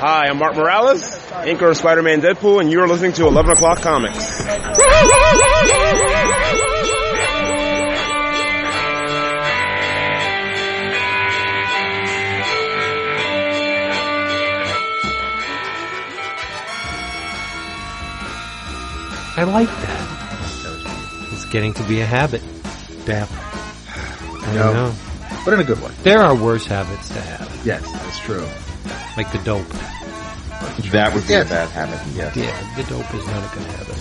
Hi, I'm Mark Morales, inker of Spider-Man Deadpool, and you're listening to 11 O'Clock Comics. I like that. It's getting to be a habit. Damn. I know. But in a good way. There are worse habits to have. Yes, that's true. Like the dope. That would be a bad habit, yes. Yeah, the dope is not a good habit.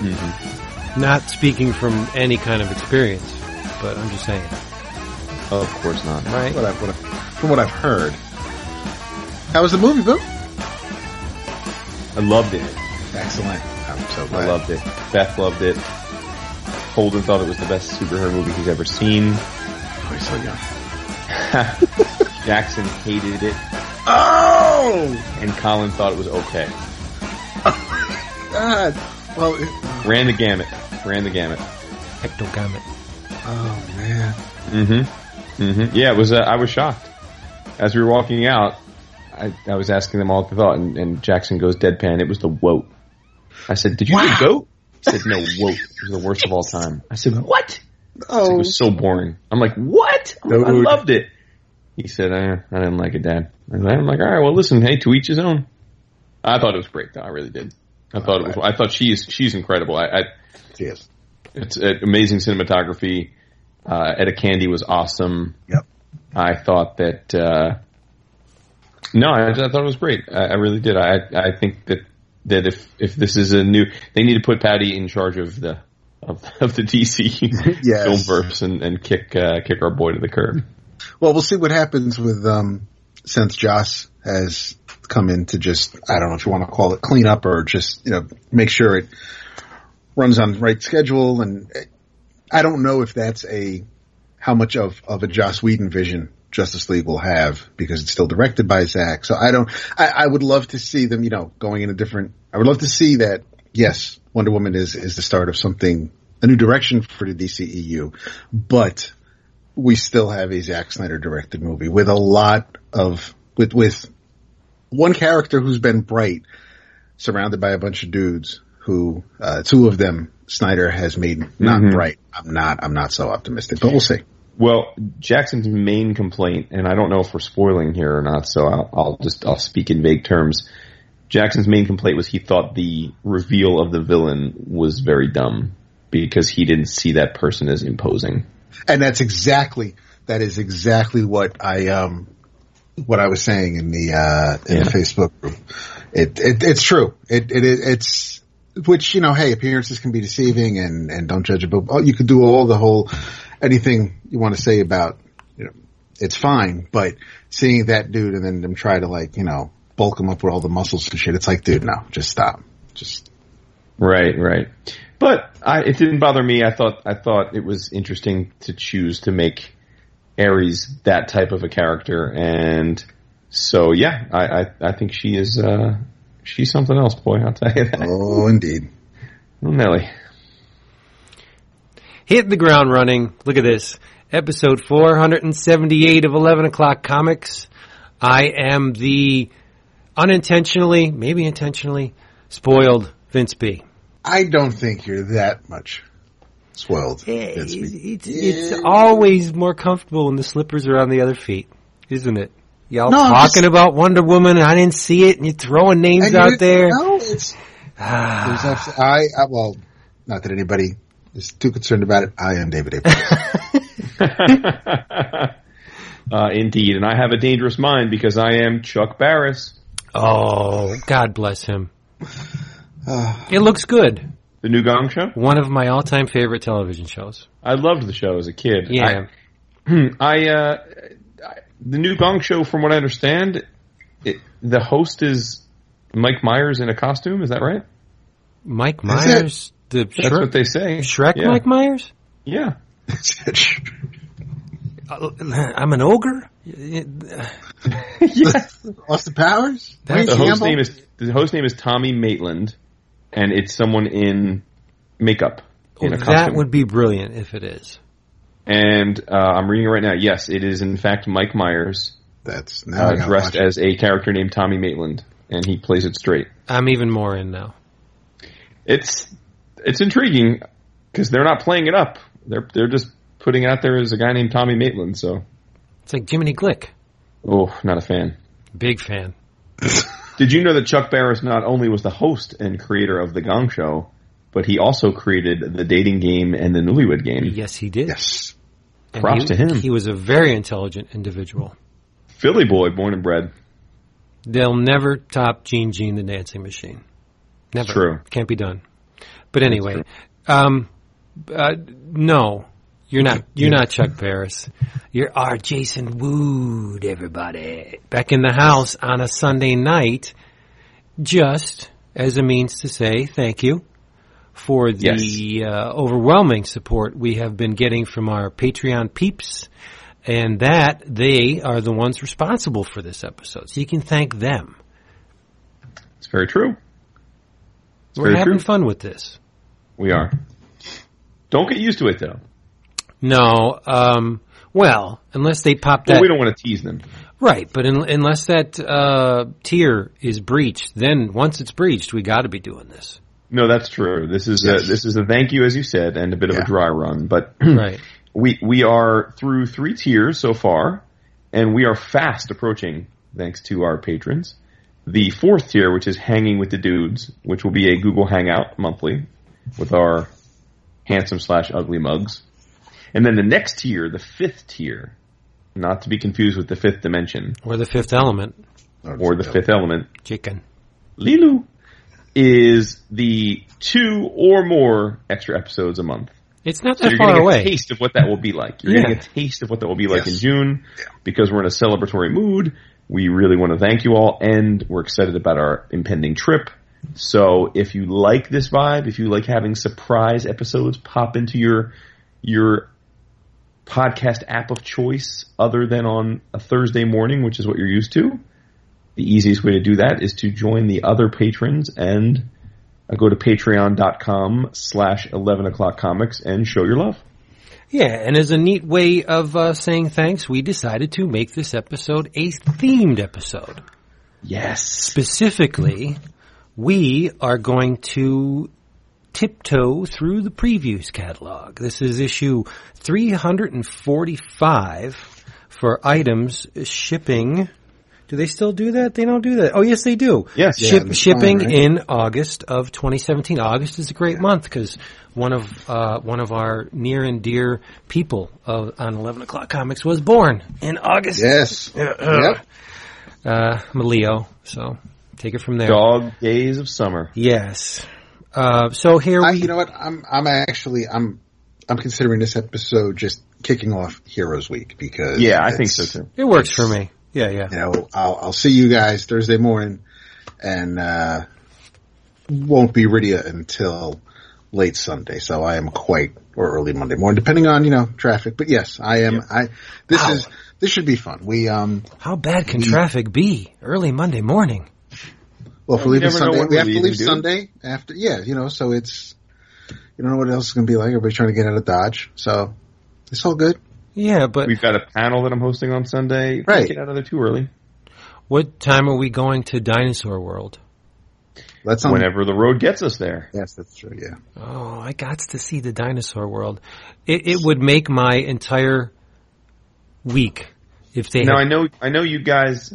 Mm-hmm. Not speaking from any kind of experience, but I'm just saying. Of course not. Right? From what I've heard. How was the movie, Boo? I loved it. Excellent. I'm so glad. I loved it. Beth loved it. Holden thought it was the best superhero movie he's ever seen. Oh, he's so young. Jackson hated it. Oh! And Colin thought it was okay. God. Well, Ran the gamut. Ectogamut. Oh, man. Mm-hmm. Mm-hmm. Yeah, it was, I was shocked. As we were walking out, I was asking them all what they thought, and Jackson goes deadpan, it was the woat. I said, did you do goat? He said, no, woat. It was the worst of all time. I said, what? Oh. It was so boring. I'm like, what? Dude. I loved it. He said, I didn't like it, Dad. I'm like, all right, well, listen, hey, to each his own. I thought it was great, though. I really did. I thought she's incredible. She is. It's amazing cinematography. Etta Candy was awesome. Yep. I thought that. I thought it was great. I really did. I think that if this is a new, they need to put Patty in charge of the DC filmverse and kick our boy to the curb. Well, we'll see what happens with since Joss has come in to just, I don't know if you want to call it clean up or just, make sure it runs on the right schedule. And I don't know if that's how much of a Joss Whedon vision Justice League will have, because it's still directed by Zack. So I would love to see them, going in a different, I would love to see that. Yes, Wonder Woman is the start of a new direction for the DCEU, but we still have a Zack Snyder directed movie with a lot of, with one character who's been bright, surrounded by a bunch of dudes who, two of them Snyder has made not bright. I'm not so optimistic, but we'll see. Well, Jackson's main complaint, and I don't know if we're spoiling here or not, so I'll speak in vague terms. Jackson's main complaint was he thought the reveal of the villain was very dumb because he didn't see that person as imposing. And that is exactly what I was saying in the Facebook group. It's true. It's which, hey, appearances can be deceiving, and don't judge a book. Oh, you could do all the whole anything you want to say about, it's fine, but seeing that dude and then them try to bulk him up with all the muscles and shit. It's like, dude, no, just stop. Just right. But it didn't bother me. I thought it was interesting to choose to make Ares that type of a character, and so yeah, I think she is she's something else, boy. I'll tell you that. Oh, indeed, Nelly hit the ground running. Look at this episode 478 of 11 O'Clock Comics. I am the unintentionally, maybe intentionally, spoiled Vince B. I don't think you're that much spoiled, Vince B. It's always more comfortable when the slippers are on the other feet, isn't it? Y'all talking about Wonder Woman and I didn't see it, and you're throwing names out there. No, it's... well, not that anybody is too concerned about it. I am David A. Indeed, and I have a dangerous mind because I am Chuck Barris. Oh, God bless him. It looks good. The new Gong Show? One of my all-time favorite television shows. I loved the show as a kid. Yeah. The new Gong Show, from what I understand, the host is Mike Myers in a costume. Is that right? Mike Myers? That's what they say. Shrek yeah. Mike Myers? Yeah. I'm an ogre? Yes. Austin Powers? The host name is Tommy Maitland, and it's someone in makeup. In a costume. That would be brilliant if it is. And I'm reading it right now. Yes, it is in fact Mike Myers, That's now dressed as a character named Tommy Maitland, and he plays it straight. I'm even more in now. It's intriguing because they're not playing it up. They're just putting it out there as a guy named Tommy Maitland. So it's like Jiminy Glick. Oh, not a fan. Big fan. Did you know that Chuck Barris not only was the host and creator of The Gong Show, but he also created The Dating Game and The Newlywed Game? Yes, he did. Yes. And props to him. He was a very intelligent individual. Philly boy, born and bred. They'll never top Gene Gene the Dancing Machine. Never. It's true. Can't be done. But anyway, no, you're not. You're not Chuck Barris. You're our Jason Wood, everybody. Back in the house on a Sunday night, just as a means to say thank you for the overwhelming support we have been getting from our Patreon peeps, and that they are the ones responsible for this episode. So you can thank them. It's very true. We're having fun with this. We are. Don't get used to it, though. No. Well, unless they pop that... Well, we don't want to tease them. Right, but unless that tier is breached, then once it's breached, we got to be doing this. No, that's true. This is a thank you, as you said, and a bit of a dry run. But right. we are through 3 tiers so far, and we are fast approaching, thanks to our patrons, the 4th tier, which is Hanging with the Dudes, which will be a Google Hangout monthly with our handsome/ugly mugs. And then the next tier, the 5th tier, not to be confused with the 5th dimension. Or the 5th element. Or the 5th element. Chicken. Lilu. Is the 2 or more extra episodes a month. It's not that far away. You're getting a taste of what that will be like. You're getting a taste of what that will be like in June because we're in a celebratory mood. We really want to thank you all, and we're excited about our impending trip. So if you like this vibe, if you like having surprise episodes pop into your podcast app of choice other than on a Thursday morning, which is what you're used to, the easiest way to do that is to join the other patrons and go to patreon.com/11 O'Clock Comics and show your love. Yeah, and as a neat way of saying thanks, we decided to make this episode a themed episode. Yes. Specifically, we are going to tiptoe through the previews catalog. This is issue 345 for items shipping... Do they still do that? They don't do that. Oh, yes, they do. Yes. Shipping fine, right? In August of 2017. August is a great month because one of our near and dear people on 11 O'Clock Comics was born in August. Yes. Yep. I'm a Leo, so take it from there. Dog days of summer. Yes. So here, you know what? I'm considering this episode just kicking off Heroes Week because I think so too. It works for me. Yeah. You know, I'll see you guys Thursday morning, and won't be Rydia until late Sunday. So I am or early Monday morning, depending on traffic. But yes, I am. This should be fun. We how bad can traffic be early Monday morning? Well, if we leave Sunday, we have to leave Sunday after. Yeah, so it's you don't know what else is going to be like. Everybody's trying to get out of Dodge, so it's all good. Yeah, but... We've got a panel that I'm hosting on Sunday. Right. Can't get out of there too early. What time are we going to Dinosaur World? Whenever the road gets us there. Yes, that's true, yeah. Oh, I got to see the Dinosaur World. It would make my entire week if they... Now, I know you guys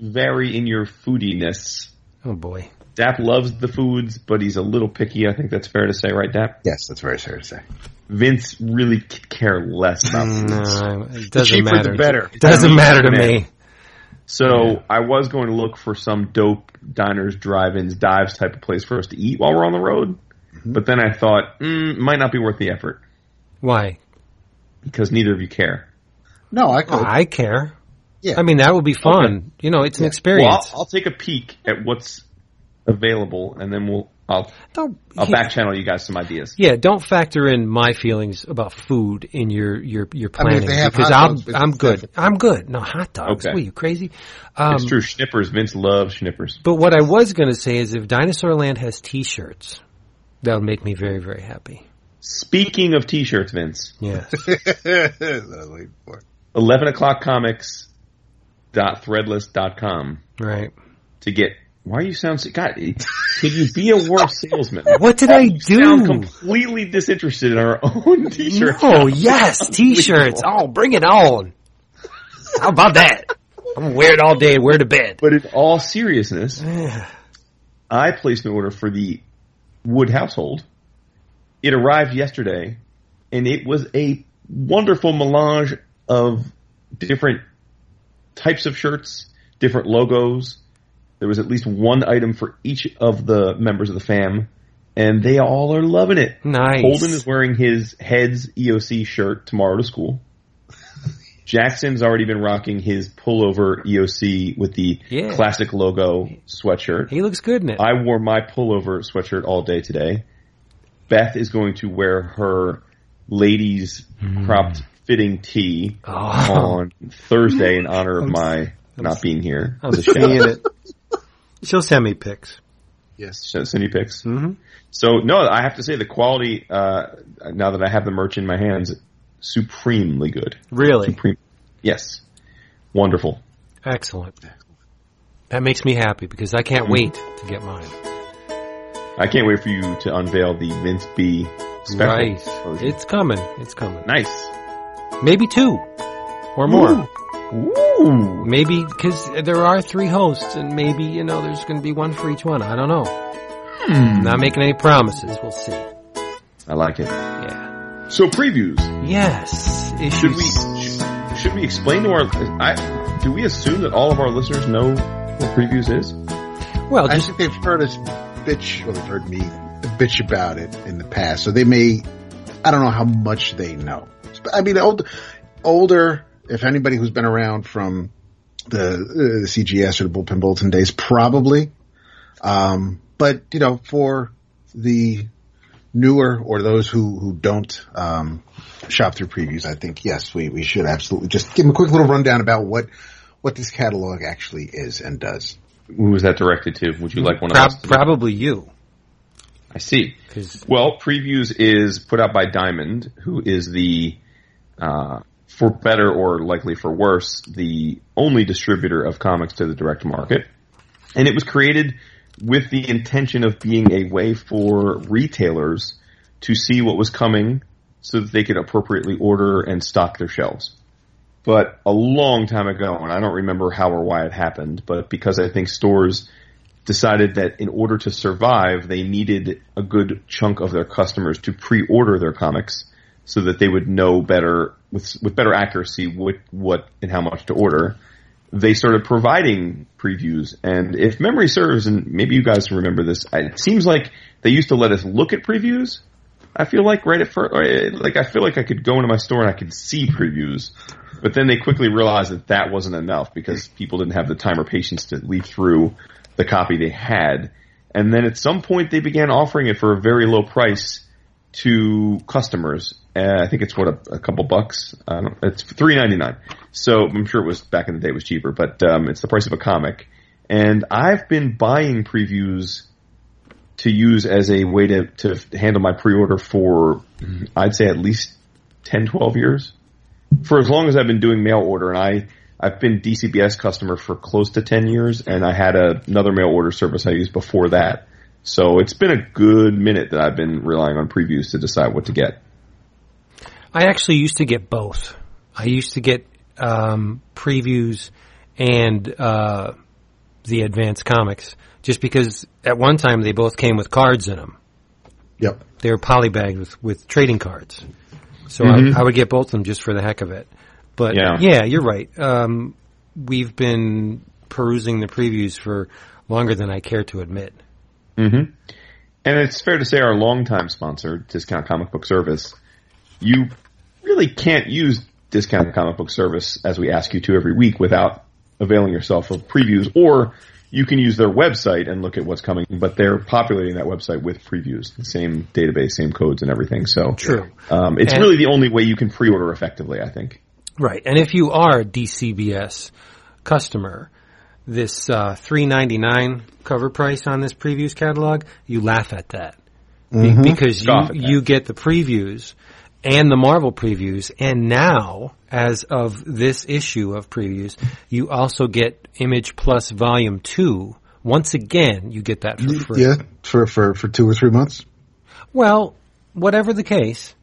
vary in your foodiness. Oh, boy. Dap loves the foods, but he's a little picky. I think that's fair to say, right, Dap? Yes, that's very fair to say. Vince really could care less about this. No, it doesn't matter. The better. It doesn't matter to me. So I was going to look for some dope diners, drive-ins, dives type of place for us to eat while we're on the road. Mm-hmm. But then I thought, might not be worth the effort. Why? Because neither of you care. No, I could. I care. Yeah. I mean, that would be fun. Okay. It's an experience. Well, I'll take a peek at what's available, and then I'll back channel you guys some ideas. Yeah, don't factor in my feelings about food in your planning because I'm good. I'm good. No hot dogs. Okay. What, you crazy? It's true. Schnippers. Vince loves Schnippers. But what I was going to say is if Dinosaur Land has T-shirts, that would make me very, very happy. Speaking of T-shirts, Vince. Yeah. 11 O'Clock Comics Threadless.com. Right. To get... Why you sound... God, could you be a worse salesman? What did I do? You sound completely disinterested in our own t-shirts. Oh, yes, t-shirts. Oh, bring it on. How about that? I'm going to wear it all day and wear it to bed. But in all seriousness, I placed an order for the Wood household. It arrived yesterday, and it was a wonderful melange of different types of shirts, different logos. There was at least one item for each of the members of the fam, and they all are loving it. Nice. Holden is wearing his Heads EOC shirt tomorrow to school. Jackson's already been rocking his pullover EOC with the classic logo sweatshirt. He looks good in it. I wore my pullover sweatshirt all day today. Beth is going to wear her ladies cropped fitting tee on Thursday in honor of not being here. I'm seeing it. She'll send me pics. Yes. She'll send you pics. Mm-hmm. So, no, I have to say the quality, now that I have the merch in my hands, supremely good. Really? Yes. Wonderful. Excellent. That makes me happy because I can't wait to get mine. I can't wait for you to unveil the Vince B special. Right. Version. It's coming. It's coming. Nice. Maybe two or more. Ooh. Maybe, because there are three hosts, and maybe, you know, there's going to be one for each one. I don't know. Not making any promises. We'll see. I like it. Yeah. So, previews. Yes. Issues. Should we explain to our... do we assume that all of our listeners know what previews is? Well, I think they've heard us bitch... Well, they've heard me bitch about it in the past, so they may... I don't know how much they know. I mean, older... If anybody who's been around from the CGS or the Bullpen Bulletin days, probably. But, you know, for the newer or those who don't shop through previews, I think, yes, we should absolutely just give them a quick little rundown about what this catalog actually is and does. Who was that directed to? Would you like one of us? Probably you. I see. Well, Previews is put out by Diamond, who is the... for better or likely for worse, the only distributor of comics to the direct market. And it was created with the intention of being a way for retailers to see what was coming so that they could appropriately order and stock their shelves. But a long time ago, and I don't remember how or why it happened, but because I think stores decided that in order to survive, they needed a good chunk of their customers to pre-order their comics so that they would know better, with better accuracy, what and how much to order. They started providing previews, and if memory serves, and maybe you guys remember this, it seems like they used to let us look at previews. I feel like right at first, like I feel like I could go into my store and I could see previews, but then they quickly realized that wasn't enough because people didn't have the time or patience to leaf through the copy they had. And then at some point they began offering it for a very low price to customers. I think it's a couple bucks. It's $3.99. So I'm sure it was back in the day. It was cheaper, but it's the price of a comic. And I've been buying previews to use as a way to handle my pre-order for I'd say at least 10, 12 years. For as long as I've been doing mail order, and I've been DCBS customer for close to 10 years, and I had another mail order service I used before that. So it's been a good minute that I've been relying on previews to decide what to get. I actually used to get both. I used to get previews and the advanced comics, just because at one time they both came with cards in them. Yep. They were polybagged with trading cards. So I would get both of them just for the heck of it. But, yeah you're right. We've been perusing the previews for longer than I care to admit. Mm-hmm. And it's fair to say our longtime sponsor, Discount Comic Book Service, you really can't use Discount Comic Book Service, as we ask you to every week, without availing yourself of previews. Or you can use their website and look at what's coming, but they're populating that website with previews. The same database, same codes and everything. So true. It's really the only way you can pre-order effectively, I think. Right. And if you are a DCBS customer, this $3.99 cover price on this previews catalog, you laugh at that. Because you get the previews and the Marvel previews, and now, as of this issue of previews, you also get Image Plus Volume 2. Once again, you get that for free. Yeah, for 2 or 3 months. Well, whatever the case,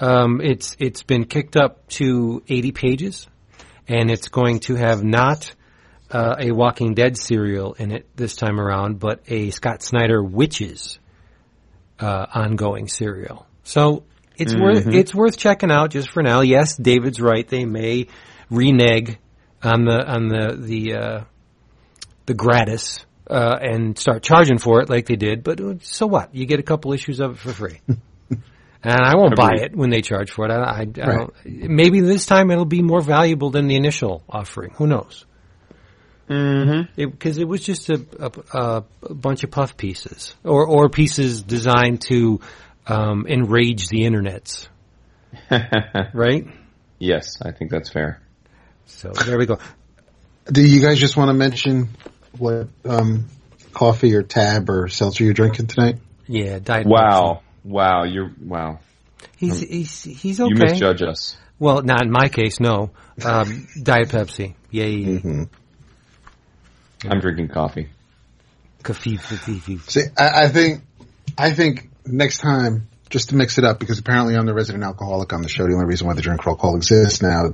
it's been kicked up to 80 pages, and it's going to have not a Walking Dead serial in it this time around, but a Scott Snyder Witches ongoing serial. So it's worth checking out just for now. Yes, David's right; they may renege on the gratis and start charging for it like they did. But so what? You get a couple issues of it for free, and I won't buy it when they charge for it. I don't, maybe this time it'll be more valuable than the initial offering. Who knows? Because it was just a bunch of puff pieces or pieces designed to enrage the internets, right? Yes, I think that's fair. So there we go. Do you guys just want to mention what coffee or tab or seltzer you're drinking tonight? Yeah, diet. Wow, wow. He's okay. You misjudge us. Well, not in my case. No, Diet Pepsi. Yay. Mm-hmm. I'm drinking coffee. See, I think next time, just to mix it up, because apparently I'm the resident alcoholic on the show. The only reason why the drink roll call exists now.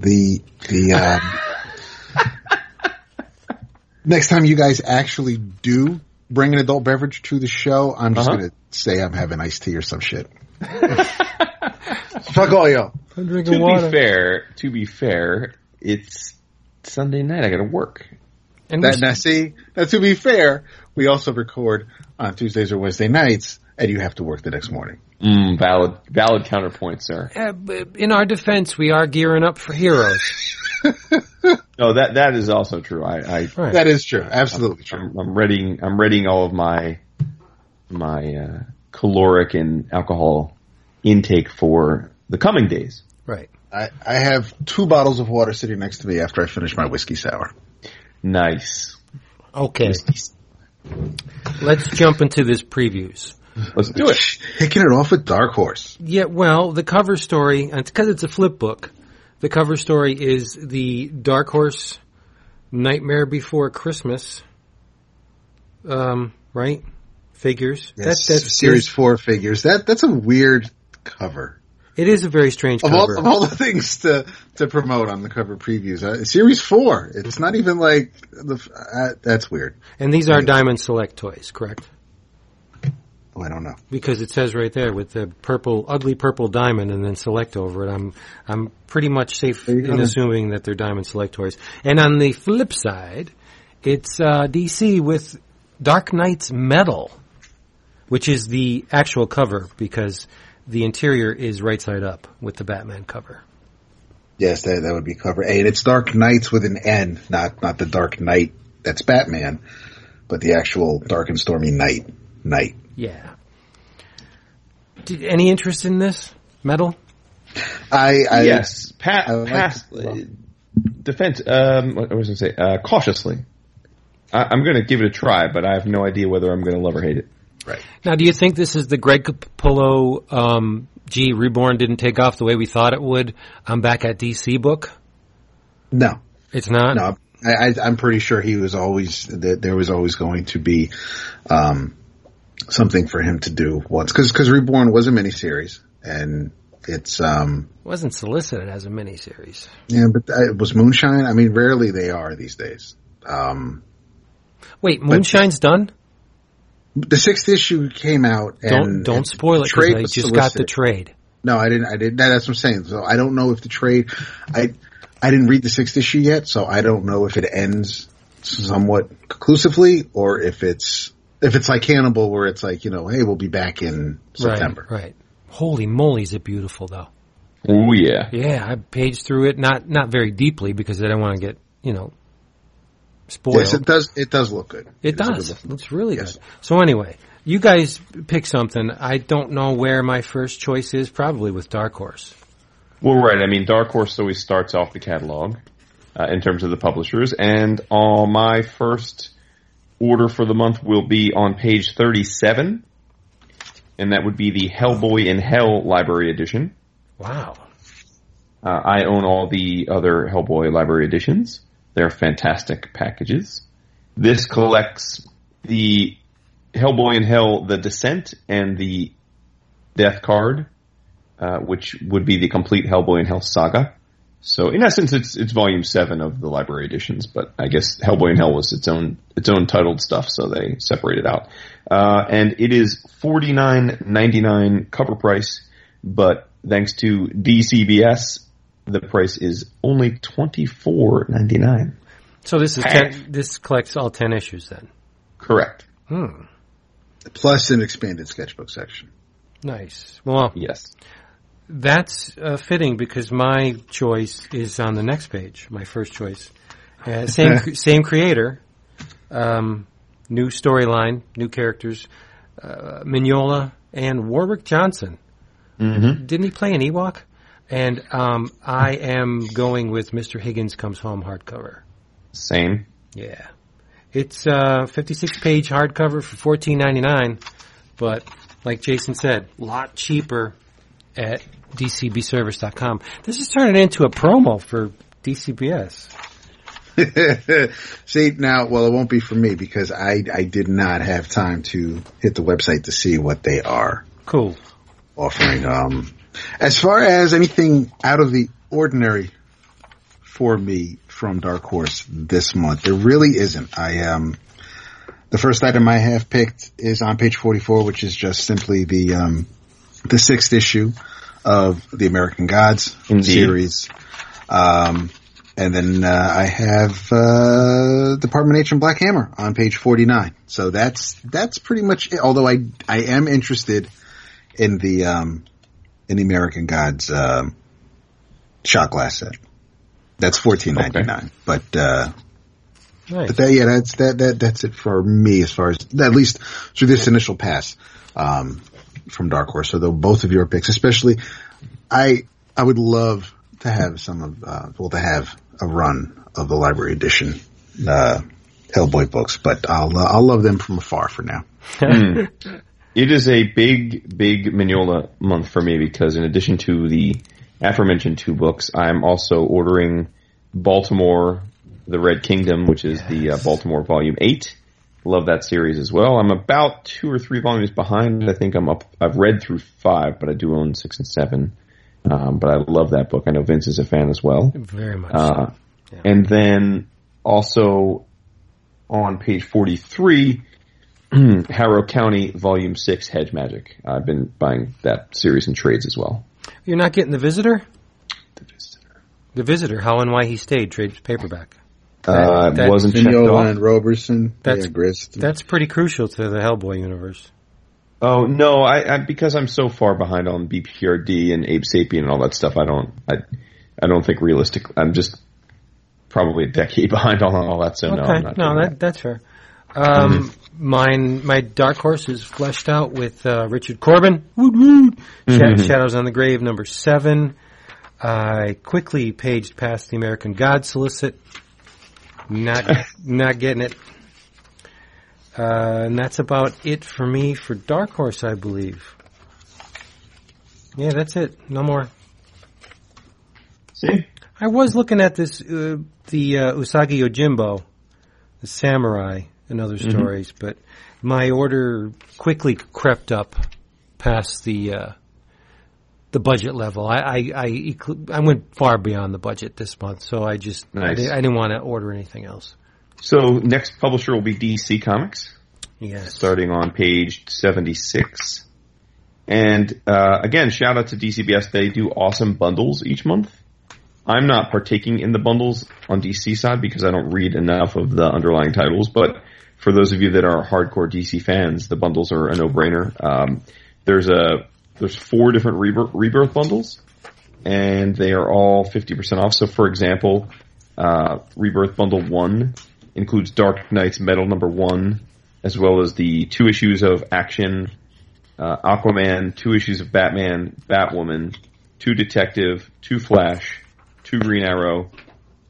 Next time you guys actually do bring an adult beverage to the show, I'm just going to say I'm having iced tea or some shit. Fuck all y'all. I'm drinking water. To be fair, it's Sunday night. I got to work. And to be fair, we also record on Tuesdays or Wednesday nights, and you have to work the next morning. Valid counterpoint, sir. In our defense, we are gearing up for Heroes. No, that is also true. That is true. Absolutely true. I'm readying all of my caloric and alcohol intake for the coming days. Right. I have 2 bottles of water sitting next to me after I finish my whiskey sour. Nice. Okay. Let's jump into this previews. Let's do it. Kicking it off with Dark Horse. Yeah, well, the cover story, because it's a flip book, the cover story is the Dark Horse Nightmare Before Christmas, right? Figures. Yes, that's Series 4 figures. That's a weird cover. It is a very strange cover. Of all the things to promote on the cover previews, Series 4. It's not even like that's weird. And these are Diamond Select toys, correct? Oh, I don't know, because it says right there with the ugly purple diamond, and then Select over it. I'm pretty much safe in assuming that they're Diamond Select toys. And on the flip side, it's DC with Dark Nights Metal, which is the actual cover, because the interior is right side up with the Batman cover. Yes, that would be cover A. And it's Dark Knights with an N, not the Dark Knight that's Batman, but the actual dark and stormy night. Yeah. Any interest in this metal? Yes. Defense. What was I going to say? Cautiously. I'm going to give it a try, but I have no idea whether I'm going to love or hate it. Right. Now, do you think this is the Greg Capullo, Reborn didn't take off the way we thought it would, I'm back at DC book? No. It's not? No, I'm pretty sure he was always, there was always going to be something for him to do once. Because Reborn was a miniseries, and it's... it wasn't solicited as a miniseries. Yeah, but it was Moonshine. I mean, rarely they are these days. Wait, Moonshine's done? The 6th issue came out, and don't spoil it because I just got the trade. No, I didn't. That's what I'm saying. So I don't know if the trade. I didn't read the 6th issue yet, so I don't know if it ends somewhat conclusively, or if it's like Hannibal, where it's like, hey, we'll be back in September. Right. Holy moly, is it beautiful though? Oh yeah. Yeah, I paged through it, not very deeply because I don't want to get spoiled. Yes, it does look good. It does. Looks really good. So anyway, you guys pick something. I don't know where my first choice is, probably with Dark Horse. Well, right. I mean, Dark Horse always starts off the catalog in terms of the publishers. And my first order for the month will be on page 37. And that would be the Hellboy in Hell Library Edition. Wow. I own all the other Hellboy Library Editions. They're fantastic packages. This collects the Hellboy in Hell, the Descent, and the Death card, which would be the complete Hellboy in Hell saga. So in essence, it's volume 7 of the Library Editions, but I guess Hellboy in Hell was its own titled stuff, so they separated out. And it is $49.99 cover price, but thanks to DCBS, the price is only $24.99. So this is this collects all 10 issues then. Correct. Hmm. Plus an expanded sketchbook section. Nice. Well, yes. That's fitting because my choice is on the next page. My first choice, same creator, new storyline, new characters, Mignola and Warwick Johnson. Mm-hmm. Didn't he play an Ewok? And I am going with Mr. Higgins Comes Home hardcover. Same. Yeah, it's a 56-page hardcover for $14.99, but like Jason said, a lot cheaper at dcbservice.com. This is turning into a promo for DCBS. See, now, well, it won't be for me because I did not have time to hit the website to see what they are. Cool. Offering. As far as anything out of the ordinary for me from Dark Horse this month, there really isn't. The first item I have picked is on page 44, which is just simply the 6th issue of the American Gods series. And then I have Department H and Black Hammer on page 49. So that's pretty much it, although I am interested in the American Gods shot glass set. That's $14.99. Okay. Nice. But that's it for me as far as at least through this initial pass from Dark Horse. So though both of your picks, especially, I would love to have to have a run of the Library Edition Hellboy books, but I'll love them from afar for now. It is a big Mignola month for me because in addition to the aforementioned 2 books, I'm also ordering Baltimore, The Red Kingdom, which is the Baltimore Volume 8. Love that series as well. I'm about 2 or 3 volumes behind. I think I've read through 5, but I do own 6 and 7. But I love that book. I know Vince is a fan as well. Very much so. Yeah. And then also on page 43, Harrow County Volume 6, Hedge Magic. I've been buying that series in trades as well. You're not getting The Visitor? The Visitor, How and Why He Stayed, trades paperback. That wasn't checked off. And Roberson. That's pretty crucial to the Hellboy universe. Oh no, I because I'm so far behind on BPRD and Abe Sapien and all that stuff. I don't think realistically. I'm just probably a decade behind on all that. So okay. No, I'm not that's fair. My Dark Horse is fleshed out with Richard Corben. Woot. Shadows on the Grave, number 7. I quickly paged past the American God solicit. Not getting it. And that's about it for me for Dark Horse, I believe. Yeah, that's it. No more. See? I was looking at this, the Usagi Yojimbo, the Samurai, and other stories, but my order quickly crept up past the budget level. I went far beyond the budget this month, so I just I didn't want to order anything else. So next publisher will be DC Comics. Yes. Starting on page 76. And again, shout out to DCBS. They do awesome bundles each month. I'm not partaking in the bundles on DC side because I don't read enough of the underlying titles, but for those of you that are hardcore DC fans, the bundles are a no-brainer. There's 4 different rebirth bundles, and they are all 50% off. So, for example, Rebirth Bundle 1 includes Dark Nights Metal number 1, as well as the 2 issues of Action, Aquaman, 2 issues of Batman, Batwoman, 2 Detective, 2 Flash, 2 Green Arrow,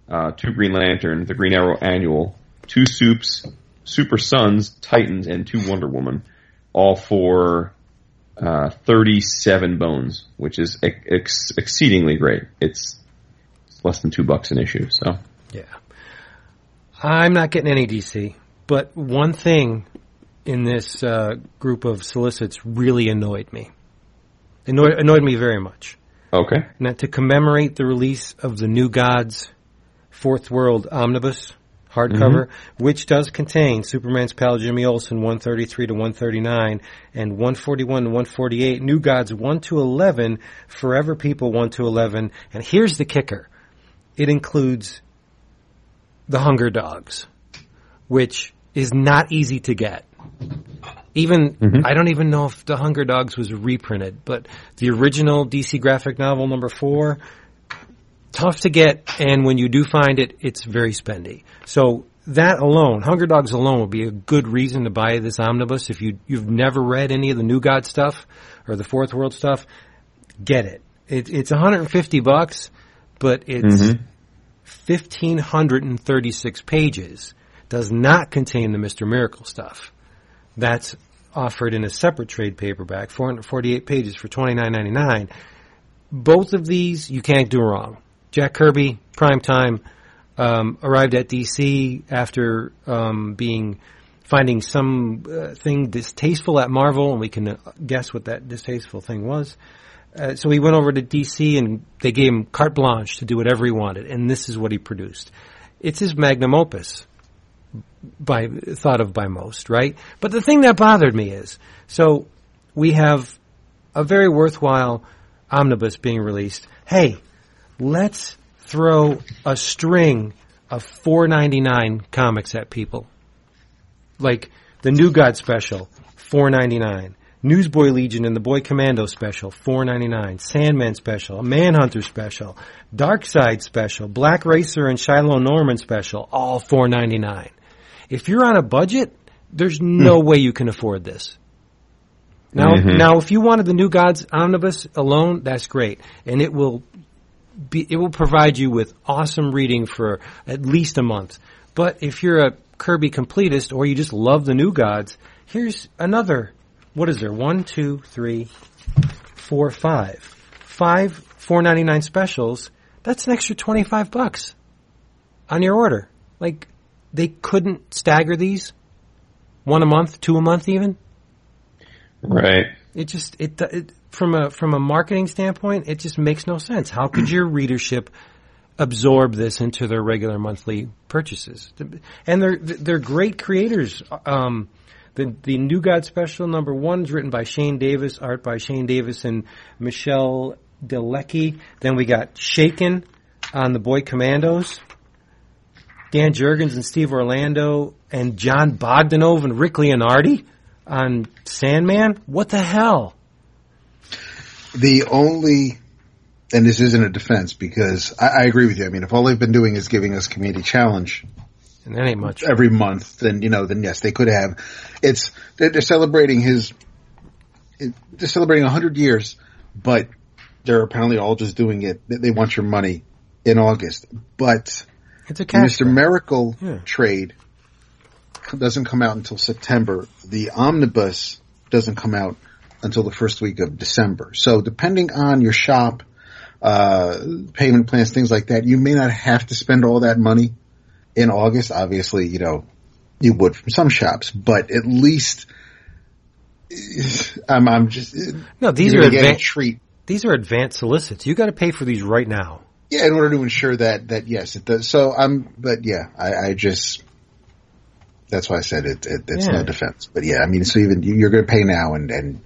2 Green Lantern, the Green Arrow Annual, 2 Supes, Super Sons, Titans, and 2 Wonder Woman, all for 37 bones, which is exceedingly great. It's less than $2 an issue. So yeah, I'm not getting any DC, but one thing in this group of solicits really annoyed me. Annoyed me very much. Okay. Now, to commemorate the release of the New Gods Fourth World Omnibus hardcover, mm-hmm. which does contain Superman's pal Jimmy Olsen 133 to 139 and 141 to 148, New Gods 1 to 11, Forever People 1 to 11, and here's the kicker. It includes the Hunger Dogs, which is not easy to get. Even I don't even know if the Hunger Dogs was reprinted, but the original DC graphic novel number 4, tough to get, and when you do find it, it's very spendy. So that alone, Hunger Dogs alone, would be a good reason to buy this omnibus. If you've never read any of the New God stuff or the Fourth World stuff, get it. It's $150, but it's 1,536 pages. Does not contain the Mr. Miracle stuff. That's offered in a separate trade paperback, 448 pages for $29.99. Both of these you can't do wrong. Jack Kirby, Primetime, arrived at DC after finding some thing distasteful at Marvel, and we can guess what that distasteful thing was. So he went over to DC, and they gave him carte blanche to do whatever he wanted, and this is what he produced. It's his magnum opus, thought of by most, right? But the thing that bothered me is, so we have a very worthwhile omnibus being released. Hey, let's throw a string of $4.99 comics at people. Like the New God special, $4.99. Newsboy Legion and the Boy Commando special, $4.99. Sandman special, Manhunter special, Darkseid special, Black Racer and Shiloh Norman special, all $4.99. If you're on a budget, there's no way you can afford this. Now, if you wanted the New Gods omnibus alone, that's great, and it will provide you with awesome reading for at least a month. But if you're a Kirby completist or you just love the New Gods, here's another. What is there? 1, 2, 3, 4, 5. 5 $4.99 specials. That's an extra $25 on your order. Like, they couldn't stagger these? 1 a month, 2 a month, even. Right. It just it from a marketing standpoint, it just makes no sense. How could your readership absorb this into their regular monthly purchases? And they're great creators. The New God special number 1 is written by Shane Davis, art by Shane Davis and Michelle DeLecke. Then we got Shaken on the Boy Commandos. Dan Jurgens and Steve Orlando and John Bogdanov and Rick Leonardi on Sandman? What the hell? The only, and this isn't a defense because I agree with you. I mean, if all they've been doing is giving us Community Challenge, and that ain't much every month, then yes, they could have. They're celebrating they're celebrating 100 years, but they're apparently all just doing it. They want your money in August, but it's a Mr. Thing. Miracle trade doesn't come out until September. The omnibus doesn't come out until the first week of December. So depending on your shop, payment plans, things like that, you may not have to spend all that money in August. Obviously, you would from some shops, but at least I'm just no. These are advanced treat. These are advanced solicits. You got to pay for these right now. Yeah, in order to ensure that yes, it does. So I just. That's why I said it's no defense. But yeah, I mean, so even you're going to pay now and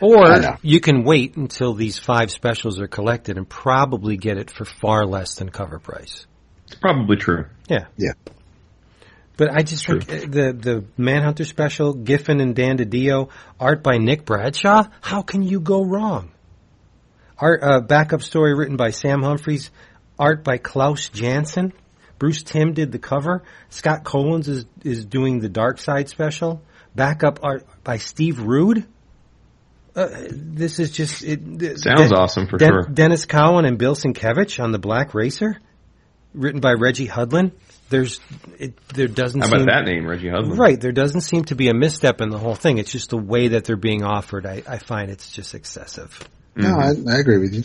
or you can wait until these 5 specials are collected and probably get it for far less than cover price. It's probably true. Yeah. Yeah. But I just think the Manhunter special, Giffen and Dan DiDio, art by Nick Bradshaw, how can you go wrong? Art backup story written by Sam Humphries, art by Klaus Janson. Bruce Timm did the cover. Scott Collins is doing the Dark Side special. Backup art by Steve Rude. This is just... Sounds awesome for sure. Dennis Cowan and Bill Sienkiewicz on the Black Racer, written by Reggie Hudlin. How about that name, Reggie Hudlin? Right. There doesn't seem to be a misstep in the whole thing. It's just the way that they're being offered. I find it's just excessive. No, I agree with you.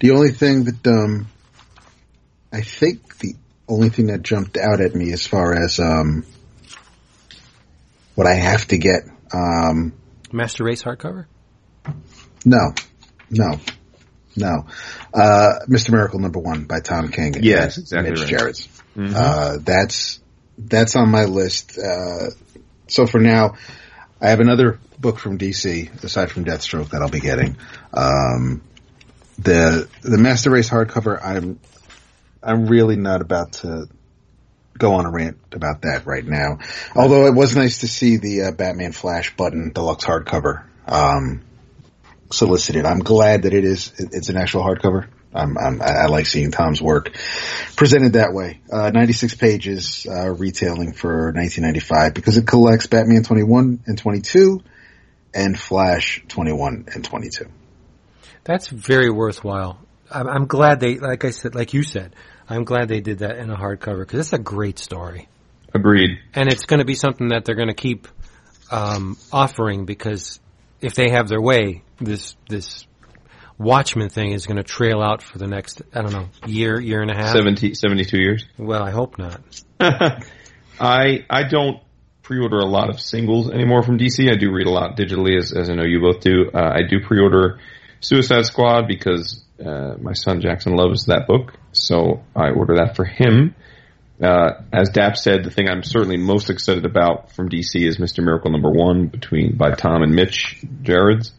The only thing that I think the only thing that jumped out at me as far as what I have to get Master Race hardcover? No. Mr. Miracle #1 by Tom King. And yes, exactly. Mitch Gerrits. Mm-hmm. That's on my list. So for now, I have another book from DC aside from Deathstroke that I'll be getting. The Master Race hardcover, I'm really not about to go on a rant about that right now. Although it was nice to see the Batman Flash Button deluxe hardcover solicited. I'm glad that it's an actual hardcover. I like seeing Tom's work presented that way. 96 pages, retailing for $19.95 because it collects Batman 21 and 22 and Flash 21 and 22. That's very worthwhile. I'm glad they, like you said, I'm glad they did that in a hardcover because it's a great story. Agreed. And it's going to be something that they're going to keep offering because if they have their way, this Watchmen thing is going to trail out for the next, I don't know, year and a half. 72 years? Well, I hope not. I don't pre-order a lot of singles anymore from DC. I do read a lot digitally, as I know you both do. I do pre-order Suicide Squad because my son Jackson loves that book, so I order that for him. As Dap said, the thing I'm certainly most excited about from DC is Mr. Miracle #1 by Tom and Mitch Gerrits.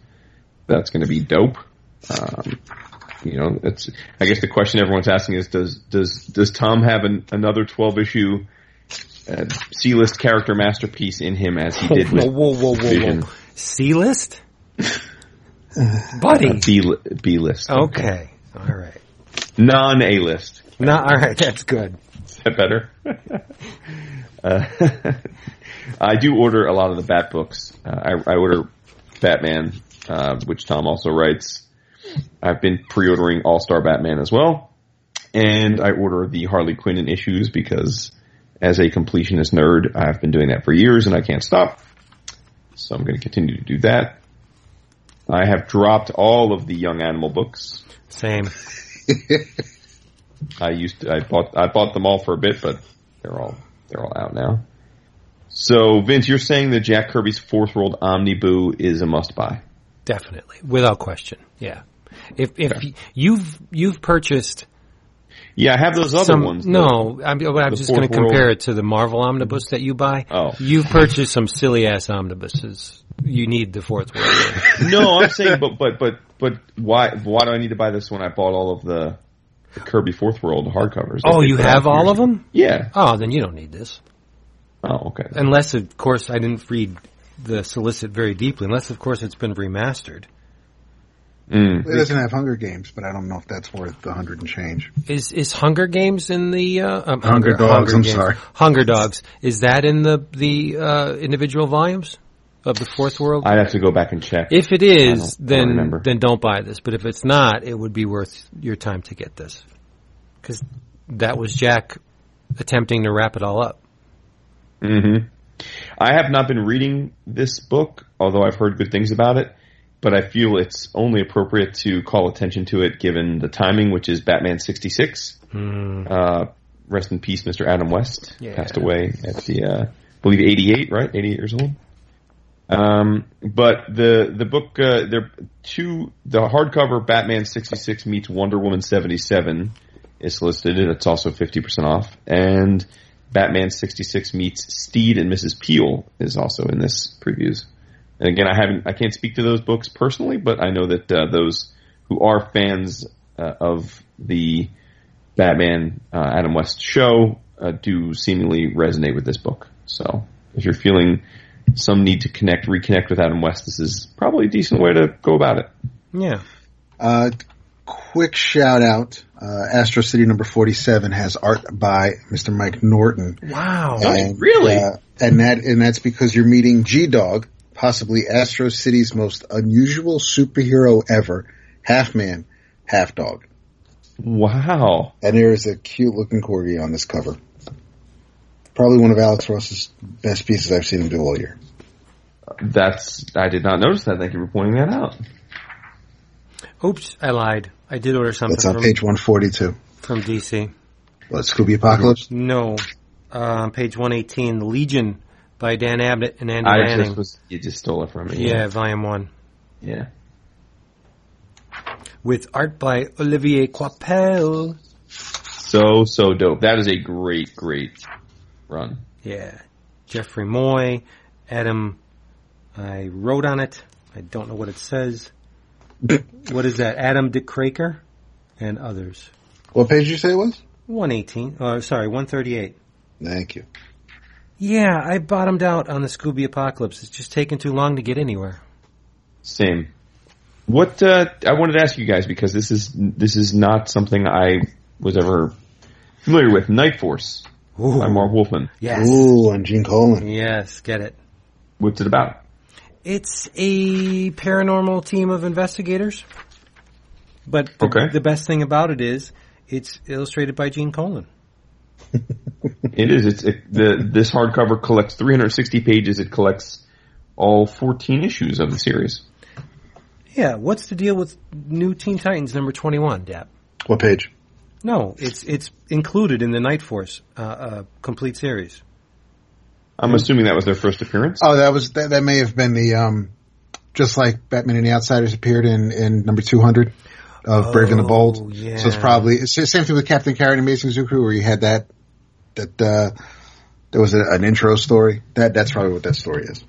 That's going to be dope. It's. I guess the question everyone's asking is: Does Tom have another 12-issue C-list character masterpiece in him as he did with Vision? C-list, buddy. B-list. Okay, all right. Non-A-list. All right, that's good. Is that better? I do order a lot of the Bat books. I order Batman, which Tom also writes. I've been pre-ordering All-Star Batman as well. And I order the Harley Quinn in issues because as a completionist nerd, I've been doing that for years and I can't stop. So I'm going to continue to do that. I have dropped all of the Young Animal books. Same. I bought them all for a bit, but they're all out now. So Vince, you're saying that Jack Kirby's Fourth World Omniboo is a must-buy. Definitely, without question. Yeah, if you've purchased, yeah, I have those other ones. No, I'm just going to compare it to the Marvel omnibus that you buy. Oh, you've purchased some silly ass omnibuses. You need the Fourth World. No, I'm saying, but why do I need to buy this when I bought all of the Kirby Fourth World hardcovers? Oh, you have all of them? Yeah. Oh, then you don't need this. Oh, okay. Unless, of course, I didn't read the solicit very deeply, unless, of course, it's been remastered. Mm. It doesn't have Hunger Games, but I don't know if that's worth the 100 and change. Is Hunger Games in the Hunger Dogs, is that in the individual volumes of the Fourth World? I'd have to go back and check. If it is, then don't buy this. But if it's not, it would be worth your time to get this, because that was Jack attempting to wrap it all up. Mm-hmm. I have not been reading this book, although I've heard good things about it, but I feel it's only appropriate to call attention to it given the timing, which is Batman 66. Mm. Rest in peace, Mr. Adam West. Yeah. Passed away at the, I believe, 88, right? 88 years old. But the book, the hardcover Batman 66 meets Wonder Woman 77 is listed, and it's also 50% off. And Batman 66 meets Steed and Mrs. Peel is also in this previews. And again, I can't speak to those books personally, but I know that those who are fans of the Batman Adam West show do seemingly resonate with this book. So if you're feeling some need to reconnect with Adam West, this is probably a decent way to go about it. Yeah. Quick shout out, Astro City number 47 has art by Mr. Mike Norton. Wow. And, really? And that's because you're meeting G-Dog, possibly Astro City's most unusual superhero ever, half man, half dog. Wow. And there is a cute looking corgi on this cover. probably one of Alex Ross's best pieces I've seen him do all year. I did not notice that. Thank you for pointing that out. Oops, I lied. I did order something. That's on page 142. From DC. Well, Scooby Apocalypse? No. Page 118, The Legion by Dan Abnett and Andy Manning. You just stole it from me. Yeah, volume 1. Yeah. With art by Olivier Coipel. So dope. That is a great, great run. Yeah. Jeffrey Moy, Adam, I wrote on it. I don't know what it says. What is that? Adam Dick Craker and others. What page did you say it was? 138. Thank you. Yeah, I bottomed out on the Scooby Apocalypse. It's just taking too long to get anywhere. Same. What I wanted to ask you guys, because this is not something I was ever familiar with. Night Force. Ooh. By Mark Wolfman. Yes. Ooh, and Gene Colan. Yes, get it. What's it about? It's a paranormal team of investigators. But the best thing about it is it's illustrated by Gene Colan. It is. This hardcover collects 360 pages. It collects all 14 issues of the series. Yeah. What's the deal with New Teen Titans number 21, Dap? What page? No, it's included in the Night Force complete series. I'm assuming that was their first appearance. Oh, that may have been the just like Batman and the Outsiders appeared in number 200 of Brave and the Bold. Yeah. So it's probably the same thing with Captain Carrot and Amazing Zuku, where you had that there was an intro story. That's probably what that story is.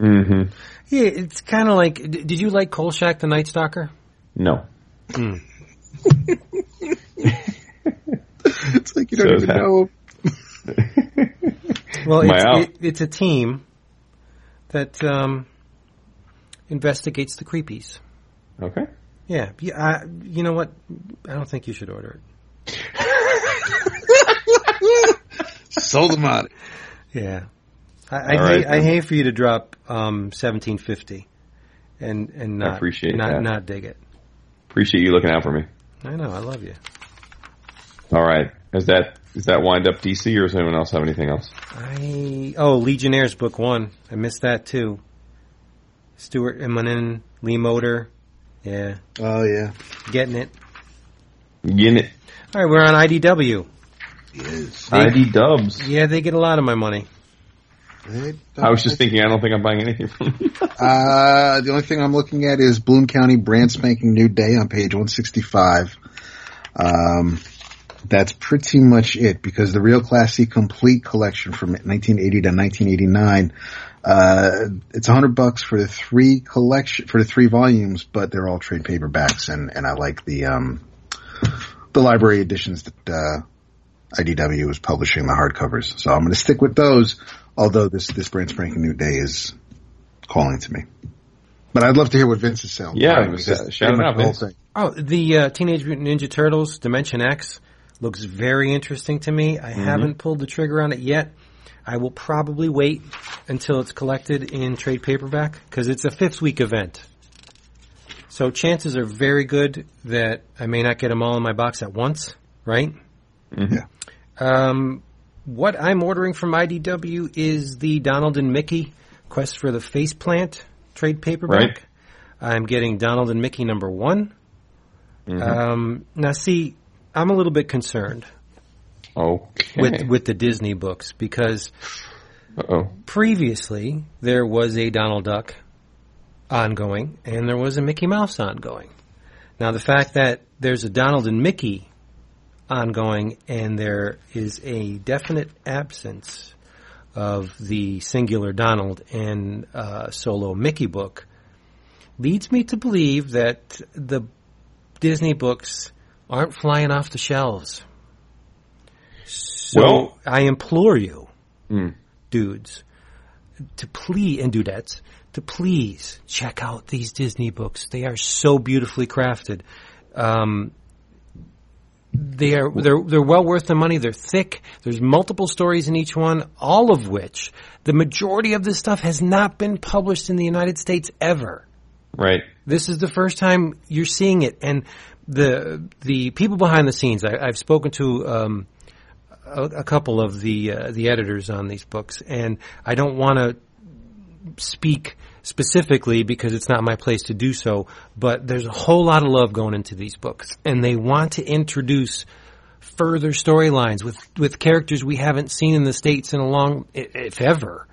Mm-hmm. Yeah, it's kind of like. Did you like Kolchak the Night Stalker? No. Mm. It's like you don't even know. Well, it's a team that investigates the creepies. Okay. Yeah. You know what? I don't think you should order it. Sold them on it. Yeah. I hate for you to drop $17.50 and not, I appreciate that. Not dig it. Appreciate you looking out for me. I know. I love you. All right. Is that wind up DC, or does anyone else have anything else? Legionnaires book 1. I missed that too. Stuart Immonen, Lee Motor. Yeah. Oh yeah. Getting it. All right, we're on IDW. Yes. ID Dubs. Yeah, they get a lot of my money. I was just thinking, I don't think I'm buying anything from them. The only thing I'm looking at is Bloom County Brand Spanking New Day on page 165. That's pretty much it, because the Real Classy Complete Collection from 1980 to 1989, it's $100 for the three volumes, but they're all trade paperbacks, and I like the library editions that IDW was publishing, the hardcovers. So I'm going to stick with those, although this Brand Spanking New Day is calling to me. But I'd love to hear what Vince is selling. Yeah, shout it out, Vince. Oh, the Teenage Mutant Ninja Turtles Dimension X. Looks very interesting to me. I haven't pulled the trigger on it yet. I will probably wait until it's collected in trade paperback, because it's a 5th-week event. So chances are very good that I may not get them all in my box at once, right? Mm-hmm. Yeah. What I'm ordering from IDW is the Donald and Mickey Quest for the Faceplant trade paperback. Right. I'm getting Donald and Mickey number 1. Mm-hmm. Now, see, I'm a little bit concerned with the Disney books, because previously there was a Donald Duck ongoing and there was a Mickey Mouse ongoing. Now, the fact that there's a Donald and Mickey ongoing and there is a definite absence of the singular Donald and solo Mickey book leads me to believe that the Disney books aren't flying off the shelves. So I implore you, dudes, and dudettes, to please check out these Disney books. They are so beautifully crafted. They're well worth the money. They're thick. There's multiple stories in each one, all of which the majority of this stuff has not been published in the United States ever. Right. This is the first time you're seeing it, and the people behind the scenes. I've spoken to a couple of the editors on these books, and I don't want to speak specifically because it's not my place to do so, but there's a whole lot of love going into these books, and they want to introduce further storylines with characters we haven't seen in the States in a long, if ever.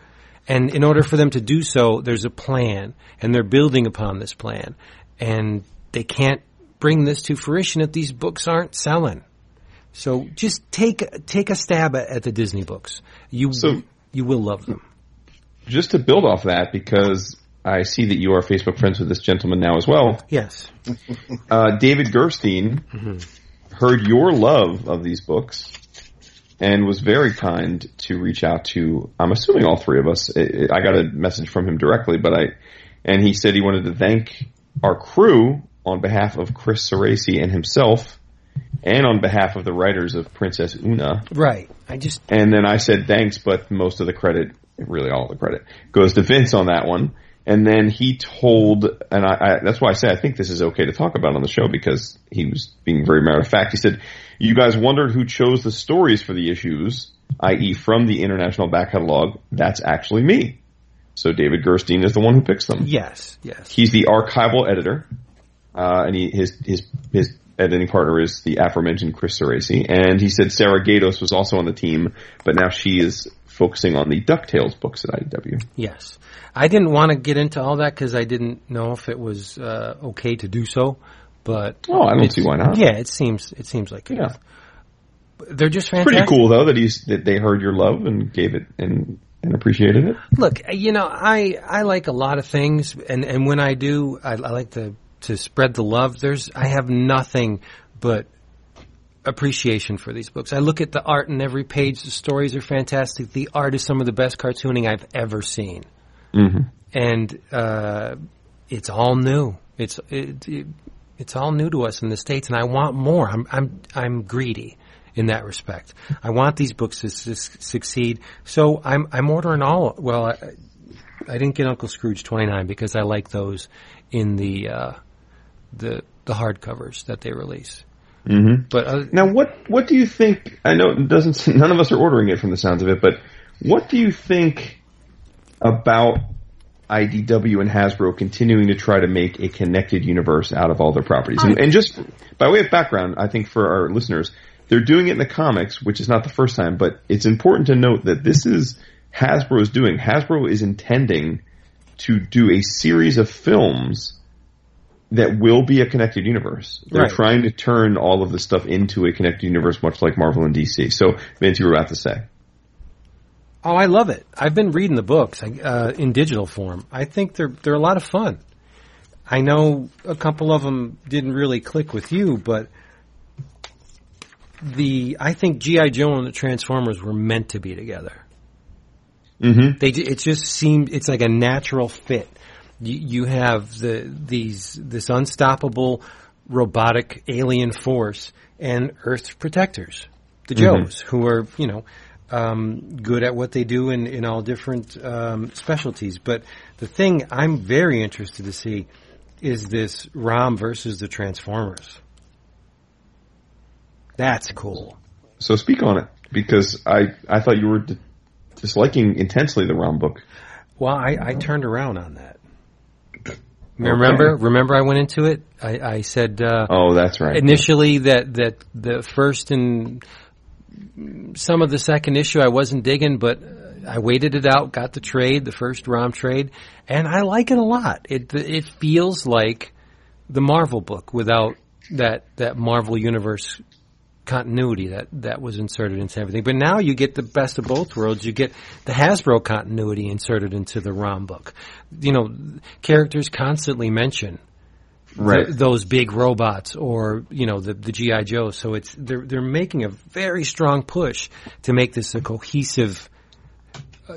And in order for them to do so, there's a plan, and they're building upon this plan, and they can't bring this to fruition if these books aren't selling. So just take a stab at the Disney books. You will love them. Just to build off that, because I see that you are Facebook friends with this gentleman now as well. Yes. David Gerstein heard your love of these books and was very kind to reach out to, I'm assuming, all three of us. I got a message from him directly, and he said he wanted to thank our crew on behalf of Chris Cerasi and himself, and on behalf of the writers of Princess Una. Right. And then I said thanks, but most of the credit, really all the credit, goes to Vince on that one. And then he told, and I that's why I say I think this is okay to talk about on the show, because he was being very matter of fact. He said, you guys wondered who chose the stories for the issues, i.e. from the international back catalog. That's actually me. So David Gerstein is the one who picks them. Yes. He's the archival editor. And his editing partner is the aforementioned Chris Cerasi. And he said Sarah Gatos was also on the team, but now she is focusing on the DuckTales books at IDW. Yes. I didn't want to get into all that because I didn't know if it was okay to do so. But I don't see why not. Yeah, it seems like it. Yeah. They're just fantastic. It's pretty cool, though, that they heard your love and gave it and appreciated it. Look, I like a lot of things, and when I do, I like to spread the love. I have nothing but appreciation for these books. I look at the art in every page. The stories are fantastic. The art is some of the best cartooning I've ever seen. Mm-hmm. And it's all new. It's all new to us in the States, and I want more. I'm greedy in that respect. I want these books to succeed. So I'm ordering all. Well, I didn't get Uncle Scrooge 29 because I like those in the hardcovers that they release. Mm-hmm. But now, what do you think? I know none of us are ordering it from the sounds of it, but what do you think about IDW and Hasbro continuing to try to make a connected universe out of all their properties? And just by way of background, I think for our listeners, they're doing it in the comics, which is not the first time, but it's important to note that this is Hasbro's doing. Hasbro is intending to do a series of films that will be a connected universe. They're trying to turn all of this stuff into a connected universe, much like Marvel and DC. So, Vince, you were about to say. Oh, I love it. I've been reading the books in digital form. I think they're a lot of fun. I know a couple of them didn't really click with you, but I think G.I. Joe and the Transformers were meant to be together. Mm-hmm. It just seemed, it's like a natural fit. You have this unstoppable robotic alien force and Earth's protectors, the Joes, who are good at what they do in all different specialties. But the thing I'm very interested to see is this Rom versus the Transformers. That's cool. So speak on it, because I thought you were disliking intensely the Rom book. Well, I turned around on that. Remember, I went into it. I said, "Oh, that's right." Initially, that the first and some of the second issue I wasn't digging, but I waited it out, got the trade, the first ROM trade, and I like it a lot. It feels like the Marvel book without that Marvel universe continuity that was inserted into everything. But now you get the best of both worlds. You get the Hasbro continuity inserted into the ROM book. Characters constantly mention those big robots or the G.I. Joe. So they're making a very strong push to make this a cohesive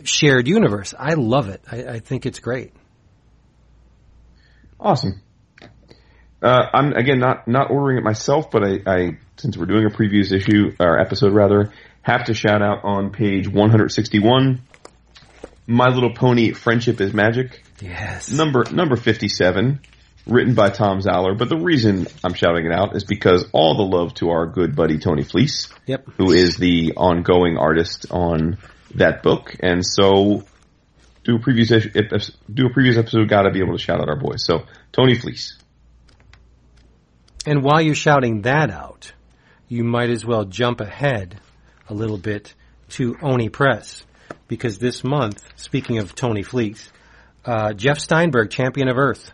shared universe. I love it. I think it's great. Awesome. I'm again not ordering it myself, but I since we're doing a previews issue or episode rather, have to shout out on page 161, My Little Pony: Friendship is Magic. Yes. Number 57. written by Tom Zowler. But the reason I'm shouting it out is because all the love to our good buddy Tony Fleece, yep, who is the ongoing artist on that book. And so do a previous episode, got to be able to shout out our boys. So Tony Fleece. And while you're shouting that out, you might as well jump ahead a little bit to Oni Press, because this month, speaking of Tony Fleece, Jeff Steinberg, Champion of Earth,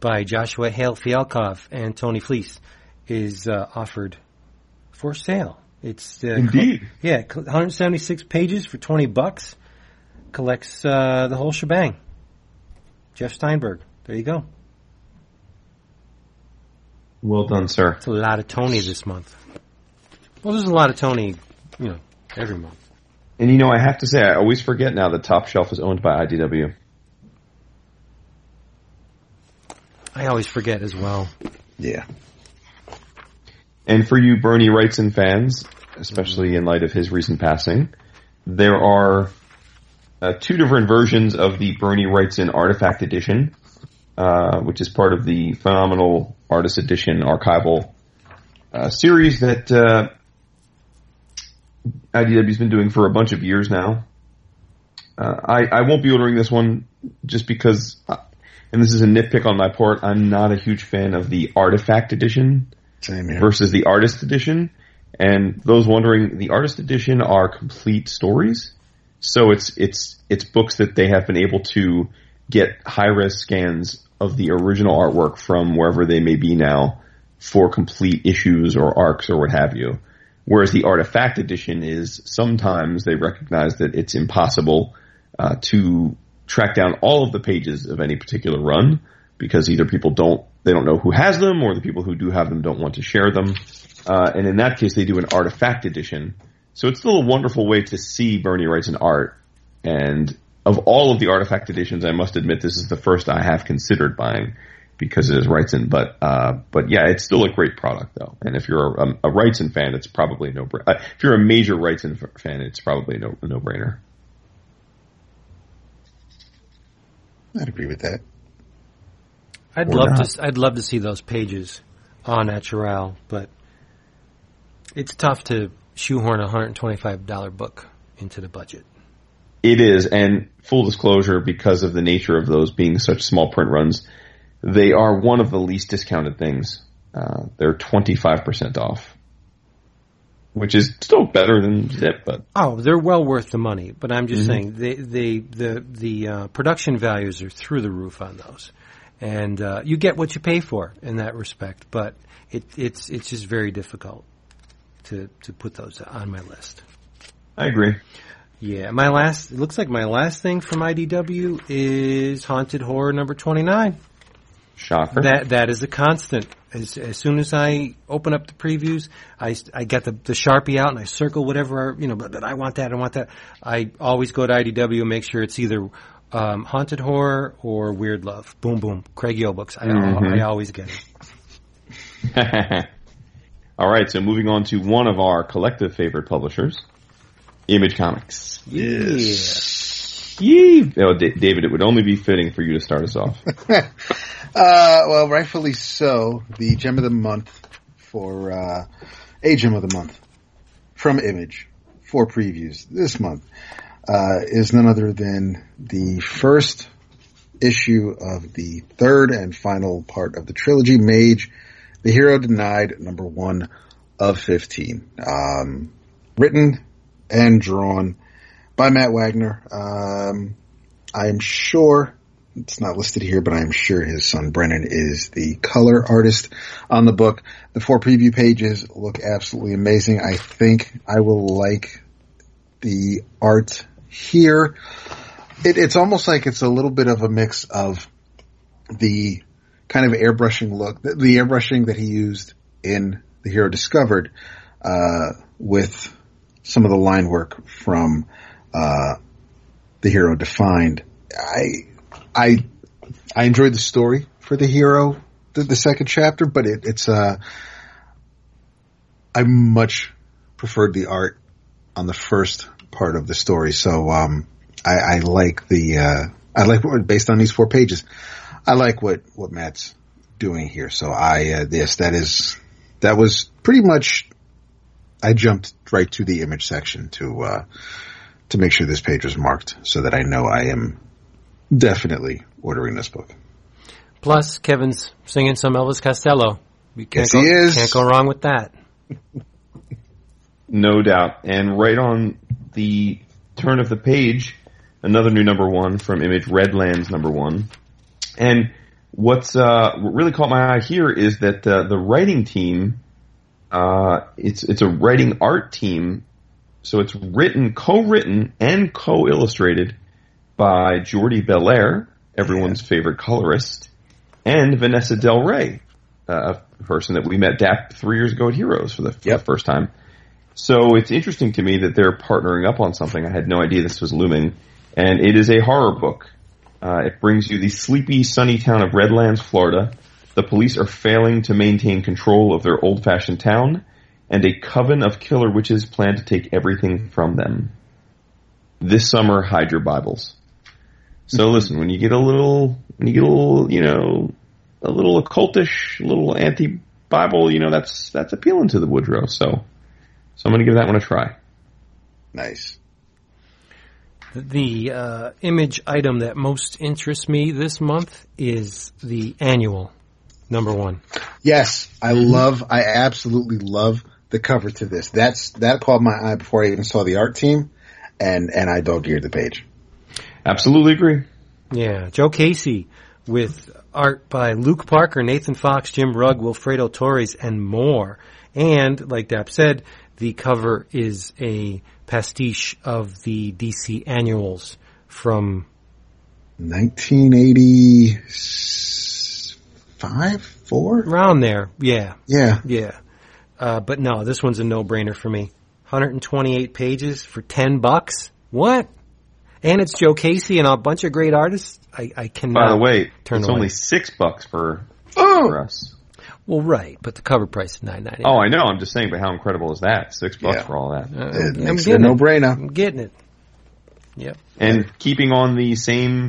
by Joshua Hale Fialkov and Tony Fleece, is offered for sale. It's indeed, 176 pages for $20. Collects the whole shebang. Jeff Steinberg, there you go. Well done, sir. It's a lot of Tony this month. Well, there's a lot of Tony, you know, every month. And you know, I have to say, I always forget now that Top Shelf is owned by IDW. I always forget as well. Yeah. And for you Bernie Wrightson fans, especially in light of his recent passing, there are two different versions of the Bernie Wrightson Artifact Edition, which is part of the Phenomenal Artist Edition archival series that IDW's been doing for a bunch of years now. I won't be ordering this one just because... And this is a nitpick on my part. I'm not a huge fan of the Artifact Edition versus the Artist Edition. And those wondering, the Artist Edition are complete stories. So it's books that they have been able to get high-res scans of the original artwork from wherever they may be now for complete issues or arcs or what have you. Whereas the Artifact Edition is sometimes they recognize that it's impossible to track down all of the pages of any particular run, because either people don't know who has them, or the people who do have them don't want to share them. And in that case, they do an Artifact Edition. So it's still a wonderful way to see Bernie Wrightson art. And of all of the Artifact Editions, I must admit this is the first I have considered buying, because it is Wrightson. But yeah, it's still a great product, though. And if you're a Wrightson fan, it's probably no-brainer. If you're a major Wrightson fan, it's probably no-brainer. I'd agree with that. I'd love to see those pages on Natural, but it's tough to shoehorn a $125 book into the budget. It is, and full disclosure, because of the nature of those being such small print runs, they are one of the least discounted things. They're 25% off, which is still better than Zip, but they're well worth the money. But I'm just saying the production values are through the roof on those, and you get what you pay for in that respect. But it's just very difficult to put those on my list. I agree. Yeah, it looks like my last thing from IDW is Haunted Horror number 29. Shocker. That is a constant. As soon as I open up the previews, I get the Sharpie out and I circle whatever, but I want that. I always go to IDW and make sure it's either Haunted Horror or Weird Love. Boom, boom. Craig Yeo books. I always get it. All right, so moving on to one of our collective favorite publishers, Image Comics. Yes. Yee. Oh, David, it would only be fitting for you to start us off. Well, rightfully so. The gem of the month for a gem of the month from Image for previews this month is none other than the first issue of the third and final part of the trilogy, Mage, The Hero Denied, #1 of 15, written and drawn by Matt Wagner. I am sure. It's not listed here, but I'm sure his son Brennan is the color artist on the book. The four preview pages look absolutely amazing. I think I will like the art here. It's almost like it's a little bit of a mix of the kind of airbrushing look, the airbrushing that he used in The Hero Discovered, with some of the line work from The Hero Defined. I enjoyed the story for The Hero, the second chapter, but it's I much preferred the art on the first part of the story. So I like based on these four pages, I like what Matt's doing here. So that was pretty much, I jumped right to the image section to make sure this page was marked so that I know I am definitely ordering this book. Plus, Kevin's singing some Elvis Costello. Yes, he is. Can't go wrong with that. No doubt. And right on the turn of the page, another new number one from Image, Redlands number one. And what really caught my eye here is that the writing team, it's a writing art team, so it's written, co-written, and co-illustrated by Jordi Belair, everyone's favorite colorist, and Vanessa Del Rey, a person that we met DAP 3 years ago at Heroes for the first time. So it's interesting to me that they're partnering up on something. I had no idea this was looming, and it is a horror book. It brings you the sleepy, sunny town of Redlands, Florida. The police are failing to maintain control of their old-fashioned town, and a coven of killer witches plan to take everything from them. This summer, hide your Bibles. So listen, when you get a little occultish, a little anti-Bible, that's appealing to the Woodrow. So I'm going to give that one a try. Nice. The image item that most interests me this month is the annual number one. Yes, I absolutely love the cover to this. That caught my eye before I even saw the art team, and I dog-eared the page. Absolutely agree. Yeah, Joe Casey with art by Luke Parker, Nathan Fox, Jim Rugg, Wilfredo Torres, and more. And like Dap said, the cover is a pastiche of the DC annuals from 1985, 4 around there. Yeah. But no, this one's a no-brainer for me. 128 pages for $10. What? And it's Joe Casey and a bunch of great artists. I cannot. By the way, it's only $6 for us. Well, right, but the cover price is $9.99. Oh, I know. I'm just saying, but how incredible is that? $6 for all that. It makes it a no-brainer. I'm getting it. Yep. And keeping on the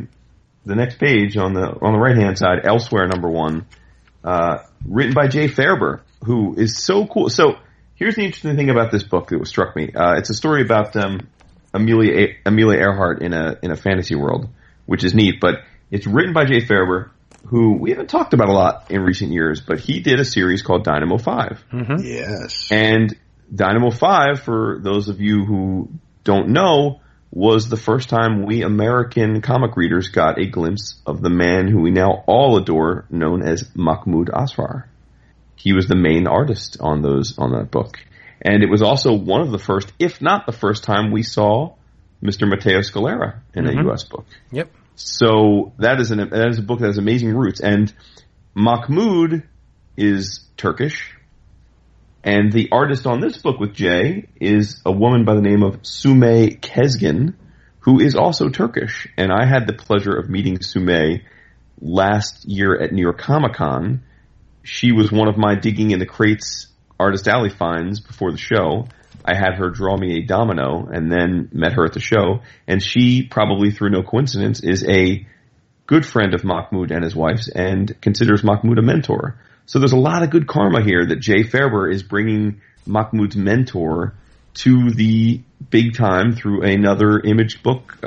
next page on the right-hand side, Elsewhere number one, written by Jay Faerber, who is so cool. So here's the interesting thing about this book that struck me. It's a story about Amelia Earhart in a fantasy world, which is neat, but it's written by Jay Faerber, who we haven't talked about a lot in recent years, but he did a series called Dynamo 5. Mm-hmm. Yes. And Dynamo 5, for those of you who don't know, was the first time we American comic readers got a glimpse of the man who we now all adore, known as Mahmoud Asrar. He was the main artist on that book. And it was also one of the first, if not the first time, we saw Mr. Mateo Scalera in a U.S. book. Yep. So that is a book that has amazing roots. And Mahmoud is Turkish. And the artist on this book with Jay is a woman by the name of Sumey Kezgin, who is also Turkish. And I had the pleasure of meeting Sumey last year at New York Comic Con. She was one of my Digging in the Crates Artist Alley finds before the show. I had her draw me a domino and then met her at the show. And she, probably through no coincidence, is a good friend of Mahmoud and his wife's and considers Mahmoud a mentor. So there's a lot of good karma here that Jay Faerber is bringing Mahmoud's mentor to the big time through another Image book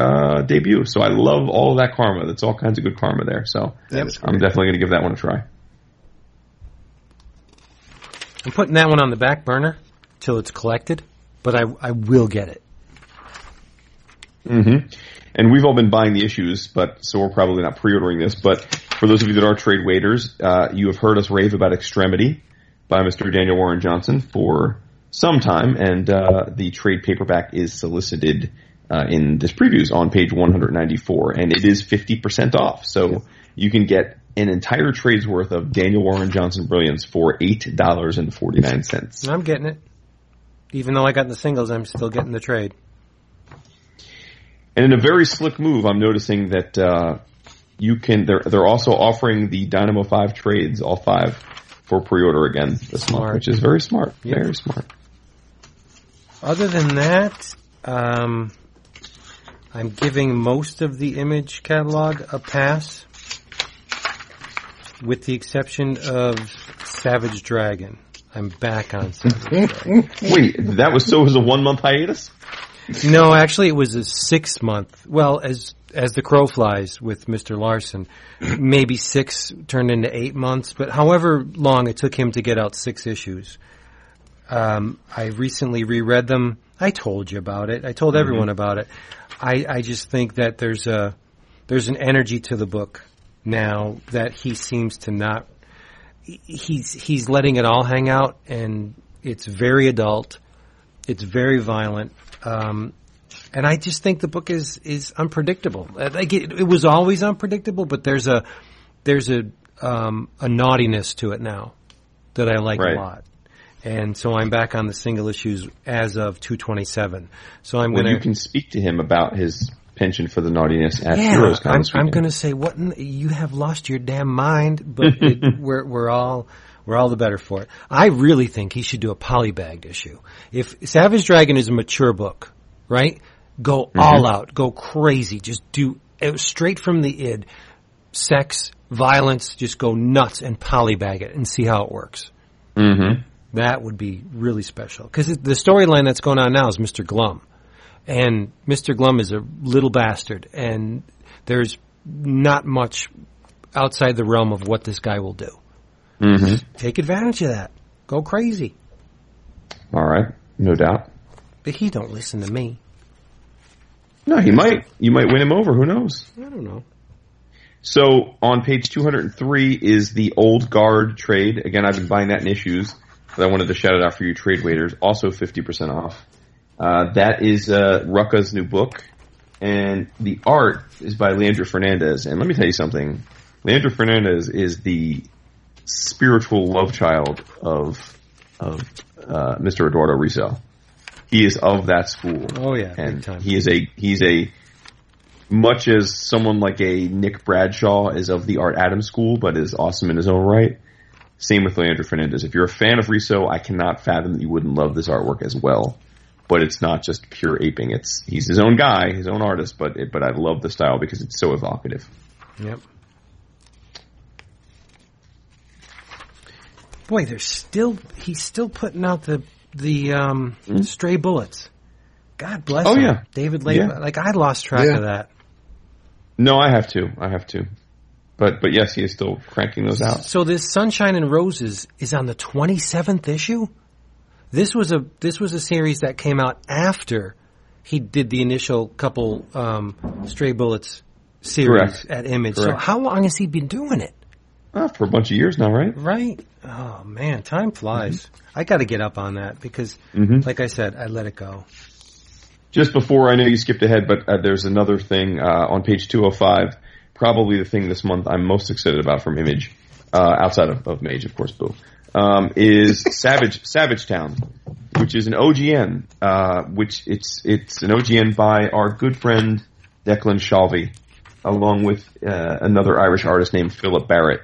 debut. So I love all of that karma. That's all kinds of good karma there. So I'm definitely going to give that one a try. I'm putting that one on the back burner till it's collected, but I will get it. Mm-hmm. And we've all been buying the issues, so we're probably not pre-ordering this. But for those of you that are trade waiters, you have heard us rave about Extremity by Mr. Daniel Warren Johnson for some time, and the trade paperback is solicited in this previews on page 194, and it is 50% off. So you can get an entire trade's worth of Daniel Warren Johnson brilliance for $8.49. I'm getting it. Even though I got the singles, I'm still getting the trade. And in a very slick move, I'm noticing that they're also offering the Dynamo 5 trades, all five, for pre-order again this month, which is very smart. Yep. Very smart. Other than that, I'm giving most of the Image catalog a pass. with the exception of Savage Dragon. I'm back on Savage Dragon. Wait, it was a 1 month hiatus? No, actually it was a 6 month. Well, as the crow flies with Mr. Larson, maybe 6 turned into 8 months, but however long it took him to get out 6 issues. I recently reread them. I told you about it. I told everyone about it. I just think that there's an energy to the book now that he seems to not. He's letting it all hang out, and it's very adult. It's very violent. And I just think the book is unpredictable. Like it was always unpredictable, but there's a naughtiness to it now that I like a lot. And so I'm back on the single issues as of 227. So I'm going to. You can speak to him about his penchant for the naughtiness at Heroes Comics. I'm going to say, what? You have lost your damn mind, but we're all the better for it. I really think he should do a polybagged issue. If Savage Dragon is a mature book, right? Go all out, go crazy, just do it straight from the id, sex, violence, just go nuts and polybag it and see how it works. Mm-hmm. That would be really special. Because the storyline that's going on now is Mr. Glum. And Mr. Glum is a little bastard. And there's not much outside the realm of what this guy will do. Mm-hmm. Take advantage of that. Go crazy. All right. No doubt. But he don't listen to me. No, he might. You might win him over. Who knows? I don't know. So on page 203 is the Old Guard trade. Again, I've been buying that in issues. But I wanted to shout it out for you trade waiters. Also 50% off. That is Rucka's new book. And the art is by Leandro Fernandez. And let me tell you something. Leandro Fernandez is the spiritual love child of Mr. Eduardo Riso. He is of that school. Oh, yeah. And he's a much as someone like a Nick Bradshaw is of the Art Adams school, but is awesome in his own right. Same with Leandro Fernandez. If you're a fan of Riso, I cannot fathom that you wouldn't love this artwork as well. But it's not just pure aping. He's his own guy, his own artist, but I love the style because it's so evocative. Yep. Boy, he's still putting out the stray bullets. God bless him. Yeah. David Leyva. Yeah. Like I lost track of that. No, I have to. But yes, he is still cranking those out. So this Sunshine and Roses is on the 27th issue? This was a series that came out after he did the initial couple Stray Bullets series at Image. Correct. So how long has he been doing it? For a bunch of years now, right? Right. Oh, man, time flies. Mm-hmm. I got to get up on that because, like I said, I let it go. Just before, I know you skipped ahead, but there's another thing on page 205. Probably the thing this month I'm most excited about from Image, outside of Mage, of course, Boo, is Savage Town, which is an OGN, which it's an OGN by our good friend Declan Shalvey, along with another Irish artist named Philip Barrett.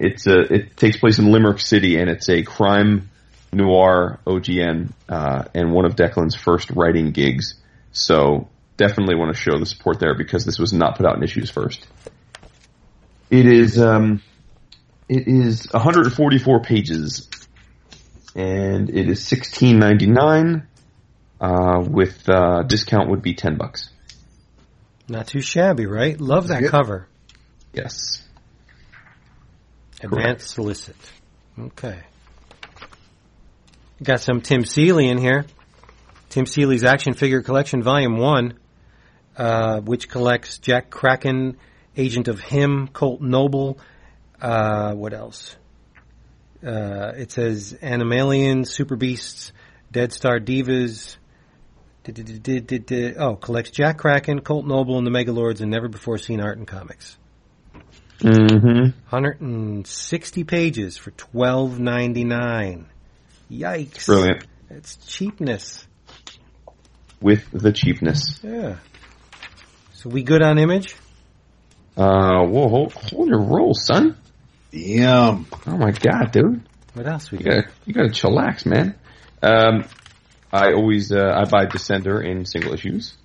It takes place in Limerick City, and it's a crime noir OGN and one of Declan's first writing gigs. So. Definitely want to show the support there because this was not put out in issues first. It is 144 pages, and it is $16.99. With discount would be $10. Not too shabby, right? Love that cover. Yes. Advanced solicit. Okay. Got some Tim Seeley in here. Tim Seeley's Action Figure Collection, Volume 1. Which collects Jack Kraken, Agent of Him, Colt Noble. What else? It says Animalian, Super Beasts, Dead Star Divas. Collects Jack Kraken, Colt Noble, and the Megalords, and never before seen art in comics. 160 pages for $12.99. Yikes! Brilliant. That's cheapness. With the cheapness. Yeah. So we good on Image? Whoa, hold your roll, son. Damn. Oh my God, dude. What else we got? You gotta chillax, man. I always I buy Descender in single issues.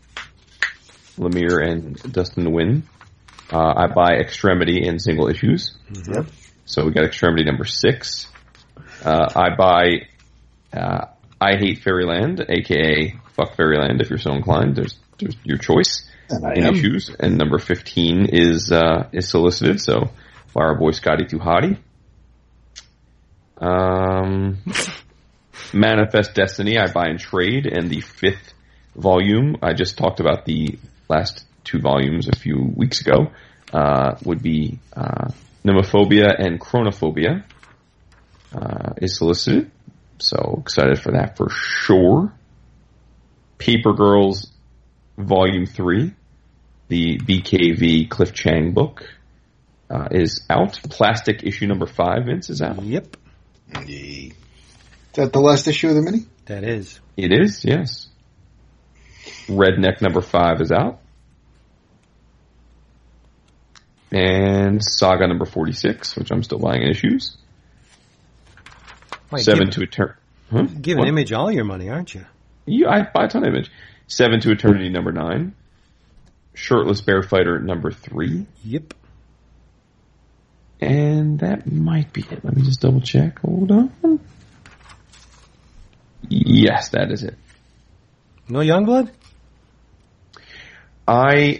Lemire and Dustin Nguyen. I buy Extremity in single issues. Mm-hmm. So we got Extremity number 6. I buy I Hate Fairyland, a.k.a. Fuck Fairyland, if you're so inclined. There's your choice in issues. And number 15 is solicited, so by our boy Scotty Tuhati. Manifest Destiny I buy in trade, and the 5th volume, I just talked about the last 2 volumes a few weeks ago, would be Nemophobia and Chronophobia is solicited, so excited for that for sure. Paper Girls Volume 3, the BKV Cliff Chang book, is out. Plastic issue number 5, Vince, is out. Yep. Is that the last issue of the mini? That is. It is, yes. Redneck number 5 is out. And Saga number 46, which I'm still buying in issues. Wait, 7 give, to Eternity. Huh? Give an Image all your money, aren't you? Yeah, I buy a ton of Image. 7 to Eternity number 9. Shirtless Bear Fighter number 3. Yep. And that might be it. Let me just double check. Hold on. Yes, that is it. No Youngblood? I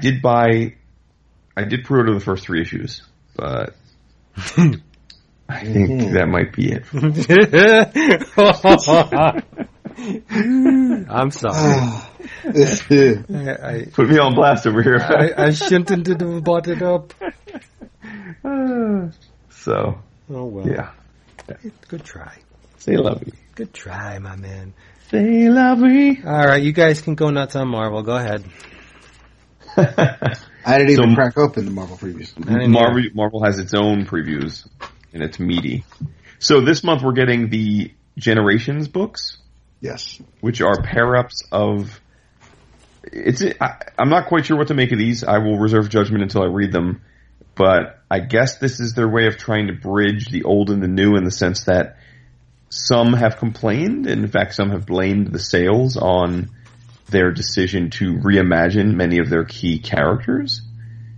did pre-order the first 3 issues, but I think that might be it. I'm sorry. Put me on blast over here. I shouldn't have bought it up. So. Oh, well. Yeah. Good try. Say love me. Good try, my man. Say love me. All right, you guys can go nuts on Marvel. Go ahead. I didn't even crack open the Marvel previews. Marvel has its own previews, and it's meaty. So this month we're getting the Generations books. Yes. Which are pair-ups of... I'm not quite sure what to make of these. I will reserve judgment until I read them. But I guess this is their way of trying to bridge the old and the new in the sense that some have complained, and in fact some have blamed the sales on their decision to reimagine many of their key characters.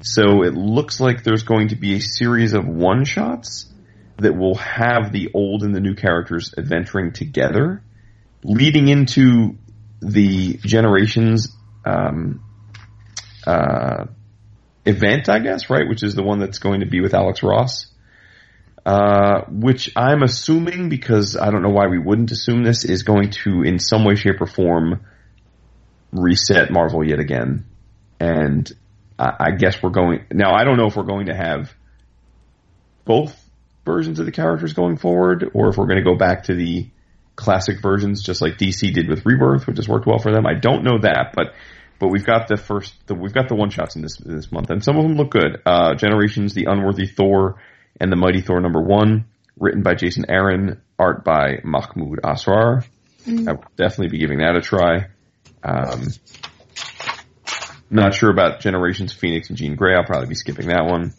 So it looks like there's going to be a series of one-shots that will have the old and the new characters adventuring together, leading into the Generations event, I guess, right? Which is the one that's going to be with Alex Ross. Which I'm assuming, because I don't know why we wouldn't assume this, is going to, in some way, shape, or form, reset Marvel yet again. And I guess we're going... Now, I don't know if we're going to have both versions of the characters going forward, or if we're going to go back to the classic versions, just like DC did with Rebirth, which has worked well for them. I don't know that, but we've got the one shots in this month, and some of them look good. Generations, the Unworthy Thor, and the Mighty Thor number 1, written by Jason Aaron, art by Mahmoud Asrar. Mm. I will definitely be giving that a try. Not sure about Generations Phoenix and Jean Grey. I'll probably be skipping that one.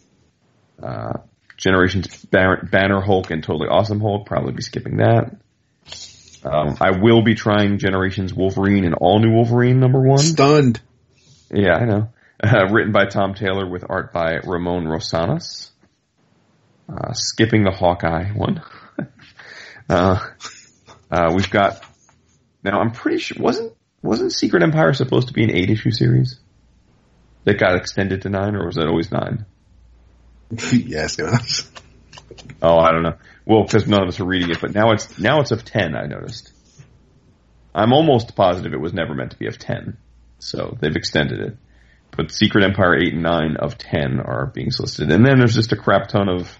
Generations Banner Hulk and Totally Awesome Hulk. Probably be skipping that. I will be trying Generations Wolverine and All New Wolverine number 1. Stunned. Yeah, I know. Written by Tom Taylor with art by Ramon Rosanas. Skipping the Hawkeye one. We've got... Now, I'm pretty sure... Wasn't Secret Empire supposed to be an 8-issue series that got extended to 9, or was that always 9? Yes, it was. Oh, I don't know. Well, because none of us are reading it, but now it's of 10, I noticed. I'm almost positive it was never meant to be of 10, so they've extended it. But Secret Empire 8 and 9 of 10 are being solicited. And then there's just a crap ton of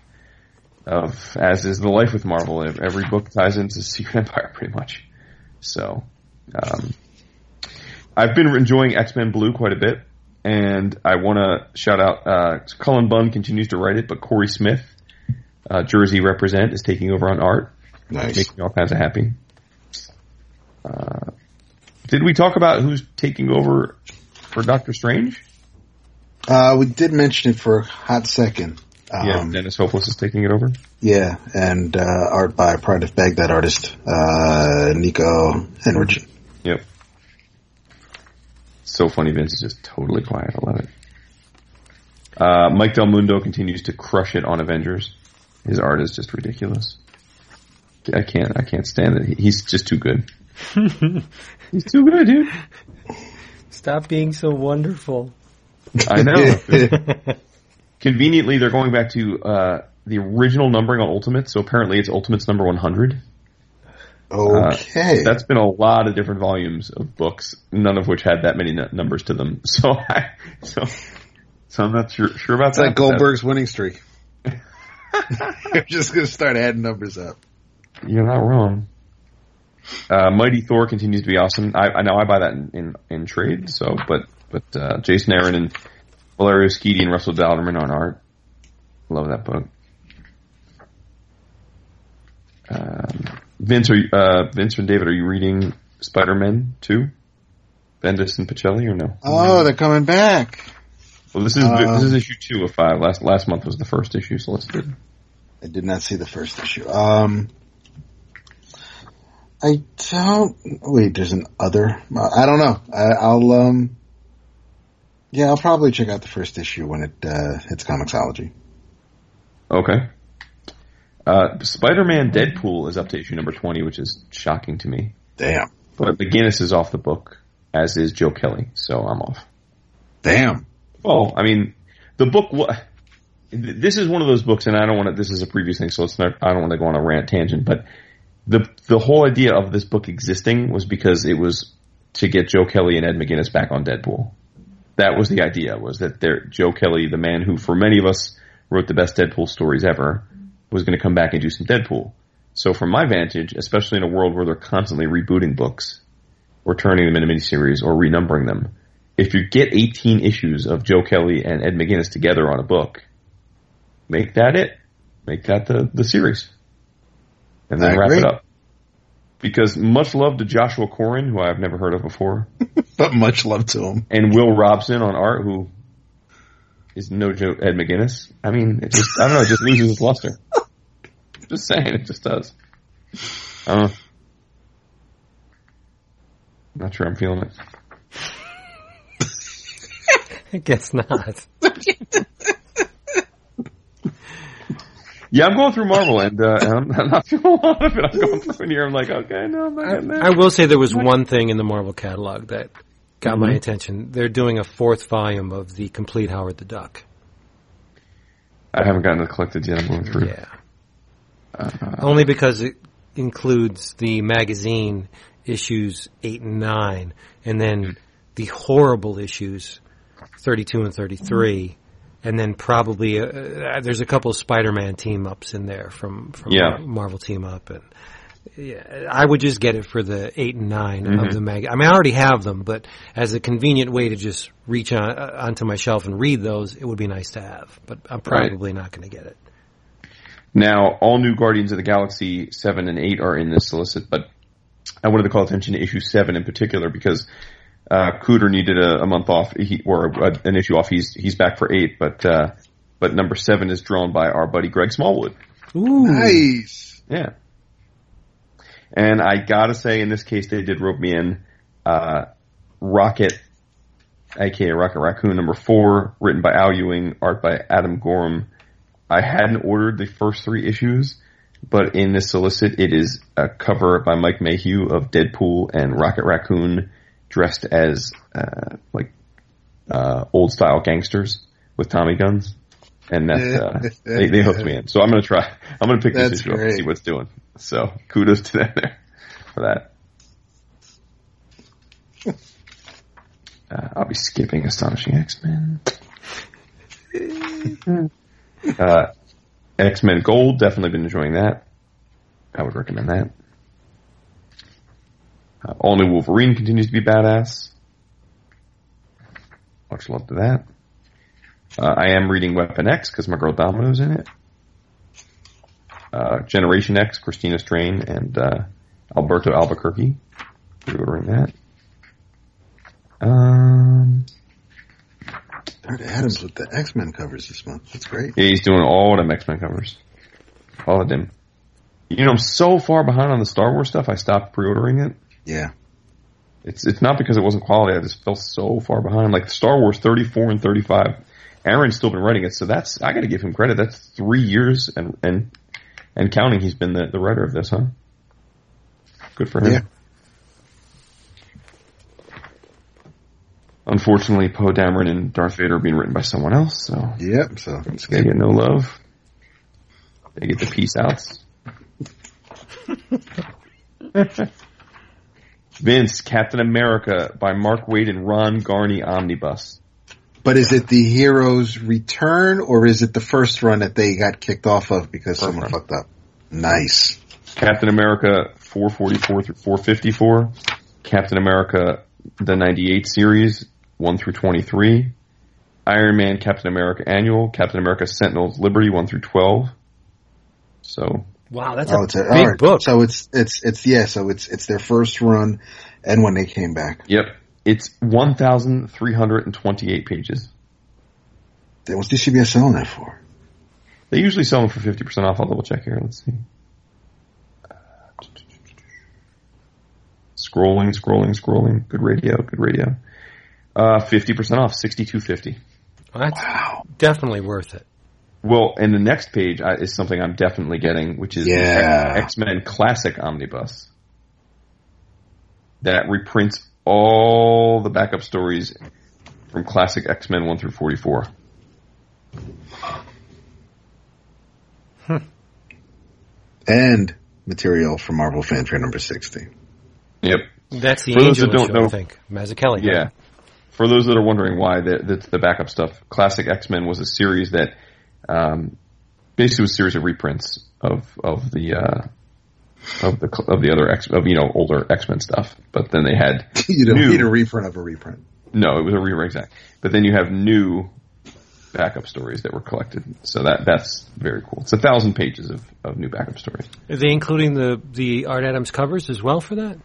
as is the life with Marvel, every book ties into Secret Empire pretty much. So I've been enjoying X-Men Blue quite a bit, and I want to shout out Cullen Bunn continues to write it, but Corey Smith, Jersey Represent, is taking over on art. Nice. Making me all kinds of happy. Did we talk about who's taking over for Doctor Strange? We did mention it for a hot second. Yeah, Dennis Hopeless is taking it over. Yeah, and art by Pride of Baghdad artist Nico Henrichsen. Yep. So funny, Vince is just totally quiet. I love it. Mike Del Mundo continues to crush it on Avengers. His art is just ridiculous. I can't stand it. He's just too good. He's too good, dude. Stop being so wonderful. I know. Conveniently, they're going back to the original numbering on Ultimates, so apparently it's Ultimates number 100. Okay. That's been a lot of different volumes of books, none of which had that many numbers to them. So I'm not sure about that. It's like Goldberg's winning streak. You're just going to start adding numbers up. You're not wrong. Mighty Thor continues to be awesome. I know I buy that in trade, so but Jason Aaron and Valerio Schiti and Russell Dalderman on art. Love that book. Vince and David, are you reading Spider-Man 2? Bendis and Pacelli, or no? Oh, they're coming back. Well, this is issue 2 of 5. Last month was the first issue, so let's do it. I did not see the first issue. I don't... Wait, there's an other... I don't know. I'll Yeah, I'll probably check out the first issue when it hits Comixology. Okay. Spider-Man Deadpool is up to issue number 20, which is shocking to me. Damn. But McGuinness is off the book, as is Joe Kelly, so I'm off. Damn. Well, I mean, the book... This is one of those books, and I don't want to... This is a previous thing, so I don't want to go on a rant tangent, but the whole idea of this book existing was because it was to get Joe Kelly and Ed McGuinness back on Deadpool. That was the idea, was that Joe Kelly, the man who, for many of us, wrote the best Deadpool stories ever, was going to come back and do some Deadpool. So from my vantage, especially in a world where they're constantly rebooting books or turning them into miniseries or renumbering them, if you get 18 issues of Joe Kelly and Ed McGuinness together on a book... Make that it. Make that the series. And then wrap it up. Because much love to Joshua Corrin, who I've never heard of before. But much love to him. And Will Robson on art, who is no joke Ed McGuinness. I mean, it just, I don't know, it just loses its luster. Just saying, it just does. I don't know. I'm not sure I'm feeling it. I guess not. Yeah, I'm going through Marvel, and I'm not feeling a lot of it. I'm going through in here. I'm like, okay, no, I'm not getting there. I will say there was one thing in the Marvel catalog that got my attention. They're doing a fourth volume of the complete Howard the Duck. I haven't gotten it collected yet. I'm going through. Yeah. Only because it includes the magazine issues 8 and 9, and then the horrible issues 32 and 33. And then probably there's a couple of Spider-Man team-ups in there from Marvel team-up. And yeah, I would just get it for the 8 and 9 of the mag. I mean, I already have them, but as a convenient way to just reach onto my shelf and read those, it would be nice to have. But I'm probably not going to get it. Now, all new Guardians of the Galaxy 7 and 8 are in this solicit, but I wanted to call attention to issue 7 in particular because... Cooter needed a month off, an issue off. He's back for 8, but number 7 is drawn by our buddy Greg Smallwood. Ooh, nice. Yeah. And I gotta say, in this case, they did rope me in. Rocket, aka Rocket Raccoon, number 4, written by Al Ewing, art by Adam Gorham. I hadn't ordered the first 3 issues, but in this solicit, it is a cover by Mike Mayhew of Deadpool and Rocket Raccoon, dressed as old style gangsters with Tommy guns, and they hooked me in. So I'm gonna try. I'm gonna pick this issue up and see what's doing. So kudos to them there for that. I'll be skipping Astonishing X-Men. X-Men Gold, definitely been enjoying that. I would recommend that. All new Wolverine continues to be badass. Much love to that. I am reading Weapon X because my girl Domino's in it. Generation X, Christina Strain and Alberto Albuquerque. Reordering that. Third Adams with the X-Men covers this month. That's great. Yeah, he's doing all them X-Men covers. All of them. You know, I'm so far behind on the Star Wars stuff, I stopped pre-ordering it. Yeah. It's not because it wasn't quality. I just fell so far behind. Like Star Wars 34 and 35 Aaron's still been writing it, so that's, I gotta give him credit. That's 3 years and counting he's been the writer of this, huh? Good for him. Yeah. Unfortunately, Poe Dameron and Darth Vader are being written by someone else, so. Yep, so. They get no love. They get the peace outs. Vince, Captain America by Mark Waid and Ron Garney Omnibus. But is it the hero's return, or is it the first run that they got kicked off of because someone fucked up? Nice. Captain America 444 through 454. Captain America the 98 series 1 through 23. Iron Man Captain America Annual. Captain America Sentinels Liberty 1 through 12. So. Wow, that's a big book. So it's their first run and when they came back. Yep. It's 1,328 pages. Then what's DCBS selling that for? They usually sell them for 50% off. I'll double check here. Let's see. Scrolling. Good radio. 50% off, $62.50. Well, that's definitely worth it. Well, and the next page is something I'm definitely getting, which is the X-Men Classic Omnibus. That reprints all the backup stories from Classic X-Men 1 through 44. Huh. And material from Marvel Fanfare number 60. Yep. That's the Angel show, I think. Mazzucchelli. Yeah. Right? For those that are wondering why the backup stuff, Classic X-Men was a series that basically was a series of reprints of the other older X-Men stuff, but then they had you don't need a reprint of a reprint. No, it was a reprint, exactly. But then you have new backup stories that were collected, so that's very cool. It's 1,000 pages of new backup stories. Are they including the Art Adams covers as well for that?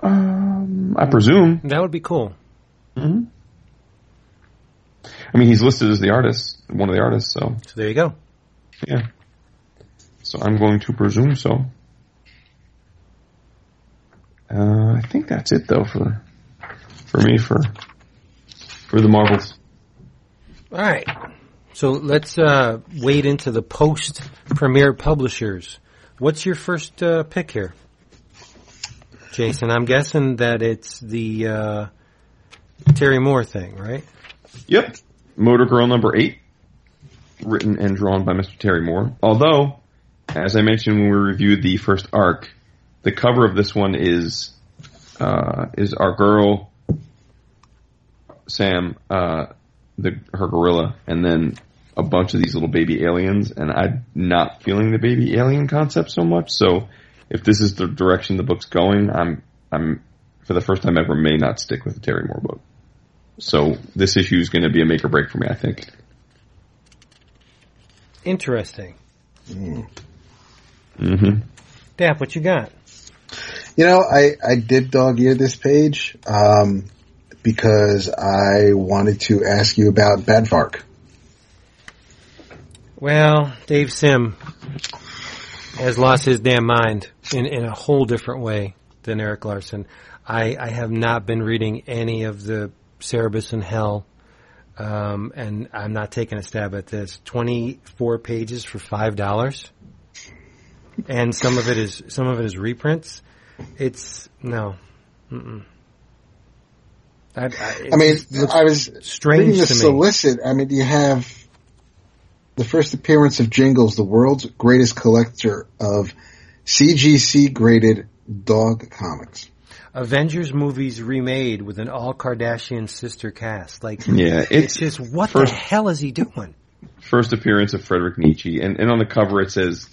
I presume that would be cool. Mm-hmm. I mean, he's listed as the artist, one of the artists, so. So there you go. Yeah. So I'm going to presume so. I think that's it, though, for me, for the Marvels. All right. So let's wade into the post-premiere publishers. What's your first pick here, Jason? I'm guessing that it's the Terry Moore thing, right? Yep. Motor Girl number 8, written and drawn by Mr. Terry Moore. Although, as I mentioned when we reviewed the first arc, the cover of this one is our girl Sam, her gorilla, and then a bunch of these little baby aliens. And I'm not feeling the baby alien concept so much. So, if this is the direction the book's going, I'm for the first time ever may not stick with the Terry Moore book. So this issue is going to be a make or break for me, I think. Interesting. Mm-hmm. Dap, what you got? You know, I did dog-ear this page because I wanted to ask you about Badvark. Well, Dave Sim has lost his damn mind in a whole different way than Eric Larson. I have not been reading any of the Cerebus in Hell, and I'm not taking a stab at this. 24 pages for $5, and some of it is reprints. It's no. Mm-mm. I was strange reading the solicit. I mean, you have the first appearance of Jingles, the world's greatest collector of CGC graded dog comics. Avengers movies remade with an all Kardashian sister cast. Like, yeah, it's just what the hell is he doing? First appearance of Friedrich Nietzsche, and on the cover it says,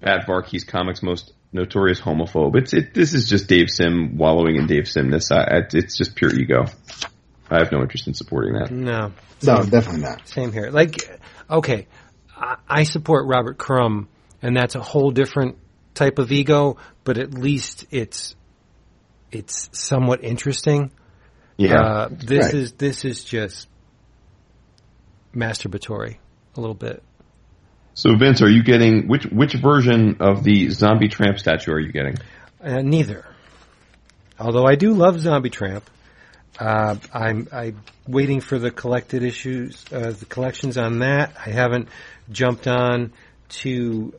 "Bat Varkey's comics most notorious homophobe." This is just Dave Sim wallowing in Dave Simness. It's just pure ego. I have no interest in supporting that. No, definitely not. Same here. Like, okay, I support Robert Crumb, and that's a whole different type of ego. But at least it's somewhat interesting. Yeah, this is just masturbatory a little bit. So Vince, are you getting which version of the Zombie Tramp statue are you getting? Neither. Although I do love Zombie Tramp, I'm waiting for the collected issues, the collections on that. I haven't jumped on to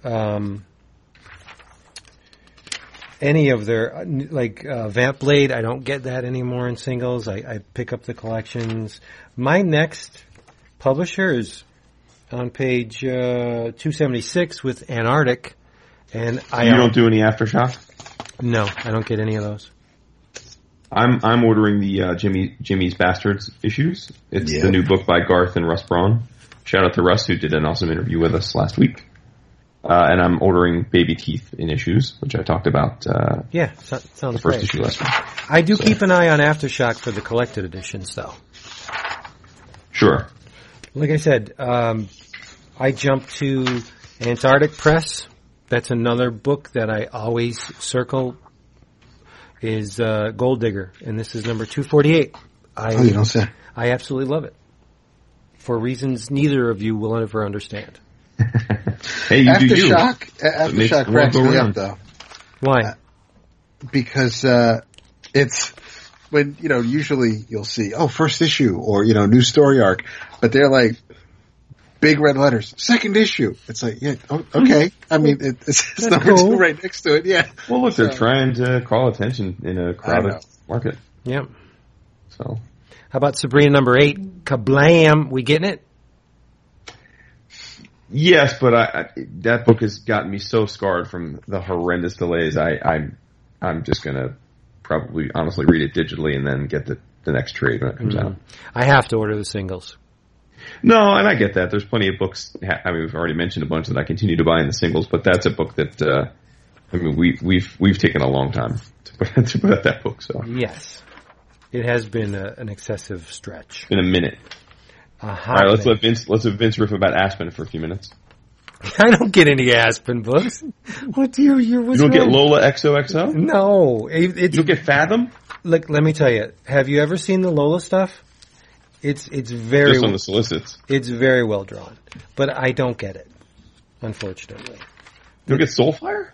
any of their, like, Vamp Blade. I don't get that anymore in singles. I pick up the collections. My next publisher is on page 276 with Antarctic, and I don't do any Aftershock. No, I don't get any of those. I'm ordering the Jimmy's Bastards issues. It's the new book by Garth and Russ Braun. Shout out to Russ, who did an awesome interview with us last week. And I'm ordering Baby Teeth in issues, which I talked about. Sounds the first issue last week. I do keep an eye on Aftershock for the collected editions, though. Sure. Like I said, I jumped to Antarctic Press. That's another book that I always circle. Is Gold Digger, and this is number 248. You don't say. I absolutely love it for reasons neither of you will ever understand. Hey, you Aftershock cracks me up, though. Why? Because it's when, you know, usually you'll see, oh, first issue or, you know, new story arc, but they're like big red letters, second issue. It's like, yeah, okay. I mean, it's number cool. 2 right next to it, yeah. Well, look, they're trying to call attention in a crowded market. Yeah. So. How about Sabrina number 8? Kablam! We getting it? Yes, but that book has gotten me so scarred from the horrendous delays. I'm just going to probably honestly read it digitally and then get the next trade when it comes out. I have to order the singles. No, and I get that. There's plenty of books. I mean, we've already mentioned a bunch that I continue to buy in the singles, but that's a book that I mean, we've taken a long time to put out that book. So yes, it has been an excessive stretch. In a minute. All right, let's let Vince riff about Aspen for a few minutes. I don't get any Aspen books. What do you? You don't get Lola XOXO? No, you don't get Fathom. Look, let me tell you. Have you ever seen the Lola stuff? It's very just on the solicits. It's very well drawn, but I don't get it, unfortunately. You don't get Soulfire?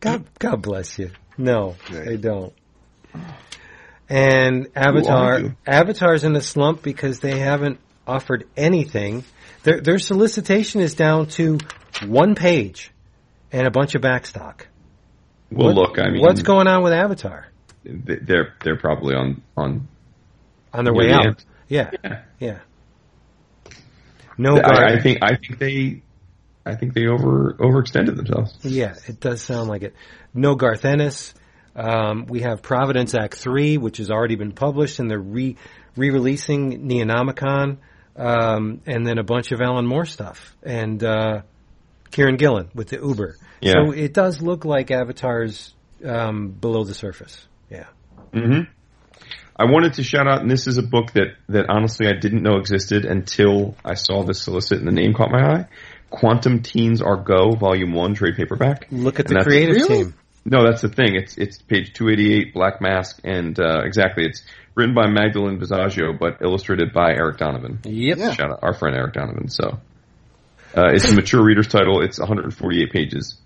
God bless you. No, I don't. And Avatar's in a slump because they haven't offered anything. Their solicitation is down to one page and a bunch of backstock. Well, look, I mean, what's going on with Avatar? They're probably on their way out. Yeah. No, I think they overextended themselves. Yeah, it does sound like it. No Garth Ennis. We have Providence Act 3, which has already been published, and they're re-releasing Neonomicon, and then a bunch of Alan Moore stuff and Kieran Gillen with the Uber. Yeah. So it does look like Avatar's below the surface. Yeah. Mm-hmm. I wanted to shout out, and this is a book that honestly I didn't know existed until I saw this solicit and the name caught my eye. Quantum Teens Are Go, Volume 1, trade paperback. Look at the creative team. No, that's the thing. It's page 288, Black Mask, and exactly. It's written by Magdalene Visaggio, but illustrated by Eric Donovan. Yep. Yeah. Shout out our friend Eric Donovan. So it's a mature reader's title. It's 148 pages,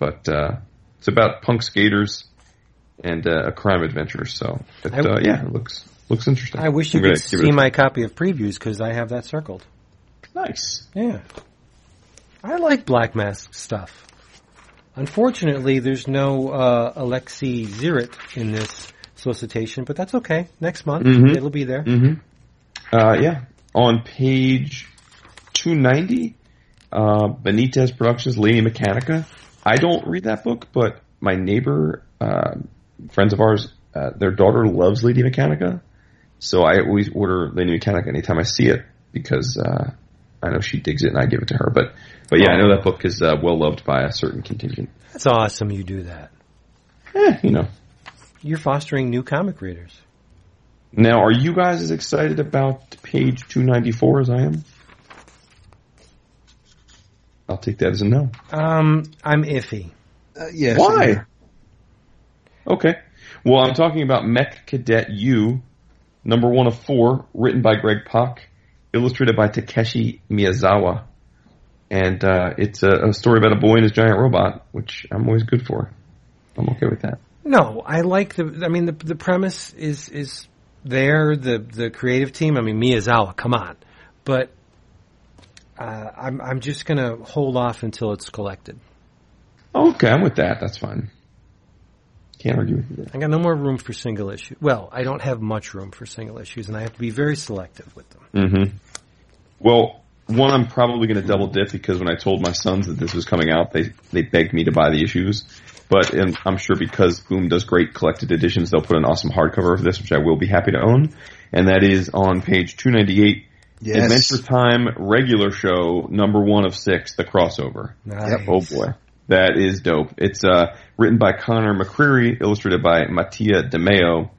but it's about punk skaters and a crime adventure, so it looks interesting. I wish you could see my copy of Previews, because I have that circled. Nice. Yeah. I like Black Mask stuff. Unfortunately, there's no Alexei Zirit in this solicitation, but that's okay. Next month, it'll be there. Mm-hmm. On page 290, Benitez Productions, Lady Mechanica. I don't read that book, but my neighbor... friends of ours, their daughter loves Lady Mechanica, so I always order Lady Mechanica anytime I see it because I know she digs it and I give it to her. But yeah, I know that book is well loved by a certain contingent. That's awesome you do that. You know. You're fostering new comic readers. Now, are you guys as excited about page 294 as I am? I'll take that as a no. I'm iffy. Yes. Why? Okay. Well, I'm talking about Mech Cadet U, number 1 of 4, written by Greg Pak, illustrated by Takeshi Miyazawa. And it's a story about a boy and his giant robot, which I'm always good for. I'm okay with that. No, I like the. I mean, the premise is there. The creative team. I mean, Miyazawa. Come on, but I'm just gonna hold off until it's collected. Okay, I'm with that. That's fine. Can't argue with you. I got no more room for single issue. Well, I don't have much room for single issues, and I have to be very selective with them. Mm-hmm. Well, one I'm probably going to double dip because when I told my sons that this was coming out, they begged me to buy the issues. But I'm sure because Boom does great collected editions, they'll put an awesome hardcover of this, which I will be happy to own. And that is on page 298, yes. Adventure Time regular show #1 of 6, the crossover. Nice. Oh boy. That is dope. It's written by Connor McCreary, illustrated by Mattia DeMeo.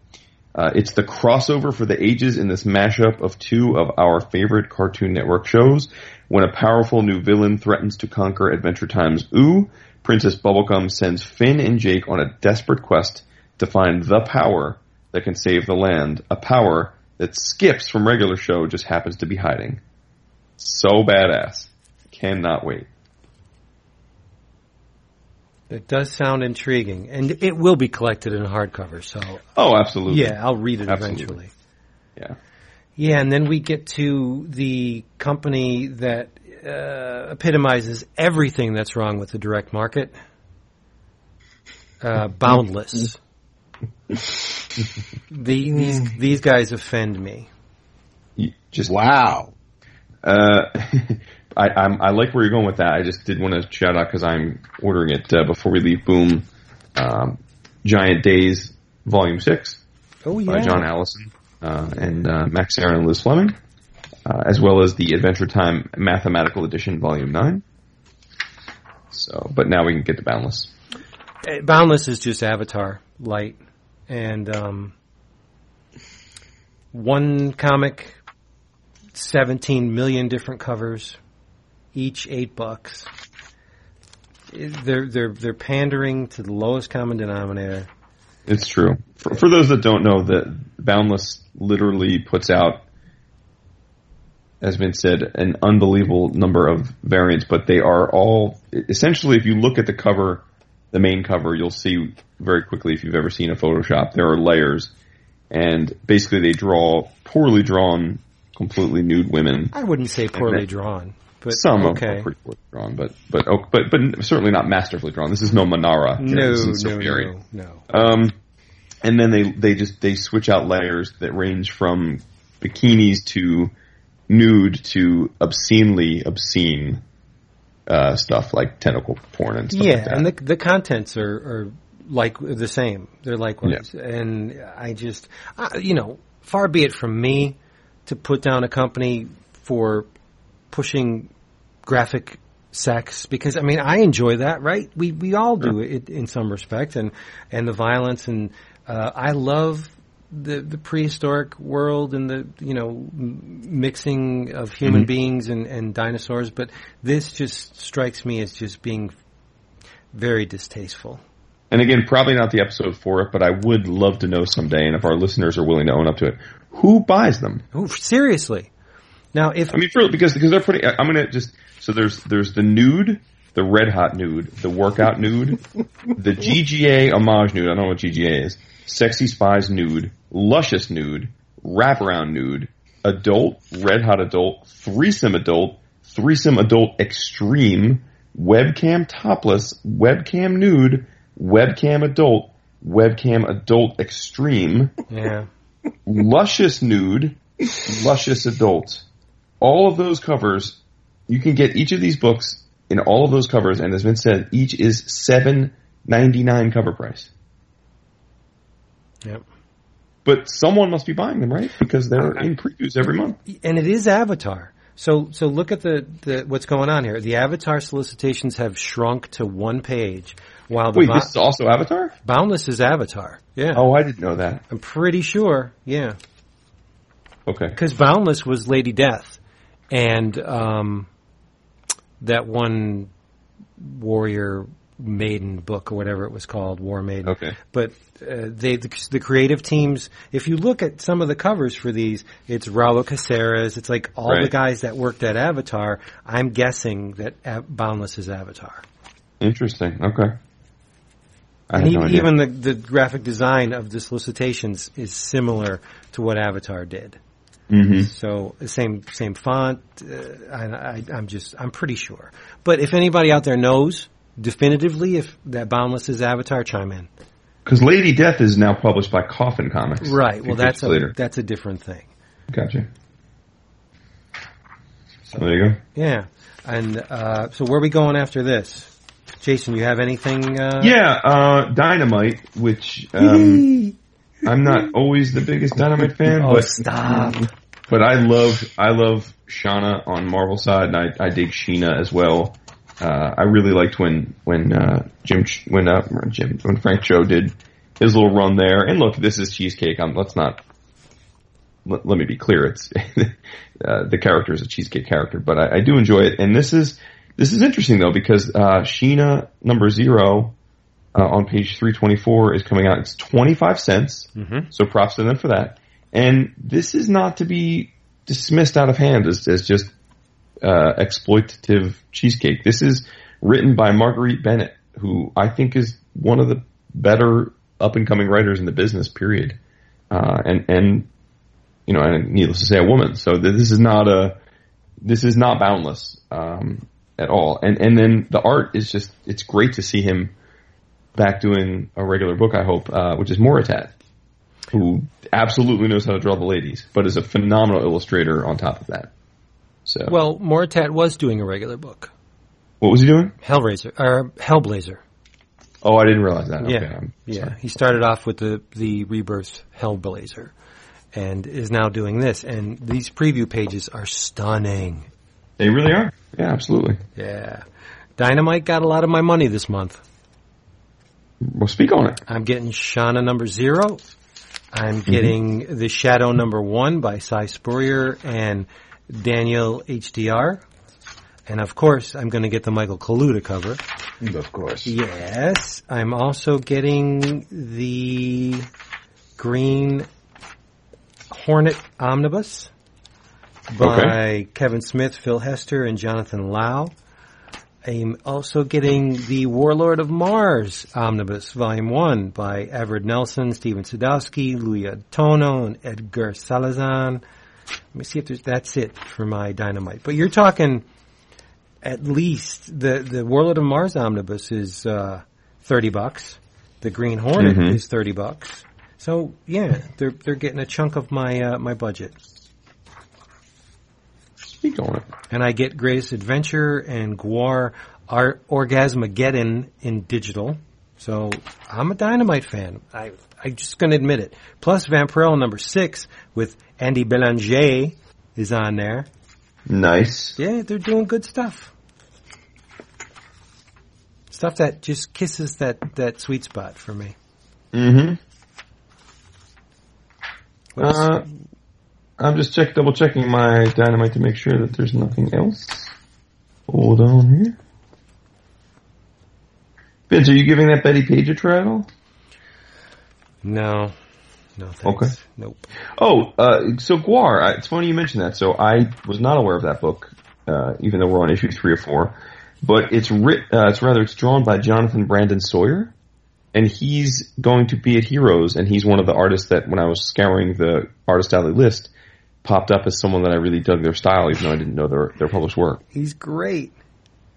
It's the crossover for the ages in this mashup of two of our favorite Cartoon Network shows. When a powerful new villain threatens to conquer Adventure Time's Ooh, Princess Bubblegum sends Finn and Jake on a desperate quest to find the power that can save the land, a power that Skips from regular show just happens to be hiding. So badass. Cannot wait. It does sound intriguing, and it will be collected in a hardcover. So, oh, absolutely, yeah, I'll read it eventually. Yeah, and then we get to the company that epitomizes everything that's wrong with the direct market, Boundless. These guys offend me. Just wow. I like where you're going with that. I just did want to shout out because I'm ordering it before we leave. Boom, Giant Days, Volume 6, by John Allison and Max Aaron and Liz Fleming, as well as the Adventure Time Mathematical Edition, Volume 9. So, but now we can get to Boundless. Boundless is just Avatar light, and one comic, 17 million different covers. Each $8. They're pandering to the lowest common denominator. It's true. For those that don't know, that Boundless literally puts out, as Vince said, an unbelievable number of variants, but they are all essentially, if you look at the cover, the main cover, you'll see very quickly if you've ever seen a Photoshop, there are layers, and basically they draw poorly drawn, completely nude women. I wouldn't say poorly drawn. But, some are pretty poorly drawn, but certainly not masterfully drawn. This is no Manara. No. And then they switch out layers that range from bikinis to nude to obscenely obscene stuff like tentacle porn and stuff like that. Yeah, and the contents are like the same. They're likewise. Yeah. And I just, far be it from me to put down a company for pushing graphic sex, because I mean I enjoy that, right? We all do it in some respect, and the violence, and I love the prehistoric world and the mixing of human beings and dinosaurs, but this just strikes me as just being very distasteful. And again, probably not the episode for it, but I would love to know someday, and if our listeners are willing to own up to it, who buys them? Oh, seriously. Now, because they're putting, I'm going to just, so there's the nude, the red hot nude, the workout nude, the GGA homage nude, I don't know what GGA is, sexy spies nude, luscious nude, wraparound nude, adult, red hot adult, threesome adult extreme, webcam topless, webcam nude, webcam adult extreme, luscious nude, luscious adult. All of those covers, you can get each of these books in all of those covers, and as Vince said, each is $7.99 cover price. Yep. But someone must be buying them, right? Because they're in previews every month. And it is Avatar. So look at the what's going on here. The Avatar solicitations have shrunk to one page. While the this is also Avatar? Boundless is Avatar. Yeah. Oh, I didn't know that. I'm pretty sure. Yeah. Okay. Because Boundless was Lady Death. And that one warrior maiden book or whatever it was called, War Maiden. Okay. But the creative teams, if you look at some of the covers for these, it's Raul Caceres. It's like all the guys that worked at Avatar. I'm guessing that Boundless is Avatar. Interesting. Okay. I have no idea. Even the graphic design of the solicitations is similar to what Avatar did. Mm-hmm. So same font. I'm pretty sure. But if anybody out there knows definitively if that Boundless is Avatar, chime in. Because Lady Death is now published by Coffin Comics, right? Well, that's a different thing. Gotcha. So there you go. Yeah, and so where are we going after this? Jason, you have anything? Dynamite, which I'm not always the biggest Dynamite fan. Oh, but, stop! But I love Shauna on Marvel's side, and I dig Sheena as well. I really liked when Frank Cho did his little run there. And look, this is Cheesecake. Let me be clear. It's the character is a Cheesecake character, but I do enjoy it. And this is interesting though, because Sheena #0 on page 324 is coming out. It's 25 cents. Mm-hmm. So props to them for that. And this is not to be dismissed out of hand as just exploitative cheesecake. This is written by Marguerite Bennett, who I think is one of the better up-and-coming writers in the business, period. And needless to say, a woman. So this is not Boundless at all. And then the art is just, it's great to see him back doing a regular book, I hope, which is Moritat, who absolutely knows how to draw the ladies, but is a phenomenal illustrator on top of that. So. Well, Moritat was doing a regular book. What was he doing? Hellblazer. Oh, I didn't realize that. Yeah, okay, he started off with the Rebirth Hellblazer, and is now doing this. And these preview pages are stunning. They really are. Yeah, absolutely. Yeah, Dynamite got a lot of my money this month. Well, speak on it. I'm getting Shauna #0. I'm getting The Shadow #1 by Cy Spurrier and Daniel HDR, and of course I'm going to get the Michael Kaluta cover. Of course. Yes. I'm also getting the Green Hornet Omnibus by Kevin Smith, Phil Hester, and Jonathan Lau. I'm also getting the Warlord of Mars Omnibus, Volume 1, by Everett Nelson, Steven Sadowski, Louis Otono, and Edgar Salazan. Let me see if that's it for my Dynamite. But you're talking at least the Warlord of Mars Omnibus is $30. The Green Hornet is $30. So yeah, they're getting a chunk of my my budget. Speak on it. And I get Greatest Adventure and Gwar Orgasmageddon in digital. So I'm a Dynamite fan. I'm just going to admit it. Plus Vampirella #6 with Andy Belanger is on there. Nice. Yeah, they're doing good stuff. Stuff that just kisses that sweet spot for me. Mm-hmm. I'm just double-checking my Dynamite to make sure that there's nothing else. Hold on here. Vince, are you giving that Betty Page a try at all? No. No, thanks. Okay. Nope. Oh, so Gwar, it's funny you mentioned that. So I was not aware of that book, even though we're on issue 3 or 4. But it's drawn by Jonathan Brandon Sawyer, and he's going to be at Heroes, and he's one of the artists that, when I was scouring the Artist Alley list, popped up as someone that I really dug their style, even though I didn't know their published work. He's great.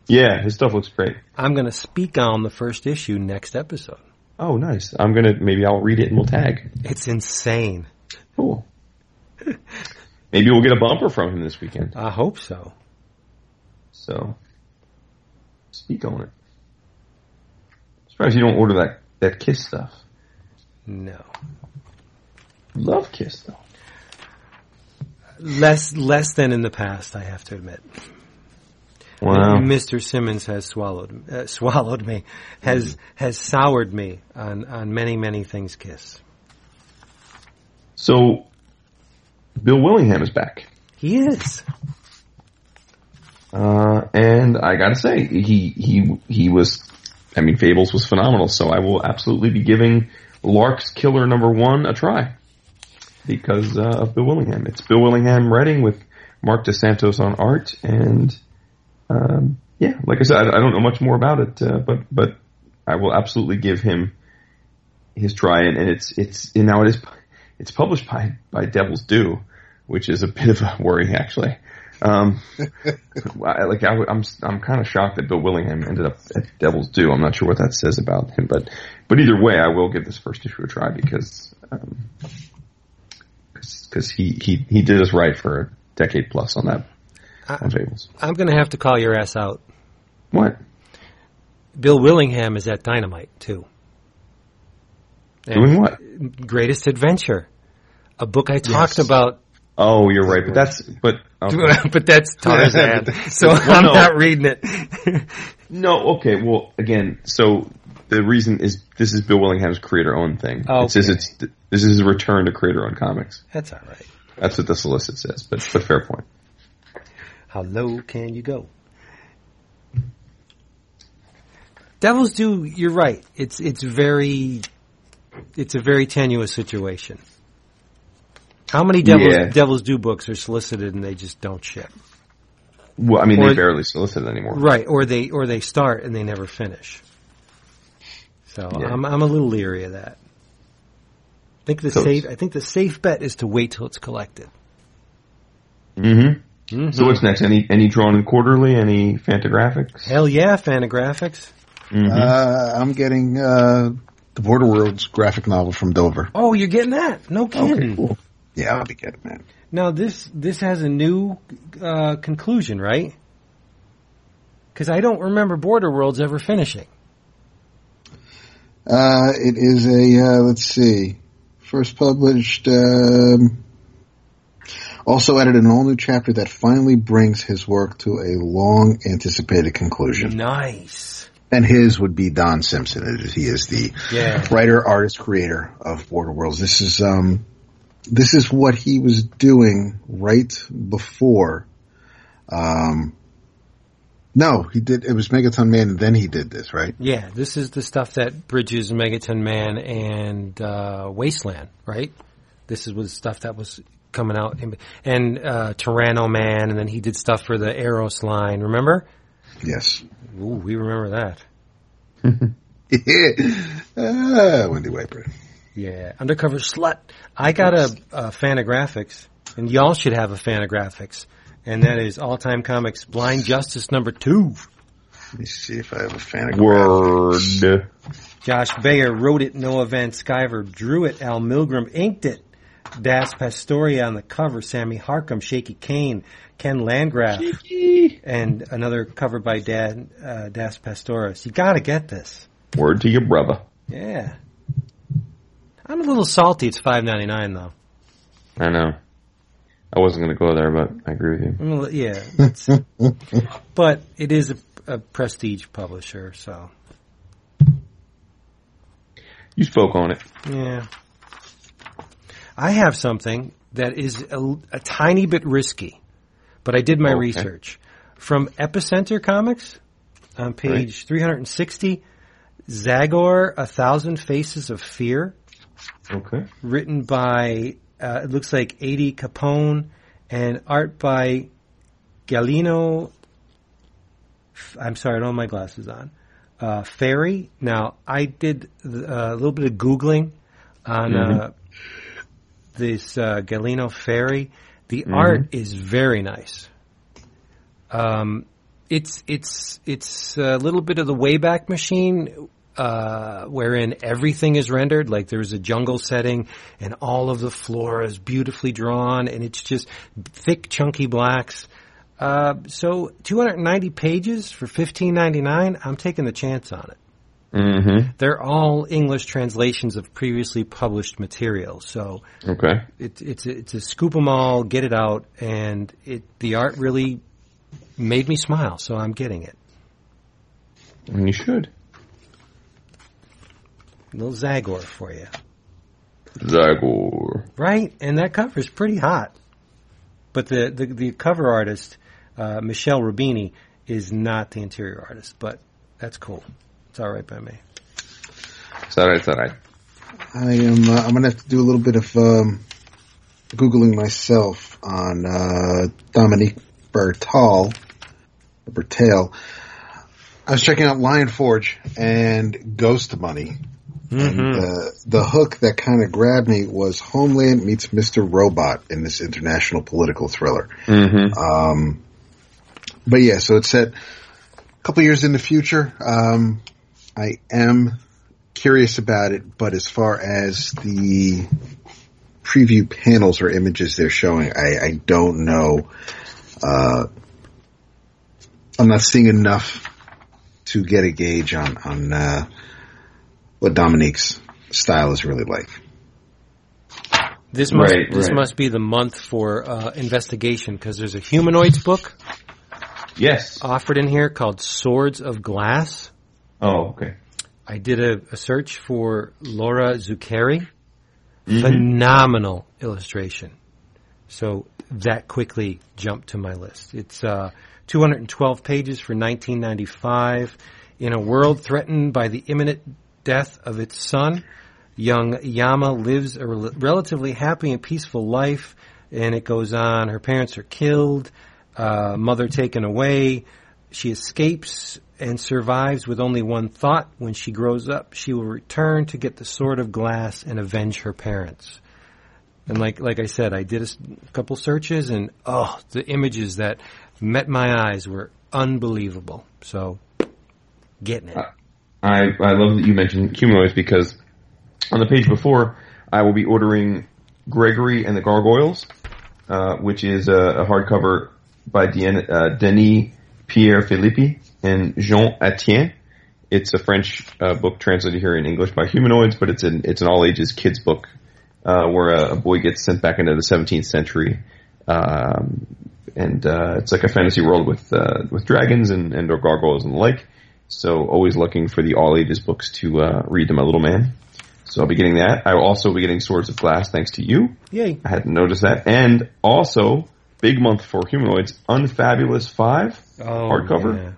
Yeah, his stuff looks great. I'm going to speak on the first issue next episode. Oh, nice. Maybe I'll read it and we'll tag. It's insane. Cool. Maybe we'll get a bumper from him this weekend. I hope so. So, speak on it. I'm surprised you don't order that Kiss stuff. No. Love Kiss, though. Less than in the past, I have to admit. Wow. Mr. Simmons has swallowed me, has soured me on many, many things Kiss. So, Bill Willingham is back. He is. And I gotta say, he was, Fables was phenomenal, so I will absolutely be giving Lark's Killer #1 a try. Because of Bill Willingham. It's Bill Willingham writing with Mark DeSantos on art, and like I said, I don't know much more about it, but I will absolutely give him his try-in, and it's published by Devil's Due, which is a bit of a worry, actually. I'm kind of shocked that Bill Willingham ended up at Devil's Due. I'm not sure what that says about him, but either way, I will give this first issue a try because he did us right for a decade plus on that. On Fables. I'm going to have to call your ass out. What? Bill Willingham is at Dynamite too. And doing what? Greatest Adventure, a book I talked about. Oh, you're right, but that's Tarzan. I'm not reading it. No, okay. Well, again, so the reason is this is Bill Willingham's creator-owned thing. Oh, okay. This is his return to creator-owned comics. That's all right. That's what the solicit says, but fair point. How low can you go? Devil's Due. You're right. It's a very tenuous situation. How many Devil's Due books are solicited and they just don't ship? Well, I mean, they barely solicit anymore. Right, or they start and they never finish. So yeah. I'm a little leery of that. I think the safe bet is to wait till it's collected. Mm-hmm. Mm-hmm. So what's next? Any drawn in quarterly? Any Fantagraphics? Hell yeah, Fantagraphics. Mm-hmm. I'm getting the Borderworlds graphic novel from Dover. Oh, you're getting that? No kidding. Okay, cool. Yeah, I'll be getting that. Now, this has a new conclusion, right? Because I don't remember Borderworlds ever finishing. It is a, let's see, first published, also added an all-new chapter that finally brings his work to a long-anticipated conclusion. Nice. And his would be Don Simpson. He is the writer, artist, creator of Borderworlds. This is what he was doing right before. It was Megaton Man, and then he did this, right? Yeah, this is the stuff that bridges Megaton Man and Wasteland, right? This was stuff that was coming out, and Tyranno Man, and then he did stuff for the Aeros line, remember? Yes. Ooh, we remember that. Wendy Wiper. Yeah, Undercover Slut. I got a Fantagraphics, and y'all should have a Fantagraphics, and that is All Time Comics Blind Justice #2. Let me see if I have a Fantagraphics. Word. Josh Bayer wrote it, Noah Van Sciver drew it, Al Milgram inked it, Das Pastoria on the cover, Sammy Harcum, Shaky Kane, Ken Landgraf, and another cover by Das Pastoria. So you got to get this. Word to your brother. Yeah. I'm a little salty. It's $5.99 though. I know. I wasn't going to go there, but I agree with you. Well, yeah, but it is a prestige publisher, so you spoke on it. Yeah, I have something that is a tiny bit risky, but I did my research from Epicenter Comics on page 360. Zagor, 1,000 Faces of Fear. Okay. Written by, it looks like A.D. Capone, and art by Galino. I'm sorry, I don't have my glasses on. Ferry. Now, I did a little bit of Googling on this Galino Ferry. The art is very nice. It's a little bit of the Wayback Machine, wherein everything is rendered, like there's a jungle setting and all of the flora is beautifully drawn and it's just thick, chunky blacks. So 290 pages for $15.99, I'm taking the chance on it. Mm-hmm. They're all English translations of previously published material. So it's a scoop 'em all, get it out, and the art really made me smile, so I'm getting it. And you should. Little Zagor for you. Zagor. Right? And that cover is pretty hot. But the cover artist, Michelle Rubini, is not the interior artist. But that's cool. It's all right by me. It's all right. It's all right. I'm going to have to do a little bit of Googling myself on Dominique Bertale. I was checking out Lion Forge and Ghost Money. And the hook that kind of grabbed me was Homeland meets Mr. Robot in this international political thriller. But yeah, so it's set a couple years in the future. I am curious about it, but as far as the preview panels or images they're showing, I don't know. I'm not seeing enough to get a gauge on what Dominique's style is really like. This must be the month for investigation, because there's a humanoids book. Yes. Offered in here called Swords of Glass. Oh, okay. I did a search for Laura Zuccheri. Phenomenal illustration. So that quickly jumped to my list. It's 212 pages for $19.95. In a world threatened by the imminent death of its son, young Yama lives a relatively happy and peaceful life, and it goes on. Her parents are killed, mother taken away. She escapes and survives with only one thought. When she grows up, she will return to get the Sword of Glass and avenge her parents. And like I said, I did a couple searches, and the images that met my eyes were unbelievable. So, getting it. I love that you mentioned humanoids, because on the page before, I will be ordering Gregory and the Gargoyles, which is a hardcover by Denis Pierre-Philippe and Jean Atien. It's a French book translated here in English by Humanoids, but it's an all-ages kids book where a boy gets sent back into the 17th century. And it's like a fantasy world with dragons and or gargoyles and the like. So always looking for the all-ages books to read to my little man. So I'll be getting that. I will also be getting Swords of Glass thanks to you. Yay. I hadn't noticed that. And also, big month for Humanoids, Unfabulous 5. Hardcover, yeah.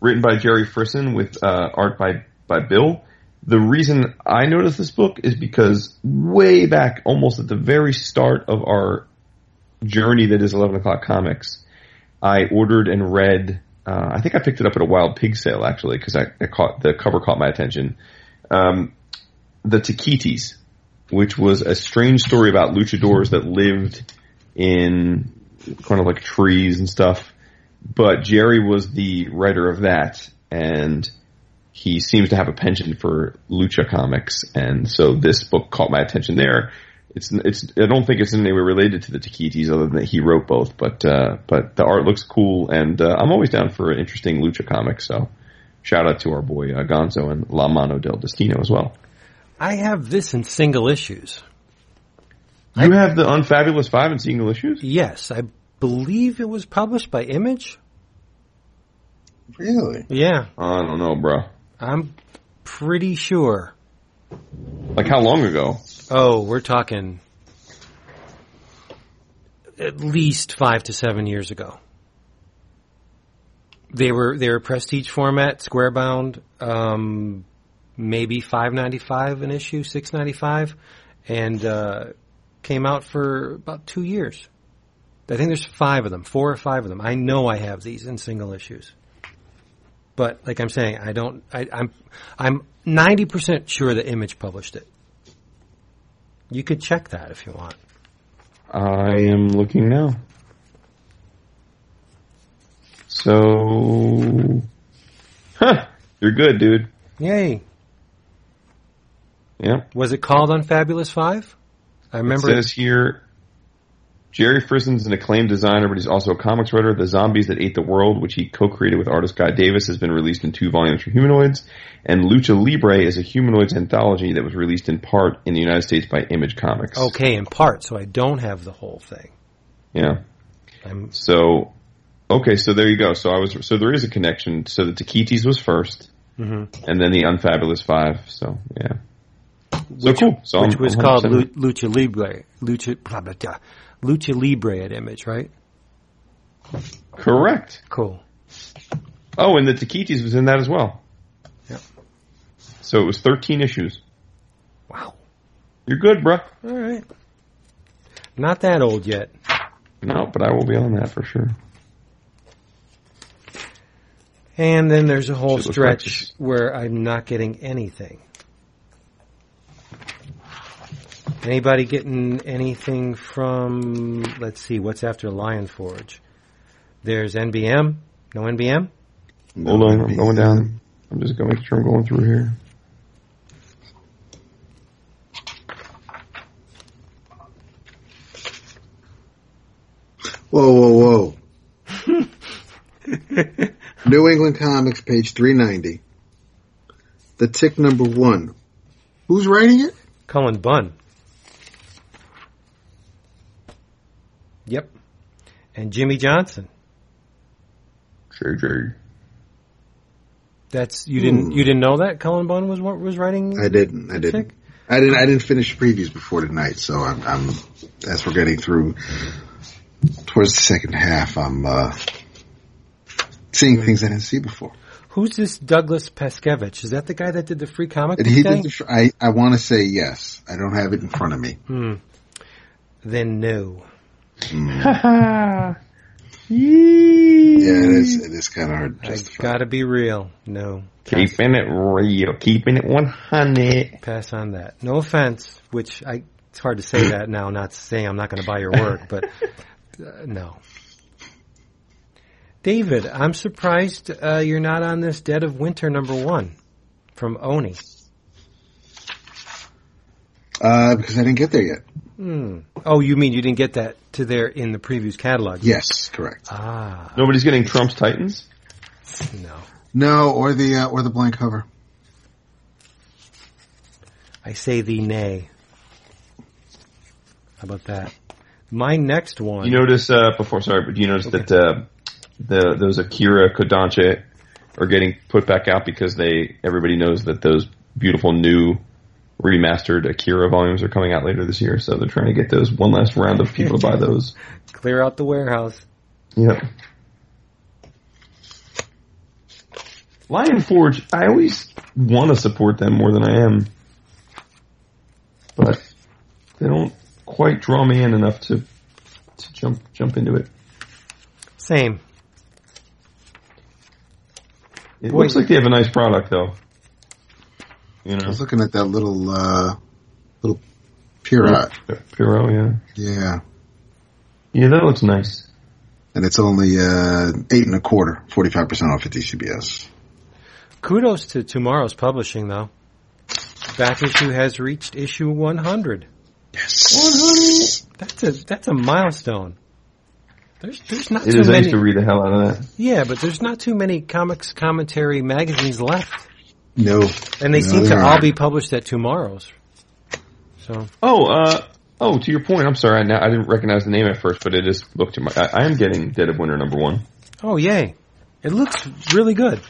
Written by Jerry Frisson with art by Bill. The reason I noticed this book is because way back, almost at the very start of our journey that is 11 O'Clock Comics, I ordered and read, I think I picked it up at a Wild Pig sale, actually, because the cover caught my attention, The Tiquitis, which was a strange story about luchadors that lived in kind of like trees and stuff. But Jerry was the writer of that, and he seems to have a penchant for lucha comics, and so this book caught my attention there. It's I don't think it's in any way related to the Tiquitis, other than that he wrote both, but the art looks cool, and I'm always down for interesting lucha comics, so shout out to our boy Gonzo and La Mano del Destino as well. I have this in single issues. You have the Unfabulous 5 in single issues? Yes, I believe it was published by Image. Really? Yeah. I don't know, bro. I'm pretty sure. Like, how long ago? Oh, we're talking at least 5 to 7 years ago. They were prestige format, square bound, maybe $5.95 an issue, $6.95, and came out for about 2 years. I think there's 4 or 5 of them. I know I have these in single issues, but like I'm saying, I don't. I'm 90% sure that Image published it. You could check that if you want. I am looking now. So, you're good, dude. Yay. Yeah. Was it called Unfabulous 5? I remember. It says here. Jerry Frisson's an acclaimed designer, but he's also a comics writer. The Zombies That Ate the World, which he co-created with artist Guy Davis, has been released in 2 volumes from Humanoids. And Lucha Libre is a Humanoids anthology that was released in part in the United States by Image Comics. Okay, in part, so I don't have the whole thing. Yeah. So there you go. So there is a connection. So the Tiquitis was first, and then the Unfabulous 5. So, yeah. Cool. So which was called Lucha Libre. Blah, blah, blah. Lucha Libre at Image, right? Correct. Cool. Oh, and the Tiquitis was in that as well. Yeah. So it was 13 issues. Wow. You're good, bruh. All right. Not that old yet. No, but I will be on that for sure. And then there's a whole stretch where I'm not getting anything. Anybody getting anything from, let's see, what's after Lion Forge? There's NBM. No NBM? Hold on, I'm going down. I'm just going to make sure I'm going through here. Whoa, whoa, whoa. New England Comics, page 390. The tick number one. Who's writing it? Cullen Bunn. Yep. And Jimmy Johnson. JJ. That's you didn't know that Cullen Bunn was writing. I didn't. Tick? I didn't finish previews before tonight, so I'm as we're getting through towards the second half, I'm seeing things I didn't see before. Who's this Douglas Paskevich? Is that the guy that did the free comic book thing? I want to say yes. I don't have it in front of me. Then no. Yeah, it is kind of hard to justify. Gotta be real. No. Keeping it real. Keeping it 100. Pass on that. No offense, which it's hard to say that now, not saying I'm not going to buy your work, but no. David, I'm surprised you're not on this Dead of Winter #1 from Oni. Because I didn't get there yet. Oh, you mean you didn't get that to there in the previews catalog? Yes, correct. Nobody's getting Trump's Titans? No, or the blank cover. I say thee nay. How about that? My next one. You notice that those Akira Kodansha are getting put back out because everybody knows that those beautiful new remastered Akira volumes are coming out later this year, so they're trying to get those one last round of people to buy those. Clear out the warehouse. Yep. Lion Forge, I always want to support them more than I am, but they don't quite draw me in enough to jump into it. Same. It looks like they have a nice product, though. You know, I was looking at that little Pierrot. Pierrot, yeah. Yeah. Yeah, that looks nice. And it's only 8.25, 45% off at DCBS. Kudos to Tomorrow's Publishing, though. Back issue has reached issue 100. Yes. 100. That's a milestone. There's not too many. It is nice to read the hell out of that. Yeah, but there's not too many comics commentary magazines left. No. And they seem to all be published at Tomorrow's. So. Oh, to your point, I'm sorry. I didn't recognize the name at first, but it is Book Tomorrow. I am getting Dead of Winter #1. Oh, yay. It looks really good.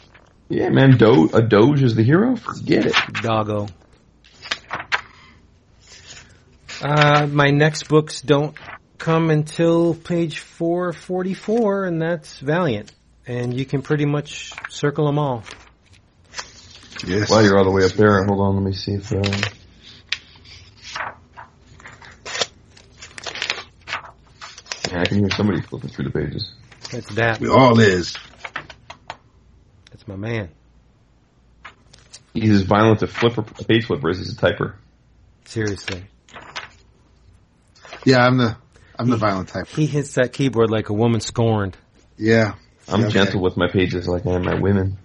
Yeah, man. A Doge is the hero? Forget it. Doggo. My next books don't come until page 444, and that's Valiant. And you can pretty much circle them all. Yes. Well, you're all the way up there. Hold on, let me see if... I can hear somebody flipping through the pages. That's that. We all is. That's my man. He's as violent a page flipper as he's a typer. Seriously. Yeah, I'm the violent typer. He hits that keyboard like a woman scorned. Yeah. I'm gentle with my pages like I am my women.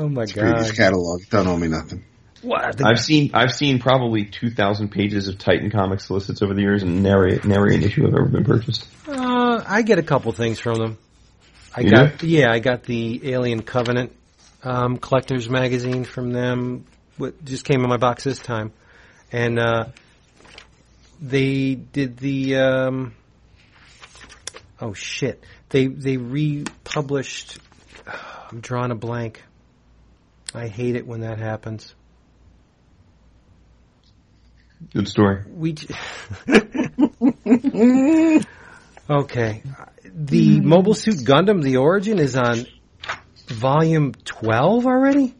Oh my God! Previous catalog don't owe me nothing. What? I've seen probably 2,000 pages of Titan Comics solicits over the years, and nary an issue have ever been purchased. I get a couple things from them. I got the Alien Covenant collector's magazine from them. What just came in my box this time, and they did the oh shit! They republished. I'm drawing a blank. I hate it when that happens. Good story. Okay. The Mobile Suit Gundam, The Origin, is on volume 12 already?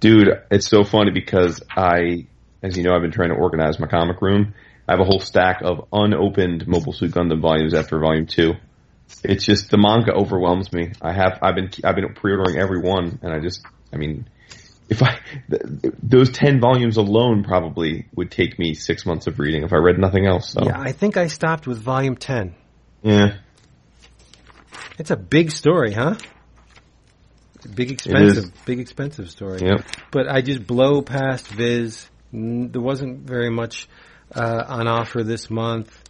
Dude, it's so funny because as you know, I've been trying to organize my comic room. I have a whole stack of unopened Mobile Suit Gundam volumes after volume 2. It's just, the manga overwhelms me. I've been pre-ordering every one, and I mean... If I those 10 volumes alone probably would take me 6 months of reading if I read nothing else. So. Yeah, I think I stopped with volume 10. Yeah, it's a big story, huh? Big expensive story. Yep. But I just blow past Viz. There wasn't very much on offer this month,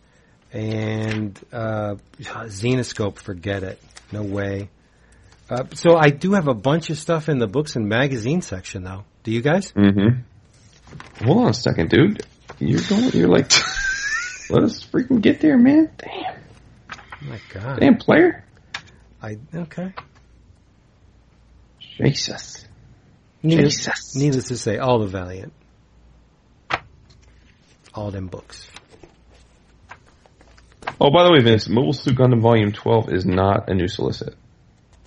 and Xenoscope, forget it, no way. So I do have a bunch of stuff in the books and magazine section, though. Do you guys? Mm-hmm. Hold on a second, dude. You're like, let us freaking get there, man. Damn. Oh my God. Damn player. Okay. Jesus. Needless to say, all the Valiant. All them books. Oh, by the way, Vince, Mobile Suit Gundam Volume 12 is not a new solicit.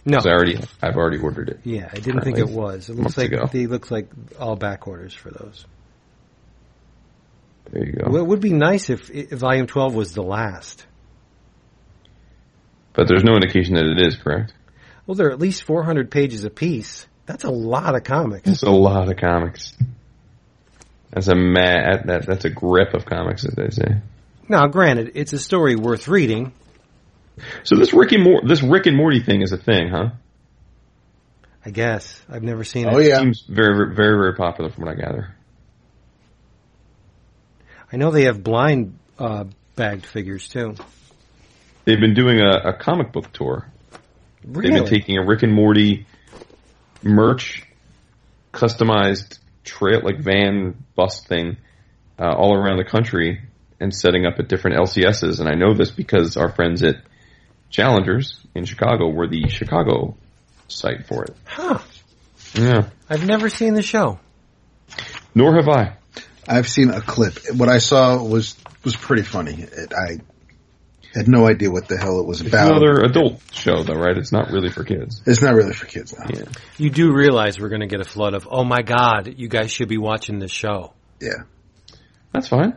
No, I've already ordered it. Yeah, I didn't think it was. It looks like all back orders for those. There you go. Well, it would be nice if Volume 12 was the last. But there's no indication that it is, correct? Well, they're at least 400 pages apiece. That's a lot of comics. That's a lot of comics. That's a grip of comics, as they say. Now, granted, it's a story worth reading. So this Rick and Morty thing is a thing, huh? I guess. I've never seen it. Oh, yeah. It seems very, very, very popular from what I gather. I know they have blind bagged figures, too. They've been doing a comic book tour. Really? They've been taking a Rick and Morty merch, customized trail, like van bus thing, all around the country and setting up at different LCSs. And I know this because our friends at Challengers in Chicago were the Chicago site for it. Huh. Yeah. I've never seen the show. Nor have I. I've seen a clip. What I saw was pretty funny. I had no idea what the hell it was about. It's another adult show, though, right? It's not really for kids. It's not really for kids, though. Yeah. You do realize we're going to get a flood of, oh, my God, you guys should be watching this show. Yeah. That's fine.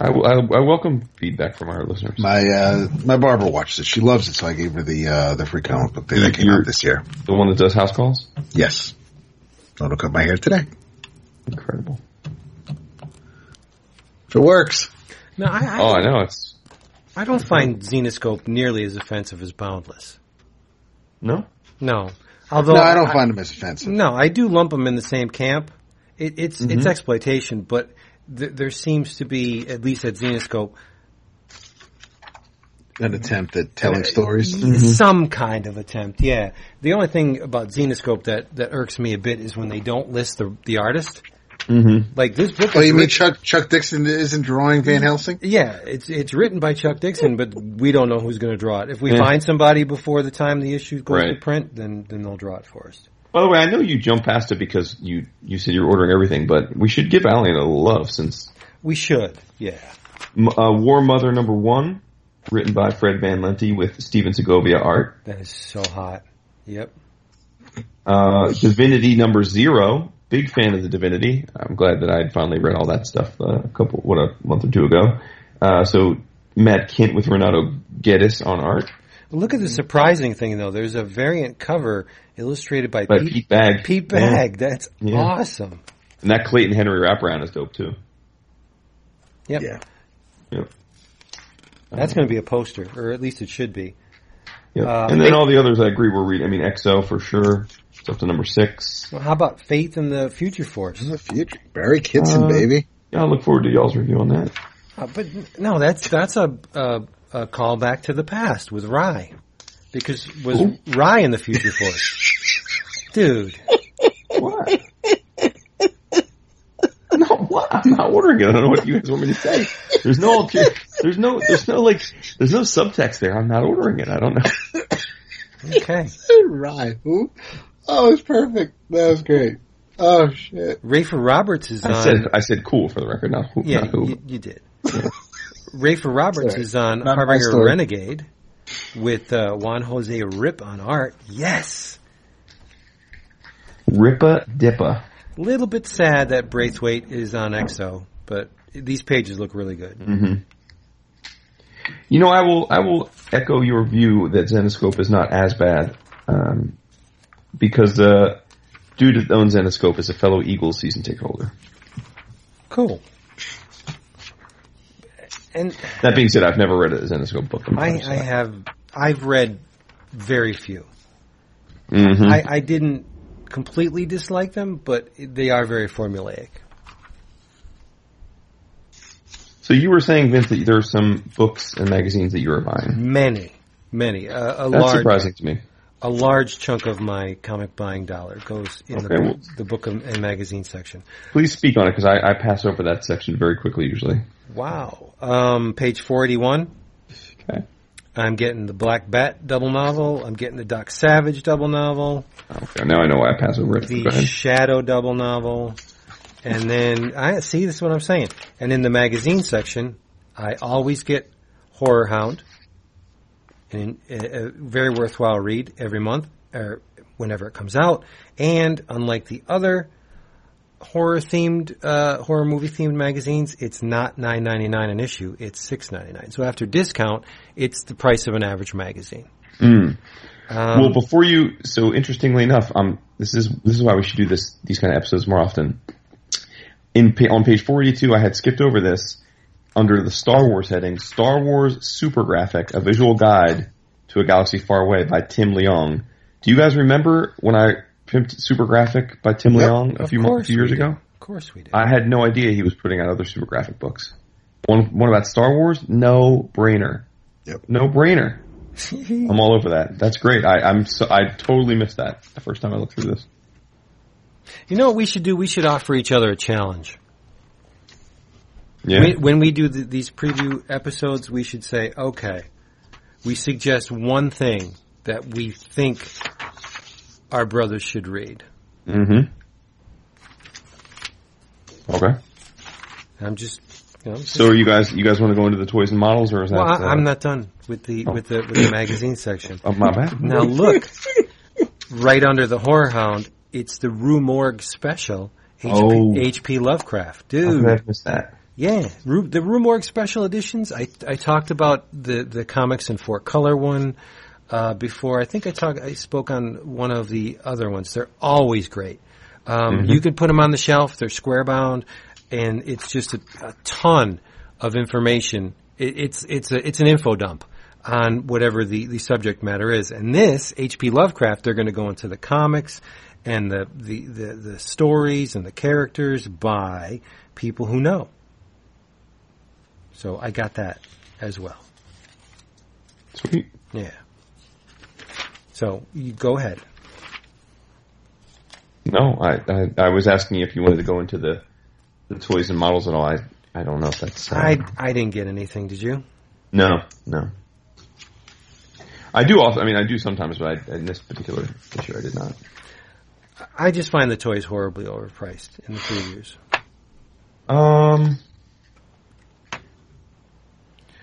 I welcome feedback from our listeners. My barber watches it. She loves it, so I gave her the free comic book thing that came out this year. The one that does house calls? Yes. I'll cut my hair today. Incredible. If it works. No, I know. I don't find Xenoscope nearly as offensive as Boundless. No? No. Although I don't find them as offensive. No, I do lump them in the same camp. It's exploitation, but... There seems to be, at least at Xenoscope, an attempt at telling stories. Some kind of attempt, yeah. The only thing about Xenoscope that irks me a bit is when they don't list the artist. Mm-hmm. Like this book. Oh, you mean Chuck Dixon isn't drawing Van Helsing? Yeah, it's written by Chuck Dixon, but we don't know who's going to draw it. If we find somebody before the time the issue goes to print, then they'll draw it for us. By the way, I know you jumped past it because you said you were ordering everything, but we should give Allie a little love since... We should, yeah. War Mother No. 1, written by Fred Van Lente with Steven Segovia art. That is so hot. Yep. Divinity No. 0, big fan of the Divinity. I'm glad that I had finally read all that stuff a month or two ago. So Matt Kent with Renato Geddes on art. Look at the surprising thing, though. There's a variant cover illustrated by Pete Bagg. Pete Bagg. Yeah. That's awesome. And that Clayton Henry wraparound is dope, too. Yep. Yeah. Yep. That's going to be a poster, or at least it should be. Yep. And then all the others, I agree, we're reading. I mean, XO for sure. It's up to number 6. Well, how about Faith in the Future Force? In the Future. Barry Kitson, baby. Yeah, I look forward to y'all's review on that. But, no, that's a callback to the past with Rye, because was Ooh. Rye in the Future Force, dude? What? No, what? I'm not ordering it. I don't know what you guys want me to say. There's no subtext there. I'm not ordering it. I don't know. Okay, Rye. Who? Oh, it's perfect. That was great. Oh shit. Rafer Roberts is on. I said cool for the record. Not who. Yeah, not who. You did. Yeah. Rafer Roberts is on Harbinger Renegade with Juan Jose Rip on art. Yes! Ripa Dippa. A little bit sad that Braithwaite is on XO, but these pages look really good. Mm-hmm. You know, I will echo your view that Xenoscope is not as bad because Dude that owns Zenoscope is a fellow Eagles season ticket holder. Cool. And that being said, I've never read a Zenoscope book. I have. I've read very few. Mm-hmm. I didn't completely dislike them, but they are very formulaic. So you were saying, Vince, that there are some books and magazines that you were buying. Many. That's surprising to me. A large chunk of my comic buying dollar goes in the book and magazine section. Please speak on it, because I pass over that section very quickly usually. Wow. Page 481. Okay. I'm getting the Black Bat double novel. I'm getting the Doc Savage double novel. Okay, now I know why I pass over it. The Shadow double novel. And then, this is what I'm saying. And in the magazine section, I always get Horror Hound. And a very worthwhile read every month or whenever it comes out. And unlike the other horror movie themed magazines, it's not $9.99 an issue. It's $6.99. So after discount, it's the price of an average magazine. Mm. Well, so interestingly enough, this is why we should do these kind of episodes more often. On page 482, I had skipped over this. Under the Star Wars heading, Star Wars Supergraphic, a visual guide to a galaxy far away by Tim Leong. Do you guys remember when I pimped Supergraphic by Tim Leong a few years ago? Of course we did. I had no idea he was putting out other Supergraphic books. One about Star Wars? No brainer. Yep. No brainer. I'm all over that. That's great. I totally missed that the first time I looked through this. You know what we should do? We should offer each other a challenge. Yeah. When we do these preview episodes, we should say, okay, we suggest one thing that we think our brothers should read. Mm-hmm. Okay. I'm just... so you guys want to go into the toys and models, or is that... Well, I'm not done with the magazine section. Oh, my bad. Now look, right under the Horror Hound, it's the Rue Morgue special, H.P. Lovecraft. Dude. I missed that. Yeah, the Rue Morgue special editions. I talked about the comics and 4-color one before. I think I spoke on one of the other ones. They're always great. Mm-hmm. You can put them on the shelf. They're square bound, and it's just a ton of information. It's an info dump on whatever the subject matter is. And this H.P. Lovecraft, they're going to go into the comics and the stories and the characters by people who know. So I got that as well. Sweet. Yeah. So you go ahead. No, I was asking if you wanted to go into the toys and models and all. I don't know if that's... I didn't get anything, did you? No. I do sometimes, but in this particular issue I did not. I just find the toys horribly overpriced in the previews.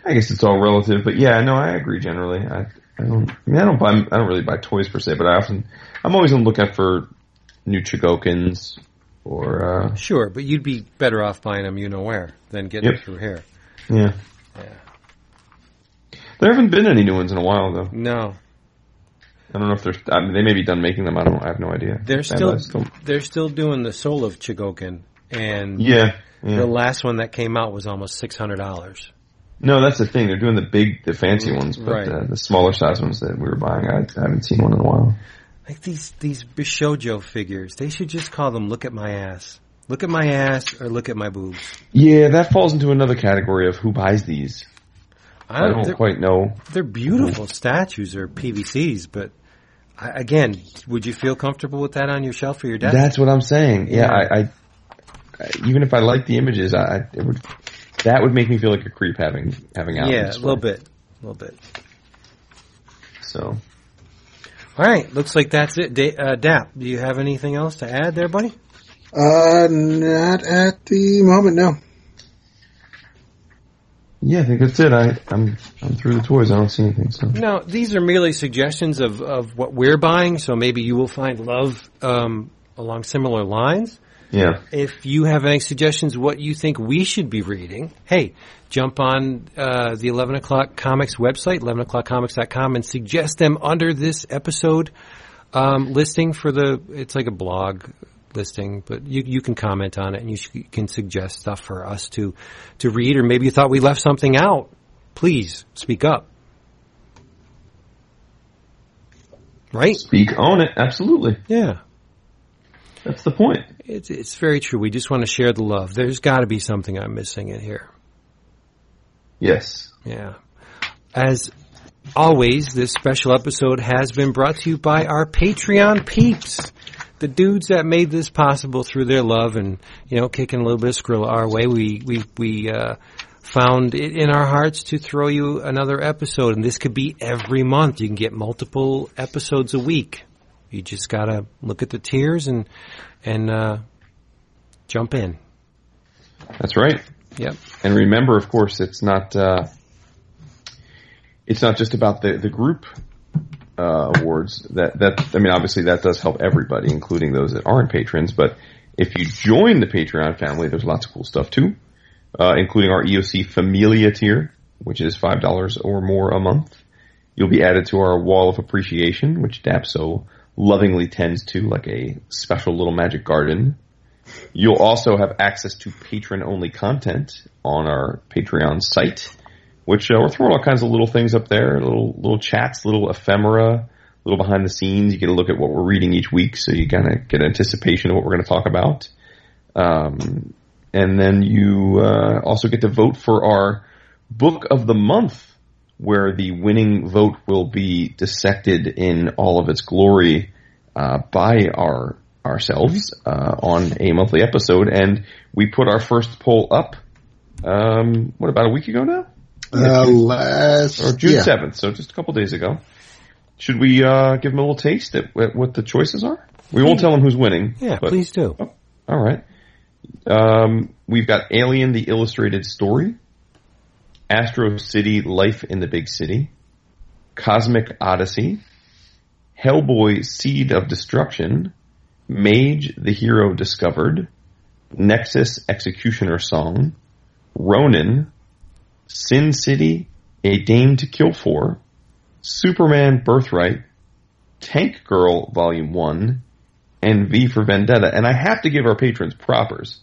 I guess it's all relative, but yeah, no, I agree generally. I don't really buy toys per se, but I'm always on the lookout for new Chigokins or... Sure, but you'd be better off buying them where than getting them through here. Yeah. There haven't been any new ones in a while, though. No. I don't know if they may be done making them. I have no idea. They're still doing the Soul of Chigokin, and the last one that came out was almost $600. No, that's the thing. They're doing the fancy ones, but the smaller size ones that we were buying, I haven't seen one in a while. Like these Bishojo figures, they should just call them "Look at my ass," "Look at my ass," or "Look at my boobs." Yeah, that falls into another category of who buys these. I don't quite know. They're beautiful statues or PVCs, but again, would you feel comfortable with that on your shelf or your desk? That's what I'm saying. Yeah, I even if I like the images, it would. That would make me feel like a creep having out. Yeah, a little bit. So. All right, looks like that's it. Dap, do you have anything else to add there, buddy? Not at the moment, no. Yeah, I think that's it. I'm through the toys. I don't see anything. So. No, these are merely suggestions of what we're buying, so maybe you will find love along similar lines. Yeah. If you have any suggestions what you think we should be reading, hey, jump on the 11 O'Clock Comics website, 11o'clockcomics.com, and suggest them under this episode Listing for the, it's like a blog listing, but you can comment on it and you can suggest stuff for us to read, or maybe you thought we left something out. Please speak up. Right? Speak on it. Absolutely. Yeah. That's the point. It's very true. We just want to share the love. There's got to be something I'm missing in here. Yes. Yeah. As always, this special episode has been brought to you by our Patreon peeps, the dudes that made this possible through their love and, you know, kicking a little bit of scrilla our way. We found it in our hearts to throw you another episode, and this could be every month. You can get multiple episodes a week. You just gotta look at the tiers and jump in. That's right. Yep. And remember, of course, it's not just about the group awards. That I mean, obviously that does help everybody, including those that aren't patrons. But if you join the Patreon family, there's lots of cool stuff too, including our EOC Familia tier, which is $5 or more a month. You'll be added to our Wall of Appreciation, which Dap so lovingly tends to, like a special little magic garden. You'll also have access to patron-only content on our Patreon site, which we're throwing all kinds of little things up there, little chats, little ephemera, little behind the scenes. You get a look at what we're reading each week, so you kind of get anticipation of what we're going to talk about. And then you also get to vote for our Book of the Month, where the winning vote will be dissected in all of its glory by ourselves on a monthly episode. And we put our first poll up, about a week ago now? June 7th, so just a couple days ago. Should we give them a little taste at what the choices are? We won't tell them who's winning. Yeah, but, please do. Oh, all right. We've got Alien, the Illustrated Story, Astro City, Life in the Big City, Cosmic Odyssey, Hellboy, Seed of Destruction, Mage, the Hero Discovered, Nexus, Executioner Song, Ronin, Sin City, A Dame to Kill For, Superman, Birthright, Tank Girl, Volume 1, and V for Vendetta. And I have to give our patrons propers,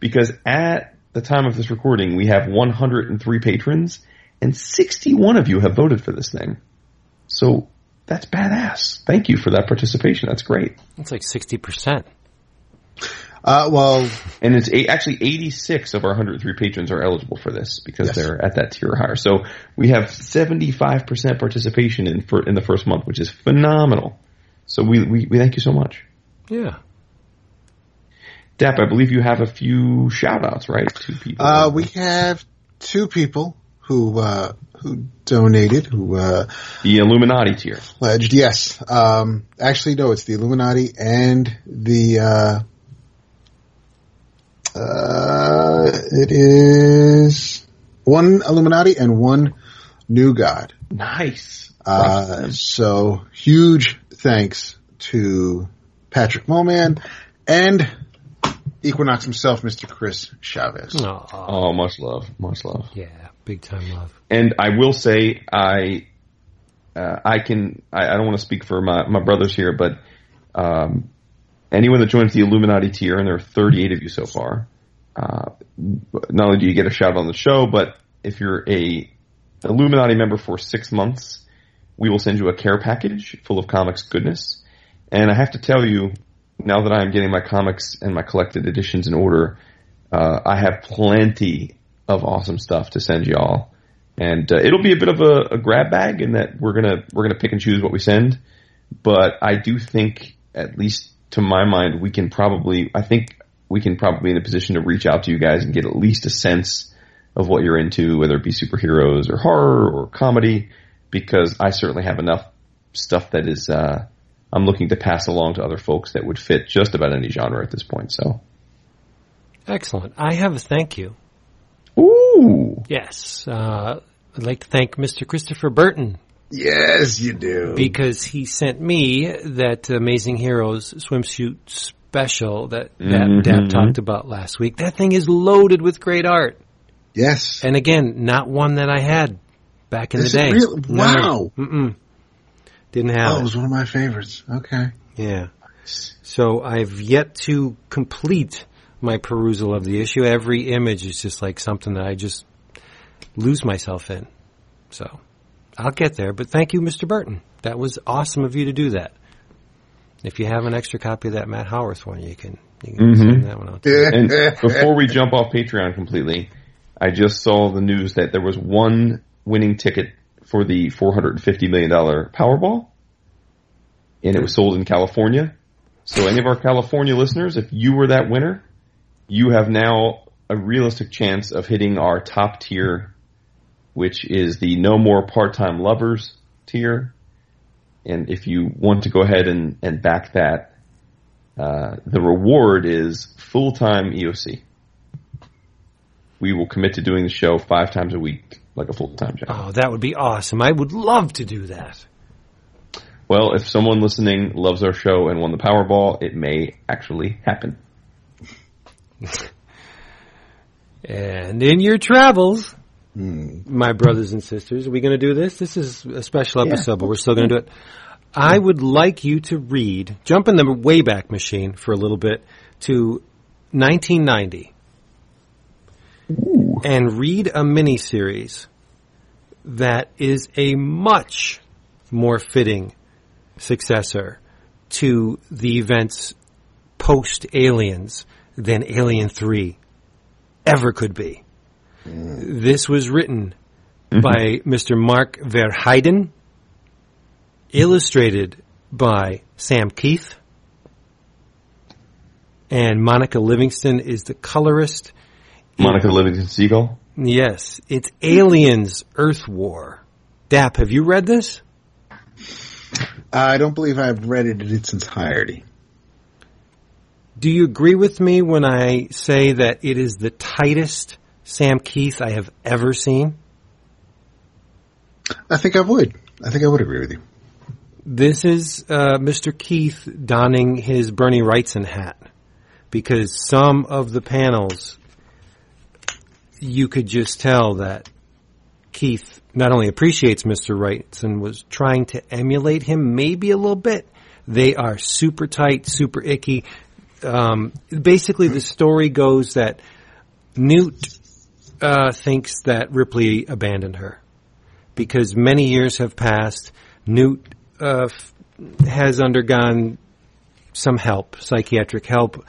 because at the time of this recording, we have 103 patrons, and 61 of you have voted for this thing. So that's badass. Thank you for that participation. That's great. That's like 60%. And it's actually 86 of our 103 patrons are eligible for this, because they're at that tier or higher. So we have 75% participation in the first month, which is phenomenal. So we thank you so much. Yeah. Dap, I believe you have a few shout-outs, right? Two people. We have two people who donated, the Illuminati tier. Pledged, yes. Actually, no, it's the Illuminati and it is one Illuminati and one New God. Nice. So, huge thanks to Patrick Moman and Equinox himself, Mr. Chris Chavez. Oh, much love. Much love. Yeah, big time love. And I will say, I don't want to speak for my brothers here, but anyone that joins the Illuminati tier, and there are 38 of you so far, not only do you get a shout on the show, but if you're a Illuminati member for 6 months, we will send you a care package full of comics goodness. And I have to tell you, now that I'm getting my comics and my collected editions in order, I have plenty of awesome stuff to send y'all, and it'll be a bit of a grab bag in that we're gonna pick and choose what we send. But I do think, at least to my mind, we can probably in a position to reach out to you guys and get at least a sense of what you're into, whether it be superheroes or horror or comedy, because I certainly have enough stuff that is. I'm looking to pass along to other folks that would fit just about any genre at this point. So, excellent. I have a thank you. Ooh. Yes. I'd like to thank Mr. Christopher Burton. Yes, you do. Because he sent me that Amazing Heroes swimsuit special that Dap talked about last week. That thing is loaded with great art. Yes. And again, not one that I had back in the day. Really? Wow. No. Didn't have it was one of my favorites. Okay. Yeah. So I've yet to complete my perusal of the issue. Every image is just like something that I just lose myself in. So I'll get there. But thank you, Mr. Burton. That was awesome of you to do that. If you have an extra copy of that Matt Howarth one, you can send that one out. And before we jump off Patreon completely, I just saw the news that there was one winning ticket for the $450 million Powerball, and it was sold in California. So any of our California listeners, if you were that winner, you have now a realistic chance of hitting our top tier, which is the No More Part-Time Lovers tier. And if you want to go ahead and back that, the reward is full-time EOC. We will commit to doing the show 5 times a week, like a full-time job. Oh, that would be awesome. I would love to do that. Well, if someone listening loves our show and won the Powerball, it may actually happen. And in your travels, my brothers and sisters, are we going to do this? This is a special episode, but we're still going to do it. I would like you to read, jump in the Wayback Machine for a little bit, to 1990. Ooh. And read a miniseries that is a much more fitting successor to the events post-Aliens than Alien 3 ever could be. Mm. This was written by Mr. Mark Verheiden, illustrated by Sam Keith, and Monica Livingston is the colorist. Monica Livingston Seagull? Yes. It's Aliens Earth War. Dap, have you read this? I don't believe I've read it in its entirety. Do you agree with me when I say that it is the tightest Sam Keith I have ever seen? I think I would. I think I would agree with you. This is Mr. Keith donning his Bernie Wrightson hat, because some of the panels, you could just tell that Keith not only appreciates Mr. Wrightson, was trying to emulate him maybe a little bit. They are super tight, super icky. Basically, the story goes that Newt thinks that Ripley abandoned her because many years have passed. Newt has undergone some help, psychiatric help,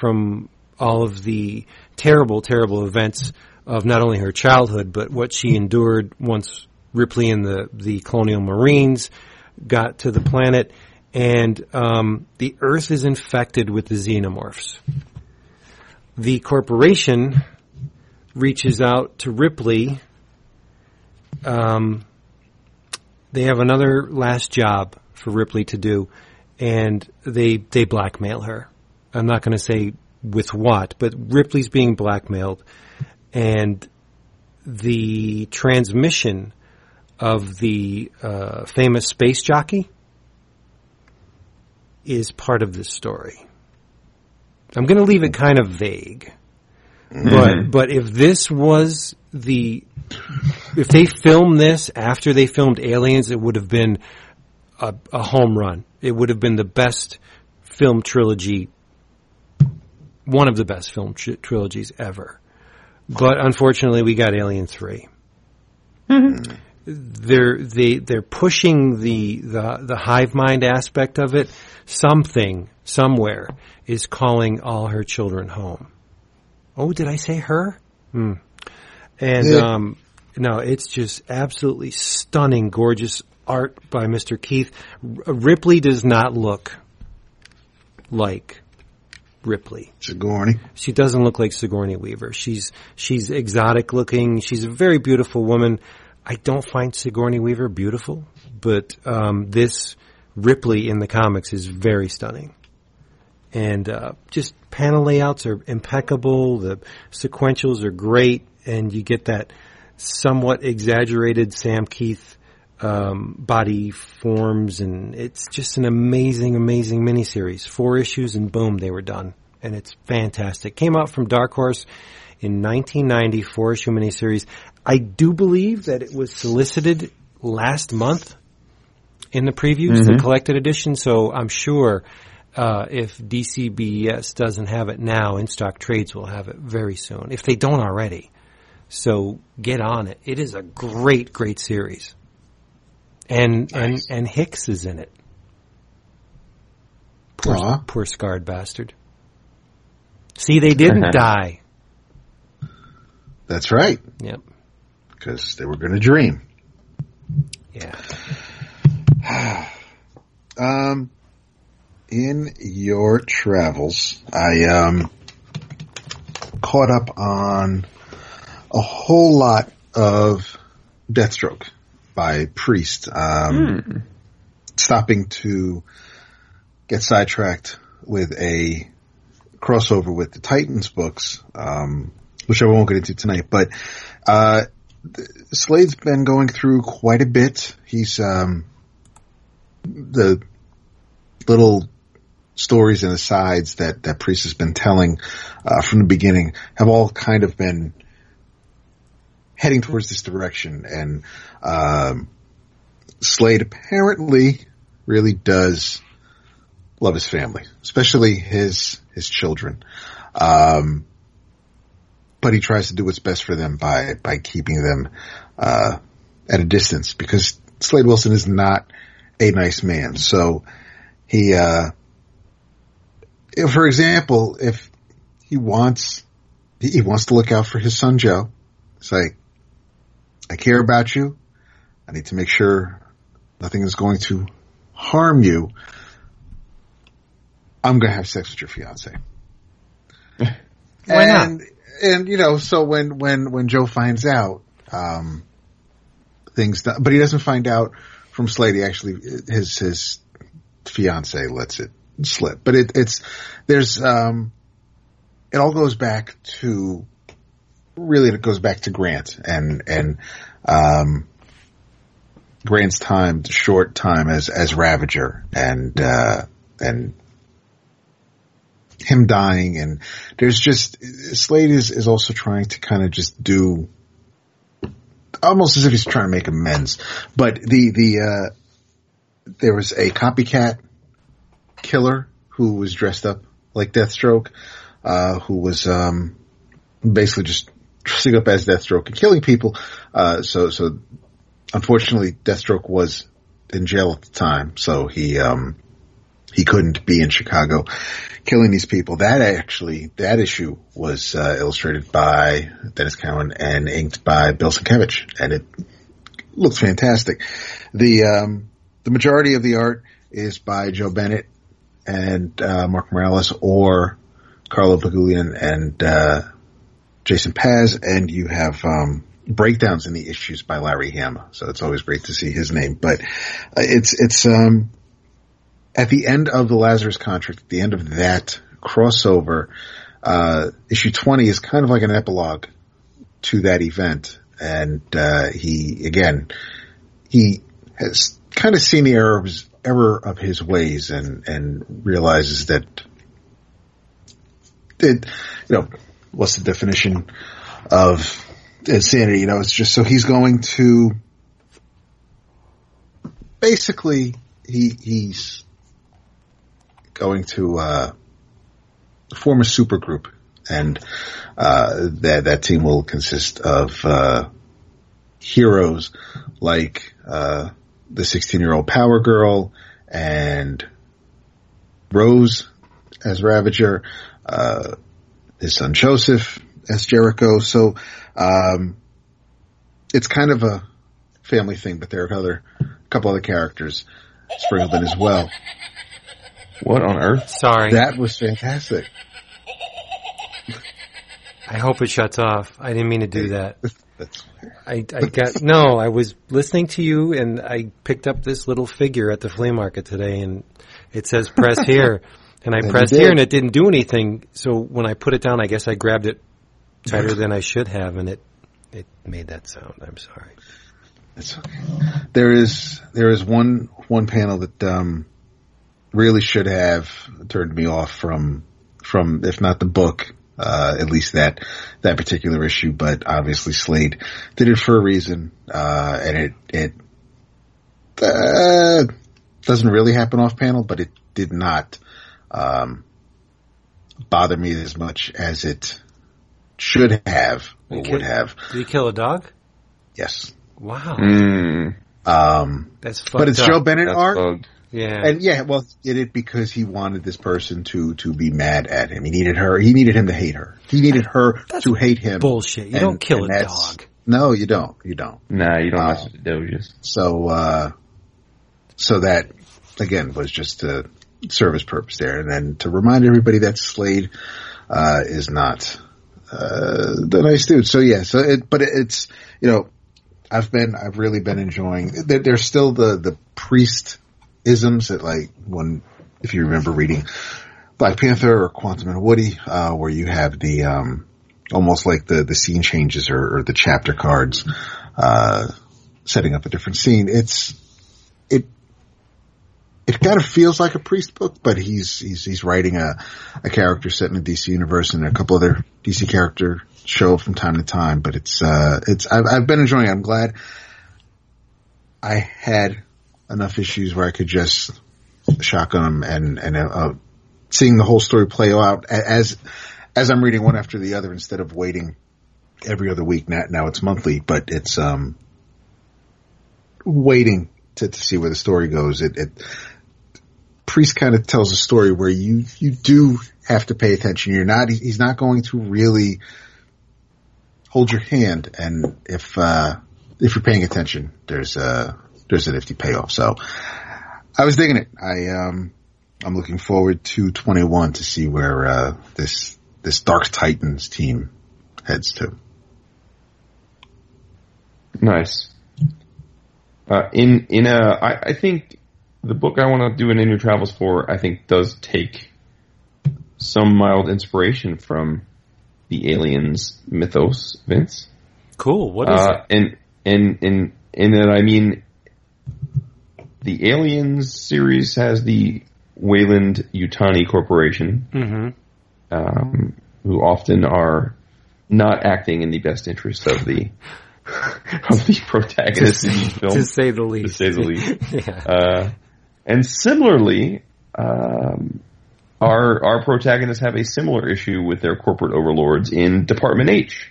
from all of the terrible, terrible events of not only her childhood, but what she endured once Ripley and the Colonial Marines got to the planet. And the Earth is infected with the xenomorphs. The corporation reaches out to Ripley. They have another last job for Ripley to do, and they blackmail her. I'm not going to say with what, but Ripley's being blackmailed, and the transmission of the famous space jockey is part of this story. I'm going to leave it kind of vague, but if this was if they filmed this after they filmed Aliens, it would have been a home run. It would have been the best film trilogy, one of the best film trilogies ever. But unfortunately, we got Alien 3. Mm-hmm. They're pushing the hive mind aspect of it. Something somewhere is calling all her children home. Oh, did I say her? And no, it's just absolutely stunning, gorgeous art by Mr. Keith. Ripley does not look like Ripley. Sigourney. She doesn't look like Sigourney Weaver. She's exotic looking. She's a very beautiful woman. I don't find Sigourney Weaver beautiful, but this Ripley in the comics is very stunning. And just panel layouts are impeccable. The sequentials are great, and you get that somewhat exaggerated Sam Keith body forms, and it's just an amazing, amazing miniseries. 4 issues, and boom, they were done. And it's fantastic. Came out from Dark Horse in 1990, 4-issue miniseries. I do believe that it was solicited last month in the previews, the collected edition. So I'm sure if DCBS doesn't have it now, In Stock Trades will have it very soon, if they don't already. So get on it. It is a great, great series. And nice. and Hicks is in it. Poor scarred bastard. See, they didn't die. That's right. Yep. Because they were going to dream. Yeah. In your travels, I caught up on a whole lot of Deathstroke by Priest. Stopping to get sidetracked with a crossover with the Titans books, which I won't get into tonight. But Slade's been going through quite a bit. He's the little stories and asides that Priest has been telling from the beginning have all kind of been heading towards this direction. And Slade apparently really does love his family, especially his children. But he tries to do what's best for them by keeping them at a distance, because Slade Wilson is not a nice man. So he, for example, if he wants to look out for his son Joe, it's like, I care about you. I need to make sure nothing is going to harm you. I'm going to have sex with your fiance. Why not? And, you know, so when Joe finds out, but he doesn't find out from Slade. He actually, his fiance lets it slip, but it all goes back to, really it goes back to Grant and Grant's short time as Ravager and him dying, and there's just Slade is also trying to kind of just do almost as if he's trying to make amends. But the there was a copycat killer who was dressed up like Deathstroke, who was basically just dressing up as Deathstroke and killing people. So unfortunately Deathstroke was in jail at the time, so he couldn't be in Chicago killing these people. That issue was illustrated by Dennis Cowan and inked by Bill Sienkiewicz, and it looked fantastic. The majority of the art is by Joe Bennett and Mark Morales or Carlo Bagulian and Jason Paz, and you have breakdowns in the issues by Larry Hama, so it's always great to see his name. But it's at the end of the Lazarus Contract, at the end of that crossover, issue 20 is kind of like an epilogue to that event. And he has kind of seen the error of his ways and realizes that, what's the definition of insanity? It's just, so he's going to basically he's going to form a supergroup, and that team will consist of heroes like the 16-year-old Power Girl and Rose as Ravager, his son Joseph as Jericho. So it's kind of a family thing, but there are a couple other characters sprinkled in as well. What on earth? Sorry. That was fantastic. I hope it shuts off. I didn't mean to do that. I was listening to you, and I picked up this little figure at the flea market today, and it says press here. And I pressed here, and it didn't do anything. So when I put it down, I guess I grabbed it tighter than I should have, and it made that sound. I'm sorry. It's okay. There is one panel that really should have turned me off from if not the book, at least that particular issue. But obviously Slade did it for a reason, and it doesn't really happen off panel, but it did not bother me as much as it should have or would have. Did he kill a dog? Yes. Wow. Mm. That's fucked up. But it's Joe Bennett art. Yeah. And yeah, well, he did it because he wanted this person to be mad at him. He needed her. He needed him to hate her. He needed her to hate him. Bullshit. You don't kill a dog. No, you don't. You don't. Nah, you don't mess with the doges. So that, again, was just a service purpose there. And then to remind everybody that Slade is not the nice dude. So yeah, it's, you know, I've really been enjoying, there's still the priest isms that, like, when, if you remember reading Black Panther or Quantum and Woody, where you have the, almost like the scene changes or the chapter cards, setting up a different scene. It kind of feels like a priest book, but he's writing a character set in the DC universe, and a couple other DC characters show up from time to time. But I've been enjoying it. I'm glad I had enough issues where I could just shotgun them and seeing the whole story play out as I'm reading one after the other instead of waiting every other week. Now it's monthly, but it's waiting to see where the story goes. Priest kind of tells a story where you do have to pay attention. He's not going to really hold your hand, and if you're paying attention, there's a nifty payoff. So I was digging it. I'm looking forward to 21 to see where this Dark Titans team heads to. Nice. I think the book I want to do an Inner Travels for, I think, does take some mild inspiration from the Aliens mythos, Vince. Cool. What is it? I mean, the Aliens series has the Weyland Yutani Corporation, mm-hmm. Who often are not acting in the best interest of the of the protagonists in these films. To say the least. Yeah. And similarly, our protagonists have a similar issue with their corporate overlords in Department H.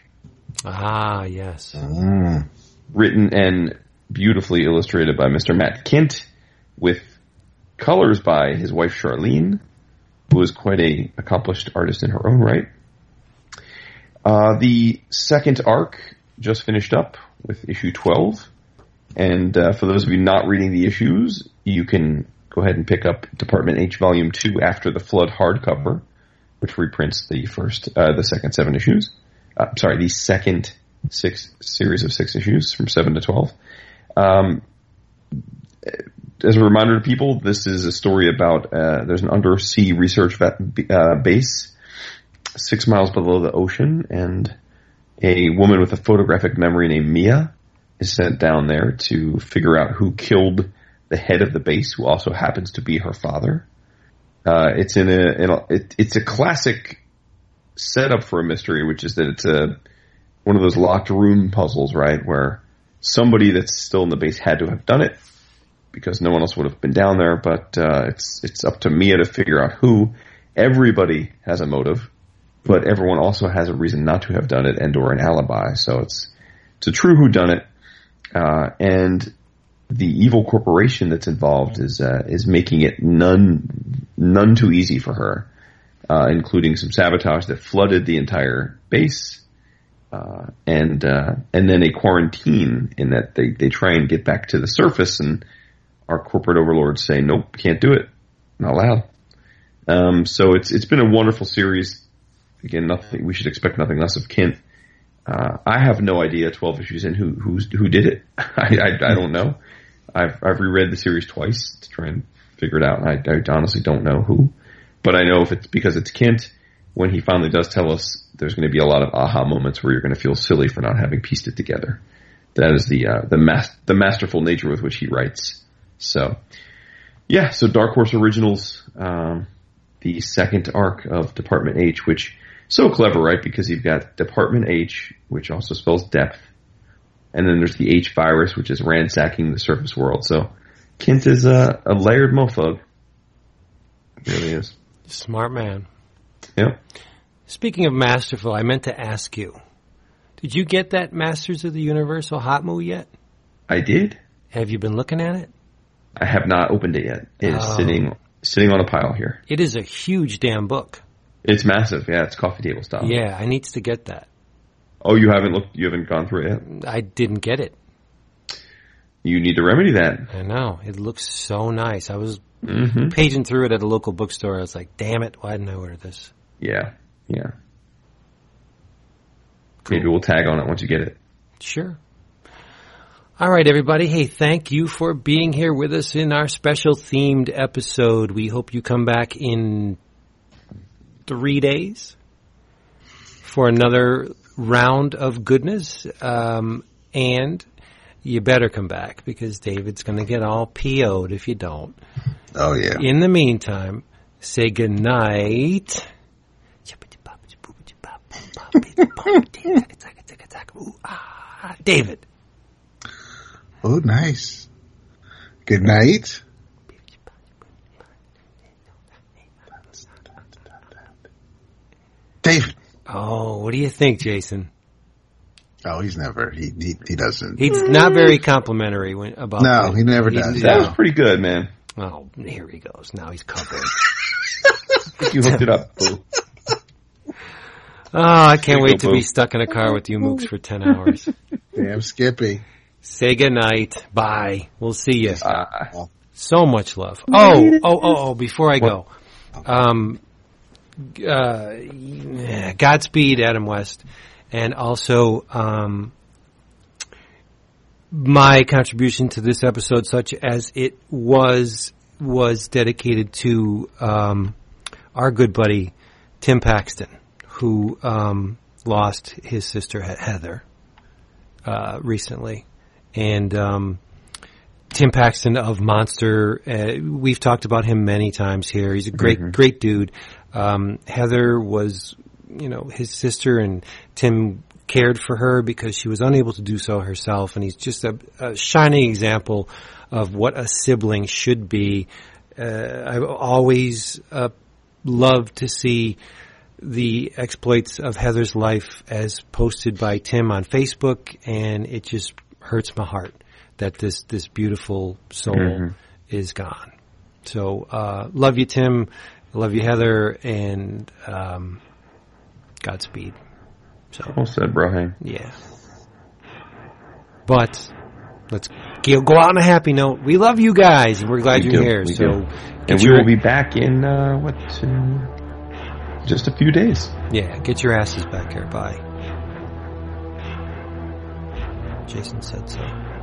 Ah, yes. Mm. Written and beautifully illustrated by Mr. Matt Kint, with colors by his wife Charlene, who is quite an accomplished artist in her own right. The second arc just finished up with issue 12. And for those of you not reading the issues, you can go ahead and pick up Department H Volume 2 After the Flood hardcover, which reprints the second series of 6 issues from 7 to 12. As a reminder to people, this is a story about there's an undersea research base 6 miles below the ocean, and a woman with a photographic memory named Mia is sent down there to figure out who killed the head of the base, who also happens to be her father. It's a classic setup for a mystery, which is that it's one of those locked room puzzles, right, where somebody that's still in the base had to have done it because no one else would have been down there. But it's up to Mia to figure out who. Everybody has a motive, but everyone also has a reason not to have done it and or an alibi. So it's a true whodunit. And the evil corporation that's involved is making it none too easy for her, including some sabotage that flooded the entire base. And then a quarantine in that they try and get back to the surface, and our corporate overlords say, nope, can't do it. Not allowed. So it's been a wonderful series. Again, we should expect nothing less of Kent. I have no idea 12 issues in who did it. I don't know. I've reread the series twice to try and figure it out, and I honestly don't know who. But I know because it's Kent, when he finally does tell us, there's going to be a lot of aha moments where you're going to feel silly for not having pieced it together. That is the masterful nature with which he writes. So, yeah, so Dark Horse Originals, the second arc of Department H, which... So clever, right? Because you've got Department H, which also spells depth, and then there's the H virus, which is ransacking the surface world. So Kent is a layered mofo. He really is. Smart man. Yep. Speaking of masterful, I meant to ask you. Did you get that Masters of the Universal Hotmu yet? I did. Have you been looking at it? I have not opened it yet. It is sitting on a pile here. It is a huge damn book. It's massive. Yeah, it's coffee table style. Yeah, I need to get that. Oh, you haven't looked? You haven't gone through it yet? I didn't get it. You need to remedy that. I know. It looks so nice. I was paging through it at a local bookstore. I was like, damn it, why didn't I order this? Yeah, yeah. Cool. Maybe we'll tag on it once you get it. Sure. All right, everybody. Hey, thank you for being here with us in our special themed episode. We hope you come back in 3 days for another round of goodness. And you better come back because David's going to get all PO'd if you don't. Oh, yeah. In the meantime, say goodnight. David. Oh, nice. Good night. David. Oh, what do you think, Jason? Oh, he's never. He doesn't. He's not very complimentary about. No, he never does. That was pretty good, man. Oh, here he goes. Now he's covered. You hooked it up. Boo. Oh, I can't wait to be stuck in a car with you mooks for 10 hours. Damn Skippy. Say goodnight. Bye. We'll see you. So much love. Oh, before I go. Godspeed, Adam West. And also, my contribution to this episode, such as it was dedicated to our good buddy, Tim Paxton, who lost his sister, Heather, recently. And Tim Paxton of Monster, we've talked about him many times here. He's a great dude. Heather was, you know, his sister, and Tim cared for her because she was unable to do so herself. And he's just a shining example of what a sibling should be. I've always loved to see the exploits of Heather's life as posted by Tim on Facebook, and it just hurts my heart that this beautiful soul is gone. So, love you, Tim. Love you, Heather, and Godspeed. So, well said, Brohane. Yeah. But let's go out on a happy note. We love you guys, and we're glad you're here. And we will be back in just a few days. Yeah, get your asses back here. Bye. Jason said so.